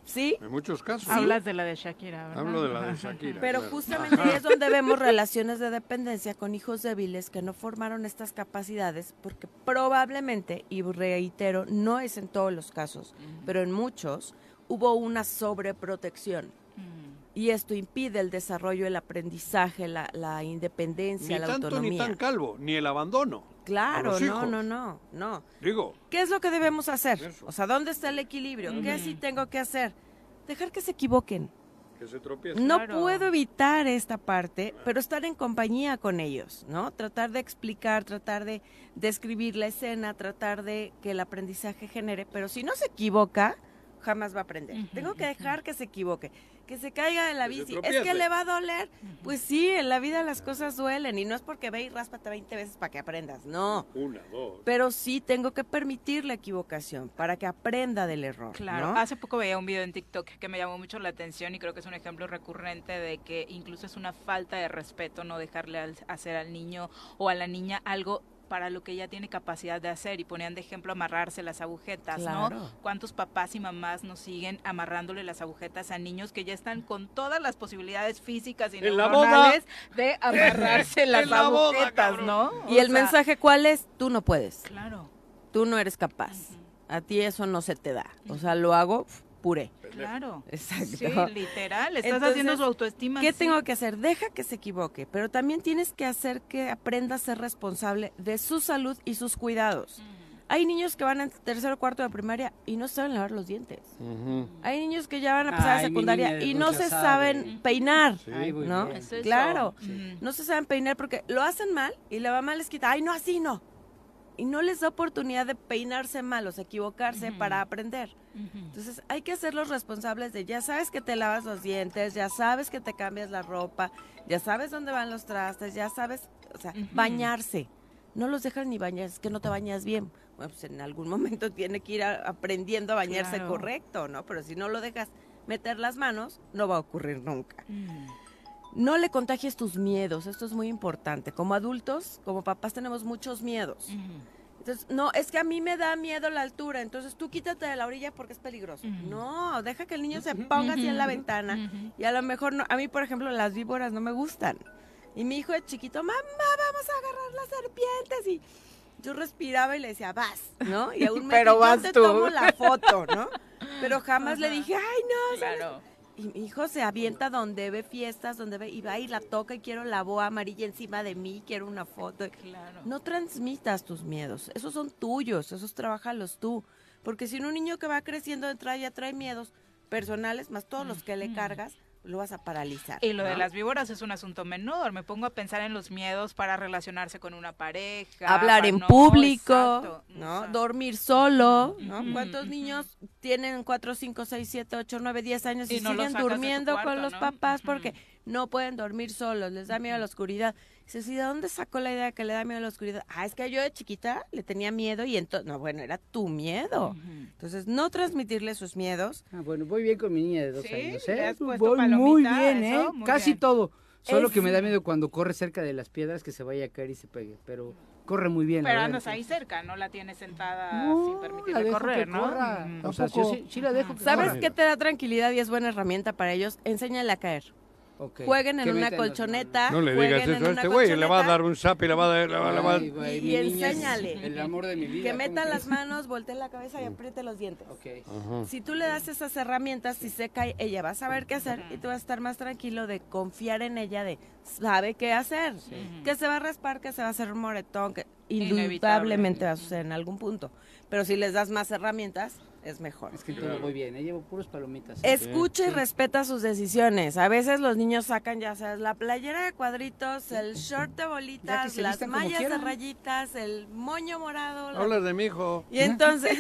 ¿Sí? En muchos casos. Hablas de la de Shakira, ¿verdad? Hablo de la de Shakira. Pero, claro, justamente ahí es donde vemos relaciones de dependencia con hijos débiles que no formaron estas capacidades porque probablemente, y reitero, no es en todos los casos, uh-huh, pero en muchos hubo una sobreprotección. Uh-huh. Y esto impide el desarrollo, el aprendizaje, la independencia, la autonomía. Ni tan calvo, ni el abandono. Claro, no. Digo, ¿qué es lo que debemos hacer? Eso. O sea, ¿dónde está el equilibrio? Mm. ¿Qué sí tengo que hacer? Dejar que se equivoquen. Que se tropiecen. No, claro, puedo evitar esta parte, claro, pero estar en compañía con ellos, ¿no? Tratar de explicar, tratar de describir la escena, tratar de que el aprendizaje genere, pero si no se equivoca, jamás va a aprender. Uh-huh. Tengo que dejar que se equivoque, que se caiga de la bici. Es que le va a doler. Uh-huh. Pues sí, en la vida las cosas duelen y no es porque ve y ráspate 20 veces para que aprendas, no. Una, dos. Pero sí tengo que permitir la equivocación para que aprenda del error. Claro, ¿no? Hace poco veía un video en TikTok que me llamó mucho la atención y creo que es un ejemplo recurrente de que incluso es una falta de respeto no dejarle hacer al niño o a la niña algo para lo que ella tiene capacidad de hacer y ponían de ejemplo amarrarse las agujetas, claro, ¿no? ¿Cuántos papás y mamás nos siguen amarrándole las agujetas a niños que ya están con todas las posibilidades físicas y neuronales de amarrarse las agujetas, ¿no? Y el mensaje, ¿cuál es? Tú no puedes. Claro. Tú no eres capaz. Uh-huh. A ti eso no se te da. O sea, lo hago puré. Claro. Exacto. Sí, literal, estás entonces haciendo su autoestima. ¿Qué tengo que hacer? Deja que se equivoque, pero también tienes que hacer que aprenda a ser responsable de su salud y sus cuidados. Hay niños que van en tercero o cuarto de primaria y no saben lavar los dientes. Hay niños que ya van a pasar a secundaria y no se saben peinar, sí, ¿no? Es claro, sí. No se saben peinar porque lo hacen mal y la mamá les quita, ¡ay, no, así no! Y no les da oportunidad de peinarse mal, o sea, equivocarse para aprender. Entonces, hay que hacerlos responsables de, ya sabes que te lavas los dientes, ya sabes que te cambias la ropa, ya sabes dónde van los trastes, ya sabes, o sea, bañarse. No los dejan ni bañarse, es que no te bañas bien. Bueno, pues en algún momento tiene que ir aprendiendo a bañarse correcto, ¿no? Pero si no lo dejas meter las manos, no va a ocurrir nunca. No le contagies tus miedos, esto es muy importante. Como adultos, como papás, tenemos muchos miedos. Entonces, no, es que a mí me da miedo la altura, entonces tú quítate de la orilla porque es peligroso. No, deja que el niño se ponga así en la ventana y a lo mejor, no, a mí, por ejemplo, las víboras no me gustan. Y mi hijo de chiquito, mamá, vamos a agarrar las serpientes y... Yo respiraba y le decía, vas, ¿no? Y aún me decía, yo te tomo la foto, ¿no? Pero jamás le dije, ay, no. Claro. Y mi hijo se avienta donde ve fiestas, donde ve, y va y la toca y quiero la boa amarilla encima de mí, quiero una foto. Claro. No transmitas tus miedos, esos son tuyos, esos trabájalos tú. Porque si un niño que va creciendo ya trae miedos personales, más todos los que le cargas, lo vas a paralizar. Y lo de las víboras es un asunto menor. Me pongo a pensar en los miedos para relacionarse con una pareja. Hablar en público, exacto, ¿no? Exacto. Dormir solo, ¿no? ¿Cuántos niños tienen 4, 5, 6, 7, 8, 9, 10 años y no siguen durmiendo cuarto, con los papás porque no pueden dormir solos, les da miedo a la oscuridad? Dices, ¿y de dónde sacó la idea que le da miedo a la oscuridad? Ah, es que yo de chiquita le tenía miedo y entonces, no, bueno, era tu miedo. Entonces, no transmitirle sus miedos. Ah, bueno, voy bien con mi niña de 2 años, ¿eh? Voy muy bien, ¿eh? Muy casi bien. Todo. Solo que me da miedo cuando corre cerca de las piedras que se vaya a caer y se pegue, pero corre muy bien. Pero andas ahí cerca, no la tienes sentada sin permitirle correr, ¿no? O sea, yo sí la dejo que corra. ¿Sabes qué te da tranquilidad y es buena herramienta para ellos? Enséñale a caer. Okay. Jueguen en una colchoneta. No le digas eso a este güey, le va a dar un zap y le va a dar... Y enséñale. El amor de mi vida. Que metan las manos, voltee la cabeza y apriete los dientes. Okay. Si tú le das esas herramientas, si se cae, ella va a saber qué hacer y tú vas a estar más tranquilo de confiar en ella, de sabe qué hacer. Que se va a raspar, que se va a hacer un moretón, que indubitablemente va a suceder en algún punto. Pero si les das más herramientas... es mejor. Es que todo muy bien, llevo puros palomitas. Escucha y respeta sus decisiones. A veces los niños sacan, ya sabes, la playera de cuadritos, el short de bolitas, las mallas de rayitas, el moño morado. Hablas de mi hijo. Y entonces...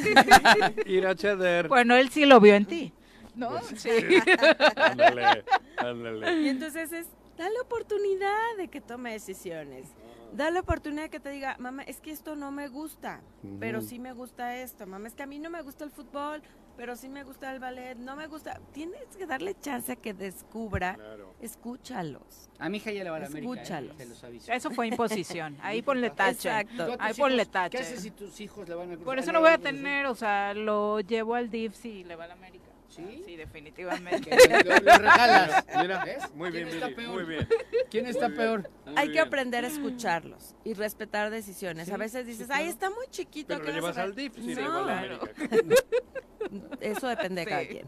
ir a cheder. Bueno, él sí lo vio en ti, ¿no? Pues, sí. Ándale, ándale. Y entonces es, dale oportunidad de que tome decisiones. Da la oportunidad que te diga, mamá, es que esto no me gusta, pero sí me gusta esto. Mamá, es que a mí no me gusta el fútbol, pero sí me gusta el ballet, no me gusta. Tienes que darle chance a que descubra, escúchalos. A mi hija ya le va a la América, se los aviso. Eso fue imposición, ahí ponle tache. Exacto, ahí ponle tache. ¿Qué haces si tus hijos le van a cruzar? Por eso no voy a tener, o sea, lo llevo al DIF si le va a la América. ¿Sí? Sí, definitivamente. Lo regalas. Mira, ¿ves? Muy bien, muy bien. ¿Quién está peor? Hay que aprender a escucharlos y respetar decisiones. A veces dices, ay, está muy chiquito. Pero lo llevas al DIF si le va a la América. Eso depende de cada quien.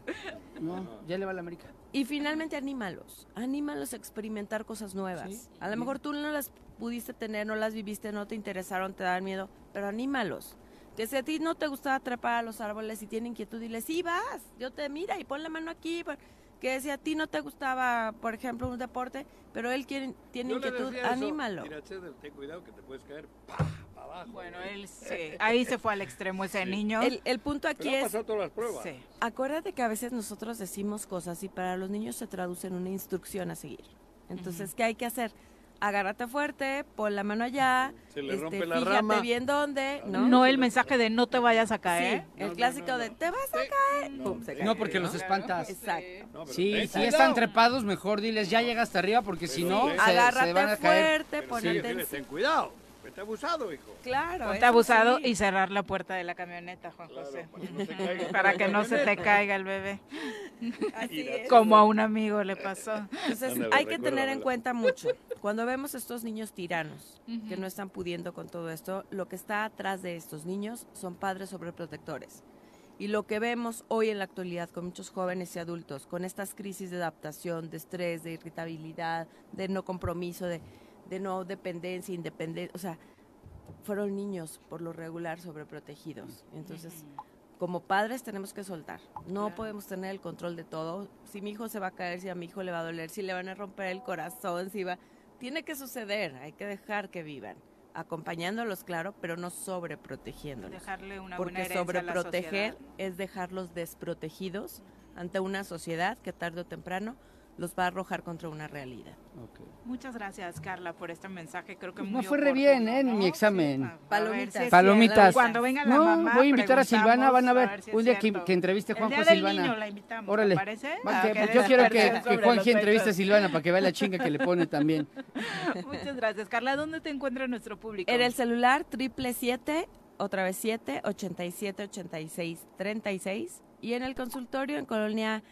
No, ya le va a la América. Y finalmente, anímalos a experimentar cosas nuevas. A lo mejor tú no las pudiste tener, no las viviste, no te interesaron, te dan miedo, pero anímalos. Que si a ti no te gustaba trepar a los árboles y tienen inquietud, dile, sí, vas, yo te mira y pon la mano aquí. Que si a ti no te gustaba, por ejemplo, un deporte, pero él tiene inquietud, anímalo. Mira, Cheder, ten cuidado que te puedes caer para abajo. Bueno, él sí, ahí se fue al extremo ese niño. El punto aquí es, pasó todas las pruebas. Sí. Acuérdate que a veces nosotros decimos cosas y para los niños se traduce en una instrucción a seguir. Entonces, ¿qué hay que hacer? Agárrate fuerte, pon la mano allá, se le rompe la fíjate rama. Bien dónde, ¿no? No el mensaje de no te vayas a caer. Sí, el clásico de te vas a caer. Pum, se cae, no, porque los espantas. Exacto. No, sí, si están trepados, mejor diles ya llega hasta arriba porque si no, se van a caer. Agárrate fuerte, ponete. Sí, ten cuidado. Está abusado, hijo. Claro. Está abusado y cerrar la puerta de la camioneta, Juan José. Para que no se te caiga el bebé. Así es. Como a un amigo le pasó. Entonces, hay que tener en cuenta mucho. Cuando vemos estos niños tiranos que no están pudiendo con todo esto, lo que está atrás de estos niños son padres sobreprotectores. Y lo que vemos hoy en la actualidad con muchos jóvenes y adultos, con estas crisis de adaptación, de estrés, de irritabilidad, de no compromiso, de no dependencia, independencia, o sea, fueron niños por lo regular sobreprotegidos. Entonces, como padres tenemos que soltar, no claro. podemos tener el control de todo. Si mi hijo se va a caer, si a mi hijo le va a doler, si le van a romper el corazón, si va... Tiene que suceder, hay que dejar que vivan. Acompañándolos, claro, pero no sobreprotegiéndolos. Dejarle una buena herencia a la sociedad. Porque sobreproteger es dejarlos desprotegidos ante una sociedad que tarde o temprano los va a arrojar contra una realidad. Okay. Muchas gracias, Carla, por este mensaje. Creo que pues muy no fue oportuno, re bien, ¿no? En mi examen. Sí, Palomitas. Cuando venga la mamá, voy a invitar a Silvana, van a ver si un día que entreviste a Juanjo Silvana. Niño la invitamos, órale. ¿Parece? Okay, pues yo quiero que Juanji entreviste a Silvana para que vea la chinga que le pone también. Muchas gracias, Carla. ¿Dónde te encuentra nuestro público? En el celular 777, otra vez 787-8636 y en el consultorio en Colonia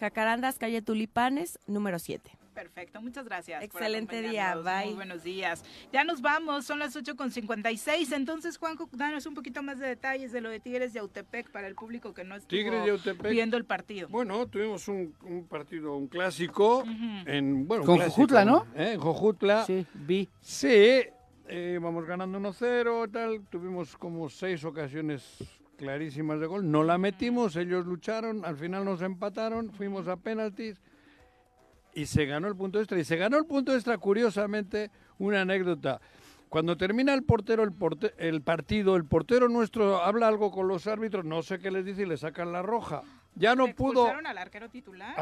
Jacarandas, calle Tulipanes, número 7. Perfecto, muchas gracias. Excelente día, bye. Muy buenos días. Ya nos vamos, son las 8:56. Entonces, Juanjo, danos un poquito más de detalles de lo de Tigres de Jiutepec para el público que no estuvo viendo el partido. Bueno, tuvimos un partido, un clásico. Con Jojutla, ¿no? En Jojutla. Sí, vi. Sí, vamos ganando 1-0, tal. Tuvimos como 6 ocasiones clarísimas de gol, no la metimos, ellos lucharon, al final nos empataron, fuimos a penaltis y se ganó el punto extra. Y se ganó el punto extra, curiosamente, una anécdota. Cuando termina el portero nuestro habla algo con los árbitros, no sé qué les dice y le sacan la roja. Ya no pudo. Expulsaron al arquero titular.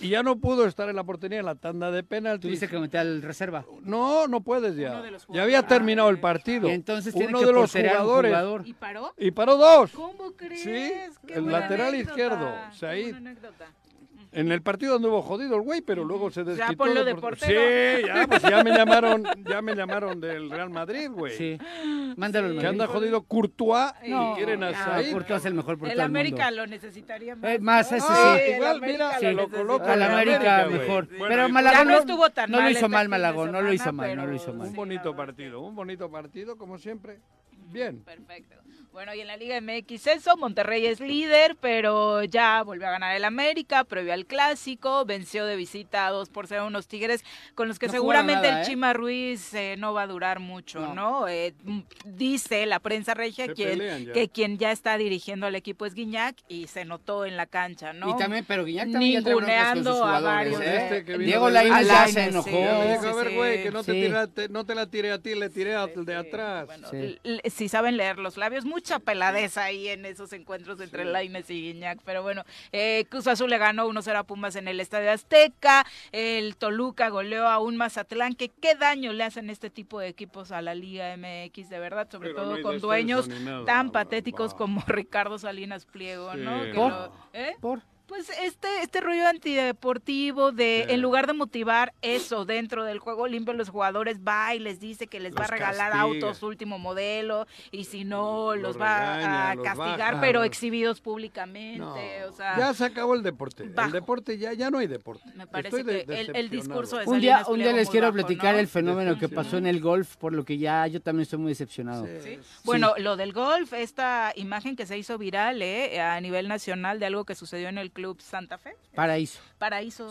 Y ya no pudo estar en la portería en la tanda de penaltis. Tuviste que meter al reserva. No, no puedes ya. Ya había terminado el partido. Y entonces uno de los jugadores. ¿Y paró? Y paró 2. ¿Cómo crees? Sí, el lateral izquierdo. Said. En el partido anduvo jodido el güey, pero luego se desquitó. Ya por lo de portero. Sí, ya, pues ya me llamaron del Real Madrid, güey. Sí. Mándalo al Madrid. Que anda jodido Courtois y quieren a Said. Courtois es el mejor portero del mundo. El América lo necesitaría más. Más ese sí. Igual, mira, sí. Lo coloca al América mejor. Bueno, pero Malagón no estuvo tan mal. No lo hizo mal Malagón, no lo hizo mal, no lo hizo mal. Un bonito partido como siempre. Bien. Perfecto. Bueno, y en la Liga MX eso, Monterrey es líder, pero ya volvió a ganar el América, previo al Clásico, venció de visita 2-0 a unos Tigres, con los que no seguramente nada, el Chima Ruiz no va a durar mucho, ¿no? Dice la prensa regia que quien ya está dirigiendo al equipo es Guiñac, y se notó en la cancha, ¿no? Y también, pero Guiñac también ninguneando a varios. Diego Lainez ya se enojó. A ver, güey, que no te la tiré a ti, le tiré al de atrás. Bueno, si saben leer los labios, mucha peladez ahí en esos encuentros entre Lainez y Guiñac, pero bueno, Cruz Azul le ganó 1-0 a Pumas en el Estadio Azteca, el Toluca goleó a un Mazatlán, que qué daño le hacen este tipo de equipos a la Liga MX, de verdad, sobre pero todo no con dueños nada, tan patéticos como Ricardo Salinas Pliego, sí. ¿No? Que Pues este rollo antideportivo de, en lugar de motivar eso dentro del juego limpio, los jugadores va y les dice que les los va a regalar autos último modelo, y si no, los va a castigar, pero exhibidos públicamente. No, o sea, ya se acabó el deporte. Bajo. El deporte ya no hay deporte. Me parece que el discurso de Salinas un día les quiero platicar el fenómeno que pasó en el golf, por lo que ya yo también estoy muy decepcionado. Sí. Bueno, lo del golf, esta imagen que se hizo viral a nivel nacional de algo que sucedió en el Club Santa Fe. Paraíso.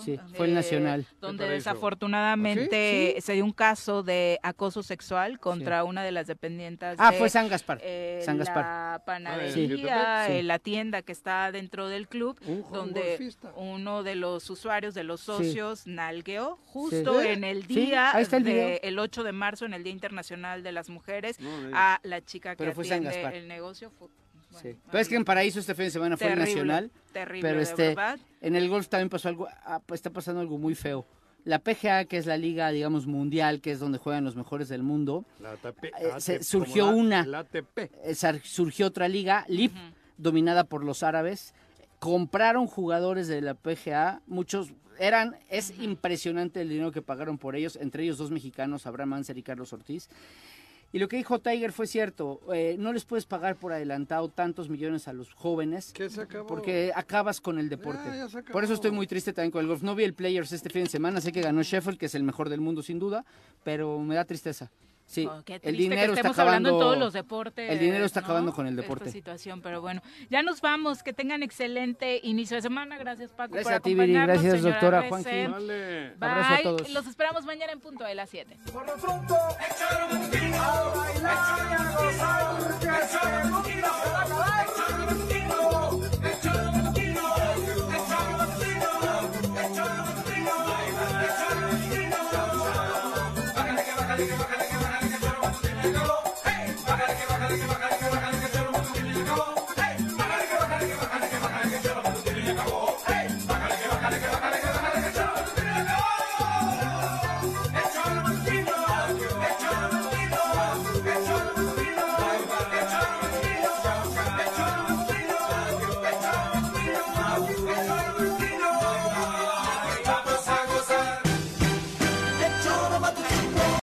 Sí, fue el Nacional. Donde desafortunadamente se dio un caso de acoso sexual contra una de las dependientes. Fue San Gaspar. La panadería, la tienda que está dentro del club, donde uno de los usuarios, de los socios, nalgueó justo en el día del 8 de marzo, en el Día Internacional de las Mujeres, a la chica que atiende el negocio. Sí. Pero es que en Paraíso este fin de semana fue el Nacional, pero en el golf también pasó algo, está pasando algo muy feo. La PGA, que es la liga, digamos, mundial, que es donde juegan los mejores del mundo, surgió otra liga, LIV, dominada por los árabes, compraron jugadores de la PGA, muchos eran, es impresionante el dinero que pagaron por ellos, entre ellos 2 mexicanos, Abraham Anser y Carlos Ortiz. Y lo que dijo Tiger fue cierto, no les puedes pagar por adelantado tantos millones a los jóvenes, porque acabas con el deporte. Por eso estoy muy triste también con el golf. No vi el Players este fin de semana, sé que ganó Sheffield, que es el mejor del mundo sin duda, pero me da tristeza. Sí, el dinero está acabando en todos los deportes. El dinero está acabando con el deporte. Esta situación, pero bueno, ya nos vamos, que tengan excelente inicio de semana. Gracias, Paco, gracias por acompañarnos. Gracias, doctora Juanqui. Vale. Bye. Abrazo a todos. Los esperamos mañana en punto de las 7. Por lo pronto, a bailar y a gozar.